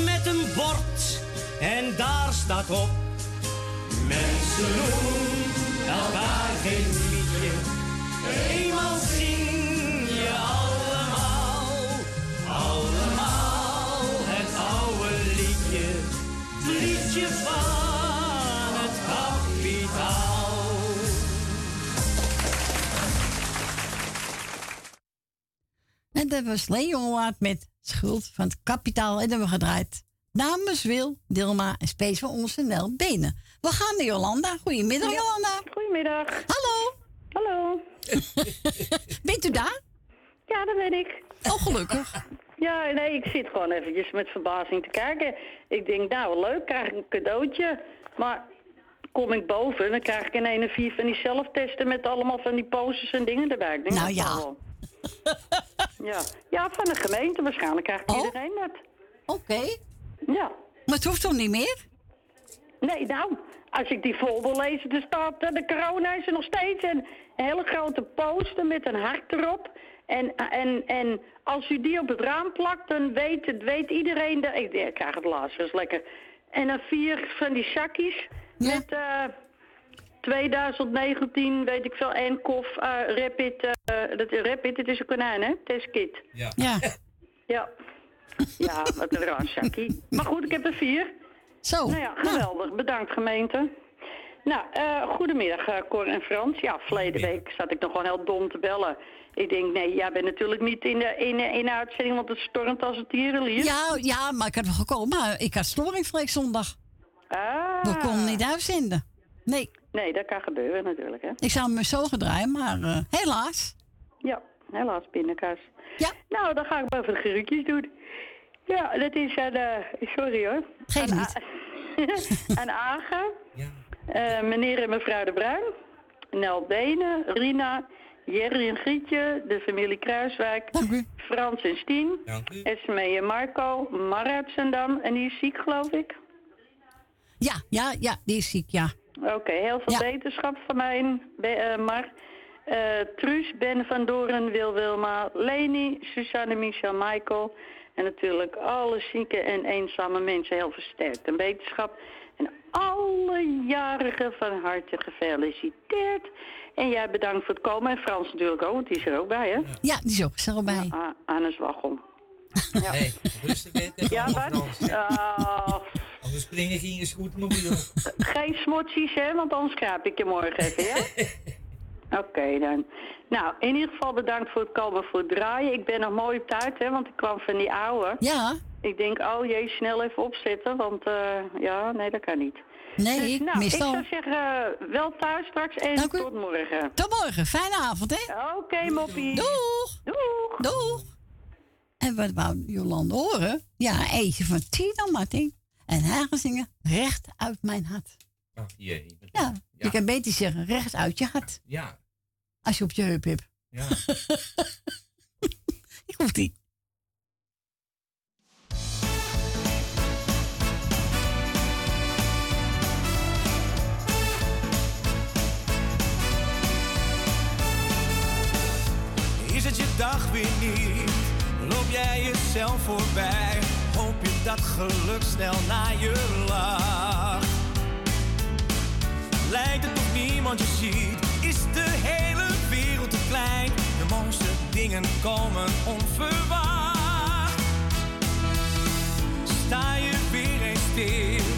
met een bord en daar staat op: mensen doen elkaar geen liedje. Eenmaal zing je allemaal het oude liedje. Het liedje van het kapitaal. En dat was Leen Jongenwaard met Schuld van het Kapitaal. En dat hebben we gedraaid namens Wil, Dilma en Spees van onze Nel Benen. We gaan naar Jolanda. Goedemiddag, Jolanda. Goedemiddag. Hallo. Hallo. Bent u daar? Ja, daar ben ik. Oh, gelukkig. Ja, nee, ik zit gewoon eventjes met verbazing te kijken. Ik denk, nou leuk, krijg ik een cadeautje. Maar kom ik boven, dan krijg ik in 1 en 4 van die zelftesten met allemaal van die poses en dingen erbij. Ik denk, nou ja. Wel. Ja, van de gemeente waarschijnlijk krijgt iedereen dat. Oké. Ja. Maar het hoeft toch niet meer? Nee, nou, als ik die folder lees, er staat de corona is er nog steeds. En een hele grote poster met een hart erop. En als u die op het raam plakt, dan weet iedereen dat. Ik krijg het laatst, dat is lekker. En dan 4 van die zakjes met 2019, weet ik veel, en kof, Rapid, het is een konijn, hè? Testkit. Ja. Ja, wat een raar zakkie. Maar goed, ik heb er 4. Zo. Nou ja, geweldig. Ja. Bedankt, gemeente. Nou, goedemiddag, Cor en Frans. Ja, verleden week zat ik nog gewoon heel dom te bellen. Ik denk, nee, jij bent natuurlijk niet in de uitzending, want het stormt als het tierenlier. Ja, maar ik had wel gekomen. Maar ik had storing vorige zondag. Ah. We konden niet uitzenden. Nee, dat kan gebeuren natuurlijk, hè. Ik zou me zo gedraaien, maar helaas. Ja, helaas, pindakaas. Ja. Nou, dan ga ik maar even de geruutjes doen. Ja, dat is aan... sorry hoor. Geef niet. Aan Aga, meneer en mevrouw De Bruin, Nel Benen, Rina, Jerry en Grietje, de familie Kruiswijk, Frans en Stien, Esmee en Marco, Mara uit Zandam. En die is ziek, geloof ik? Ja, die is ziek, ja. Oké, heel veel wetenschap van mij, Mar. Truus, Ben van Doren, Wil Wilma, Leni, Suzanne, Michel, Michael. En natuurlijk alle zieke en eenzame mensen heel versterkt. En wetenschap. En alle jarigen van harte gefeliciteerd. En jij bedankt voor het komen. En Frans natuurlijk ook, want die is er ook bij, hè? Ja, die is ook er bij. Ja, aan de waggel. Ja. Hey, rustig weer. Ja, wat? Anders spring ik in je scootmobiel. Geen smotsies, hè? Want anders kraap ik je morgen even, ja? Oké, dan. Nou, in ieder geval bedankt voor het komen, voor het draaien. Ik ben nog mooi op tijd, hè, want ik kwam van die ouwe. Ja. Ik denk, oh jee, snel even opzetten, want nee, dat kan niet. Nee, dus, ik zou zeggen, wel thuis straks en tot morgen. Tot morgen, fijne avond, hè? Oké, moppie. Doeg. En wat wou Jolande horen? Ja, eentje van Tino Martin. En haar gezingen, recht uit mijn hart. Oh, jee. Ja, je kan beter zeggen, recht uit je hart. Ja. Als je op je heup hebt. Ja. Ik hoef die. Is het je dag weer niet? Loop jij jezelf voorbij? Hoop je dat geluk snel naar je lacht? Lijkt het op niemand je ziet? Is de hele wereld te klein? De mooiste dingen komen onverwacht. Sta je weer eens stil,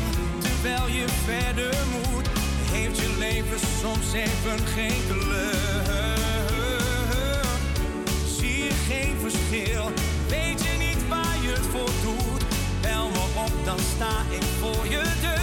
terwijl je verder moet? Heeft je leven soms even geen kleur? Zie je geen verschil? Weet je niet waar je het voor doet? Bel me op, dan sta ik voor je deur.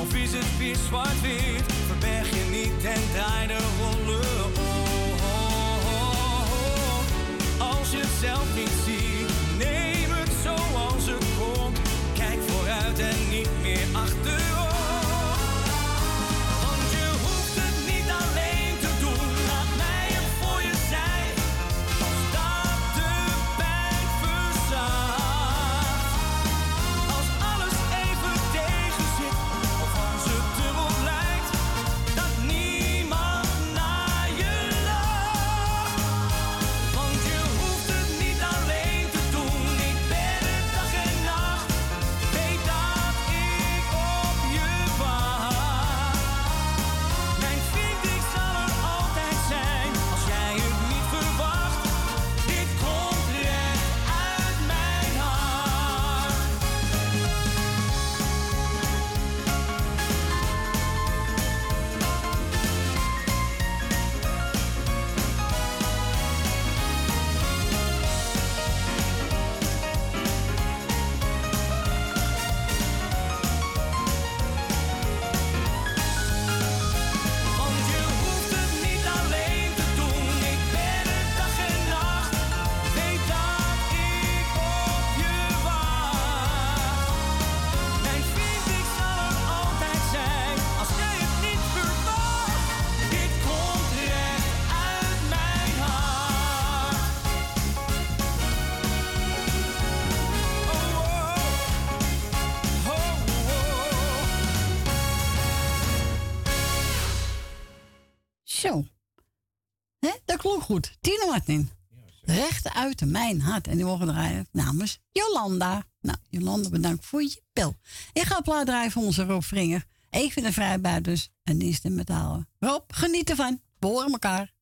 Of is het weer zwart-wit? Verberg je niet en draai de rollen om. Als je het zelf niet ziet, neem het zoals het komt. Kijk vooruit en niet meer achterom. Goed, Tino Martin. Ja, recht uit mijn hart. En die mogen draaien namens Jolanda. Nou, Jolanda, bedankt voor je bel. Ik ga plaat draaien voor onze Rob Vringer. Even de vrijbuiters en Easter Metaal. Rob, geniet ervan. We horen elkaar.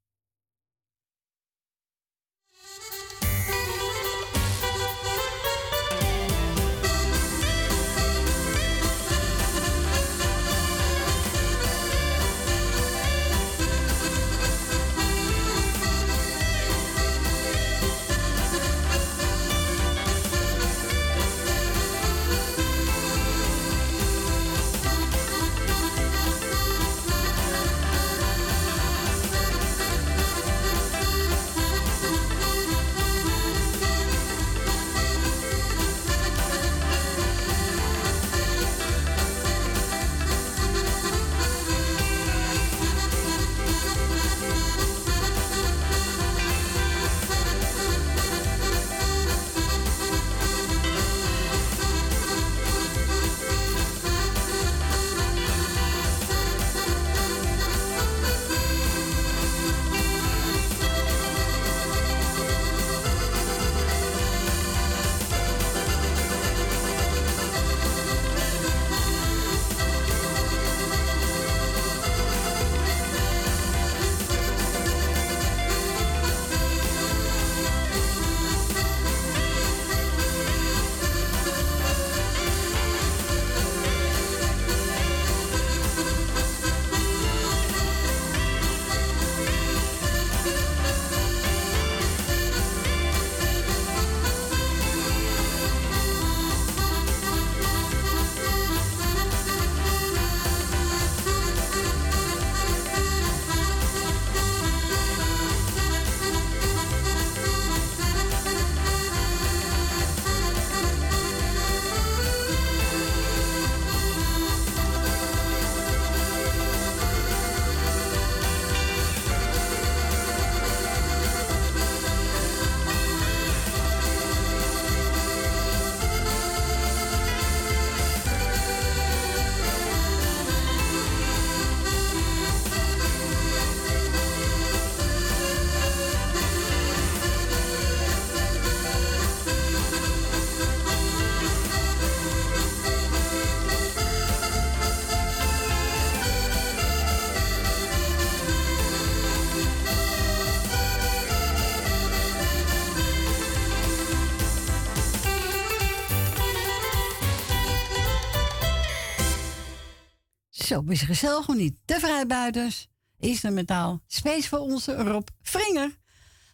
Zo, bij zichzelf gewoon niet. De Vrijbuiters, Easter Metaal, Space voor onze Rob Vringer.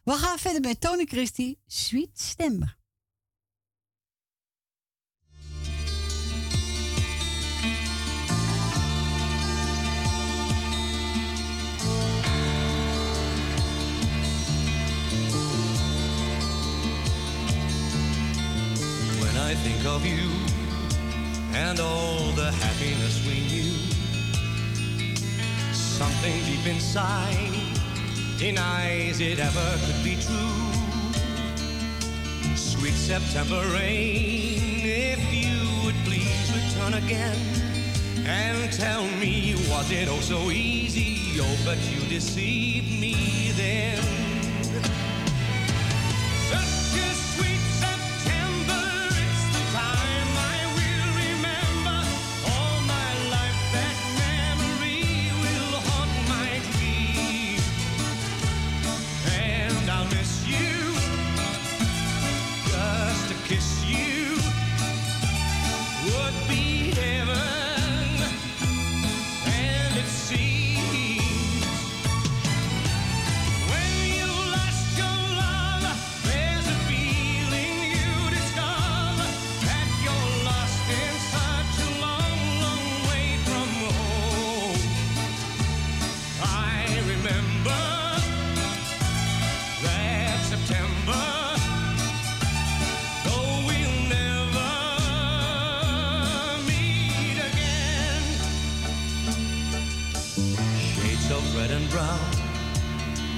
We gaan verder bij Tony Christie, Sweet Stember. I think of you and all the happiness we knew. Something deep inside denies it ever could be true. Sweet September rain, if you would please return again and tell me, was it oh so easy? Oh, but you deceived me then.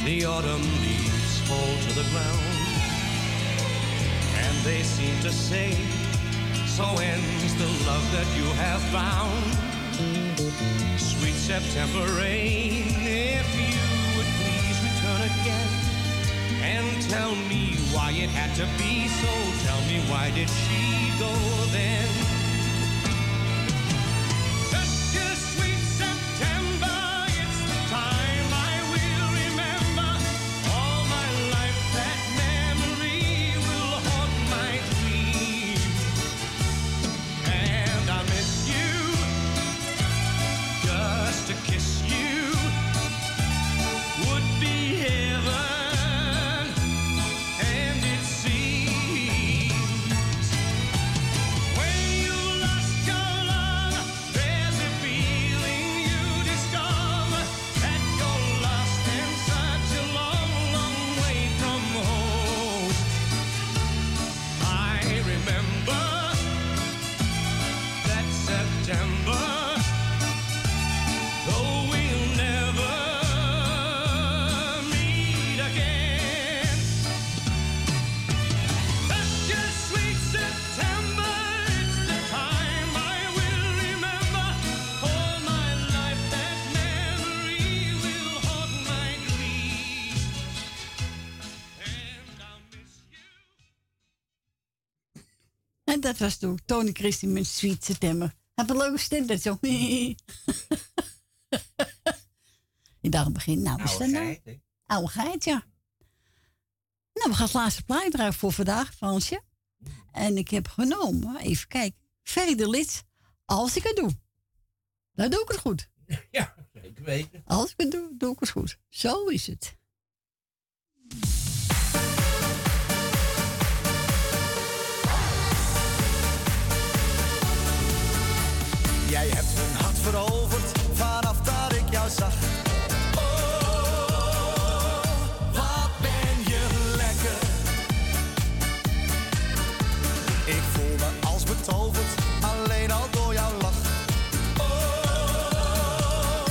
The autumn leaves fall to the ground, and they seem to say, so ends the love that you have found. Sweet September rain, if you would please return again, and tell me why it had to be so. Tell me, why did she go then? Dat was toen Tony Christie met Sweet September. Heb een leuke stem, dat zo. Ik dacht begin, nou is dat nou? Oude geit, ja. Nou, we gaan het laatste plaatje draaien voor vandaag, Fransje. En ik heb genomen, even kijken, Ferry de Lid, als ik het doe. Dan doe ik het goed. Ja, zeker weten. Als ik het doe, doe ik het goed. Zo is het. Jij hebt mijn hart veroverd vanaf dat ik jou zag. Oh, wat ben je lekker. Ik voel me als betoverd, alleen al door jouw lach. Oh,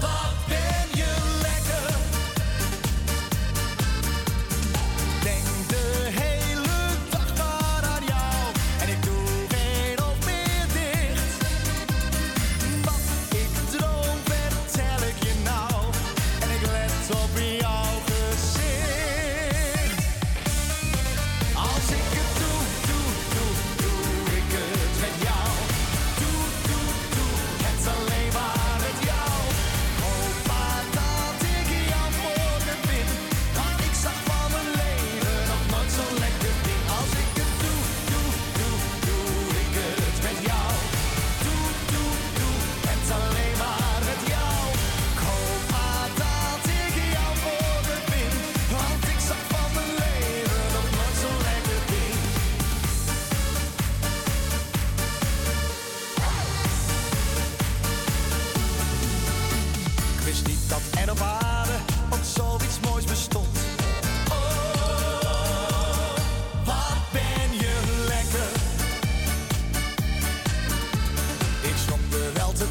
wat ben je lekker.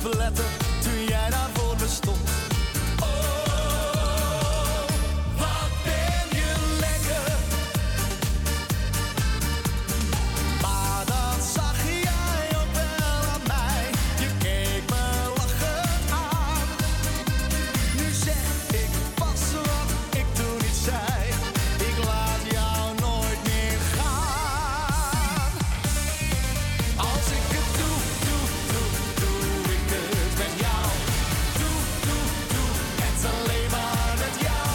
verletten toen jij daarvoor bestond. Oh, wat ben je lekker. Maar dat zag jij ook wel aan mij. Je keek me lachend aan. Nu zeg ik pas wat ik toen niet zei. Ik laat jou nooit meer gaan. Als ik het doe ik het met jou. Doe, het is alleen maar met jou.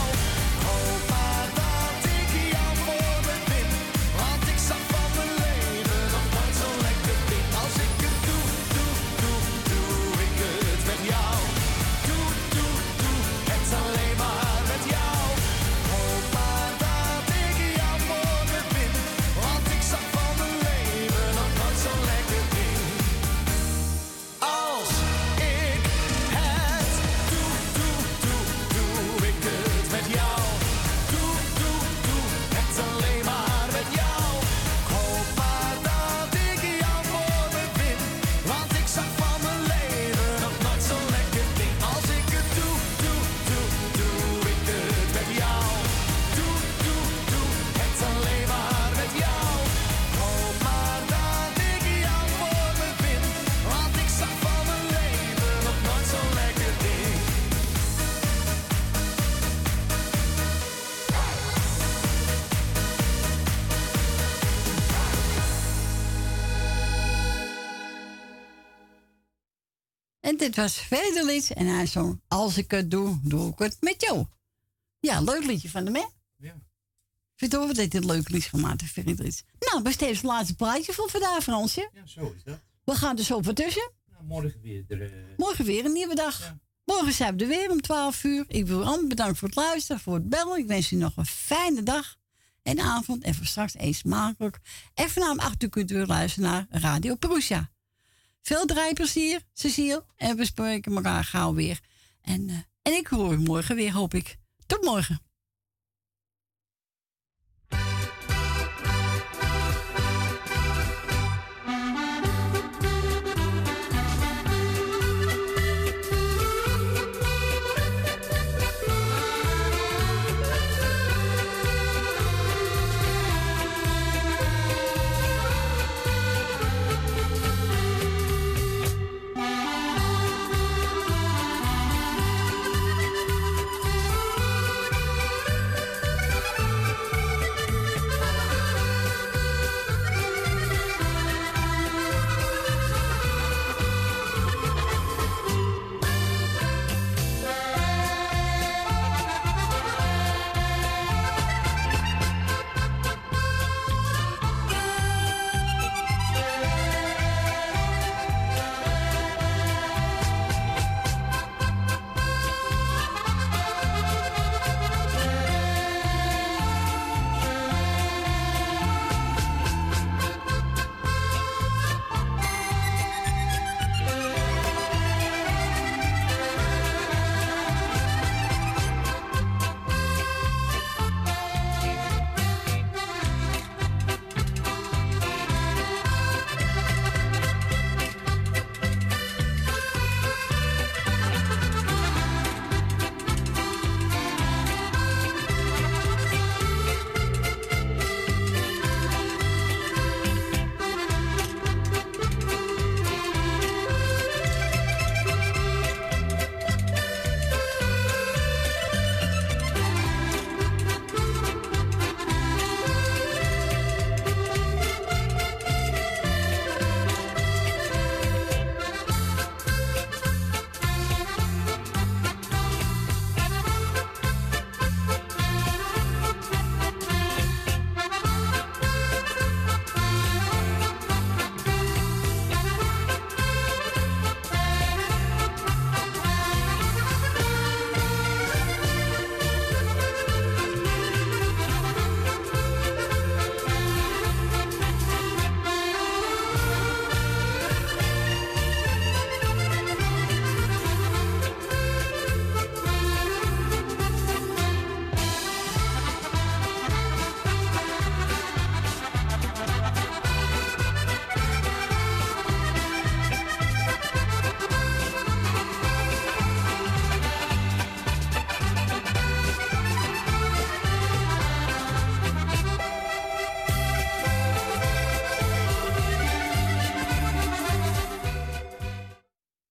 Hoop maar dat ik jou voor me vind. Want ik zag van mijn leven nog nooit zo'n lekker ding. Als ik het doe ik het met jou. Doe, het is alleen maar met jou. Hoop maar dat ik jou voor me vind. Want ik zag van mijn leven nog nooit zo'n lekker ding. Als ik het doe ik het met jou. Doe, het is alleen maar met jou. Ik hoop maar dat ik jou voor me vind. Want ik zag van mijn leven nog nooit zo'n lekker ding. Als ik het doe ik het met jou. Doe, het is alleen maar met jou. Ik hoop maar dat ik jou voor me vind. Want ik zag van mijn leven nog nooit zo'n lekker ding. En dit was Verder iets en hij zong Als ik het doe, doe ik het met jou. Ja, leuk liedje van hem, hè? Ja. Verdorie, dat dit leuk liedje gemaakt heeft, Verder iets. Nou, besteed het laatste plaatje voor vandaag, Fransje. Ja, zo is dat. We gaan er zo voor tussen. Nou, morgen weer. Morgen weer een nieuwe dag. Ja. Morgen zijn we er weer om 12 uur. Ik wil Anne bedankt voor het luisteren, voor het bellen. Ik wens u nog een fijne dag en avond. En voor straks eens smakelijk. En vanavond 8 uur kunt u luisteren naar Radio Perugia. Veel draaiplezier, Cecile. En we spreken elkaar gauw weer. En ik hoor u morgen weer, hoop ik. Tot morgen.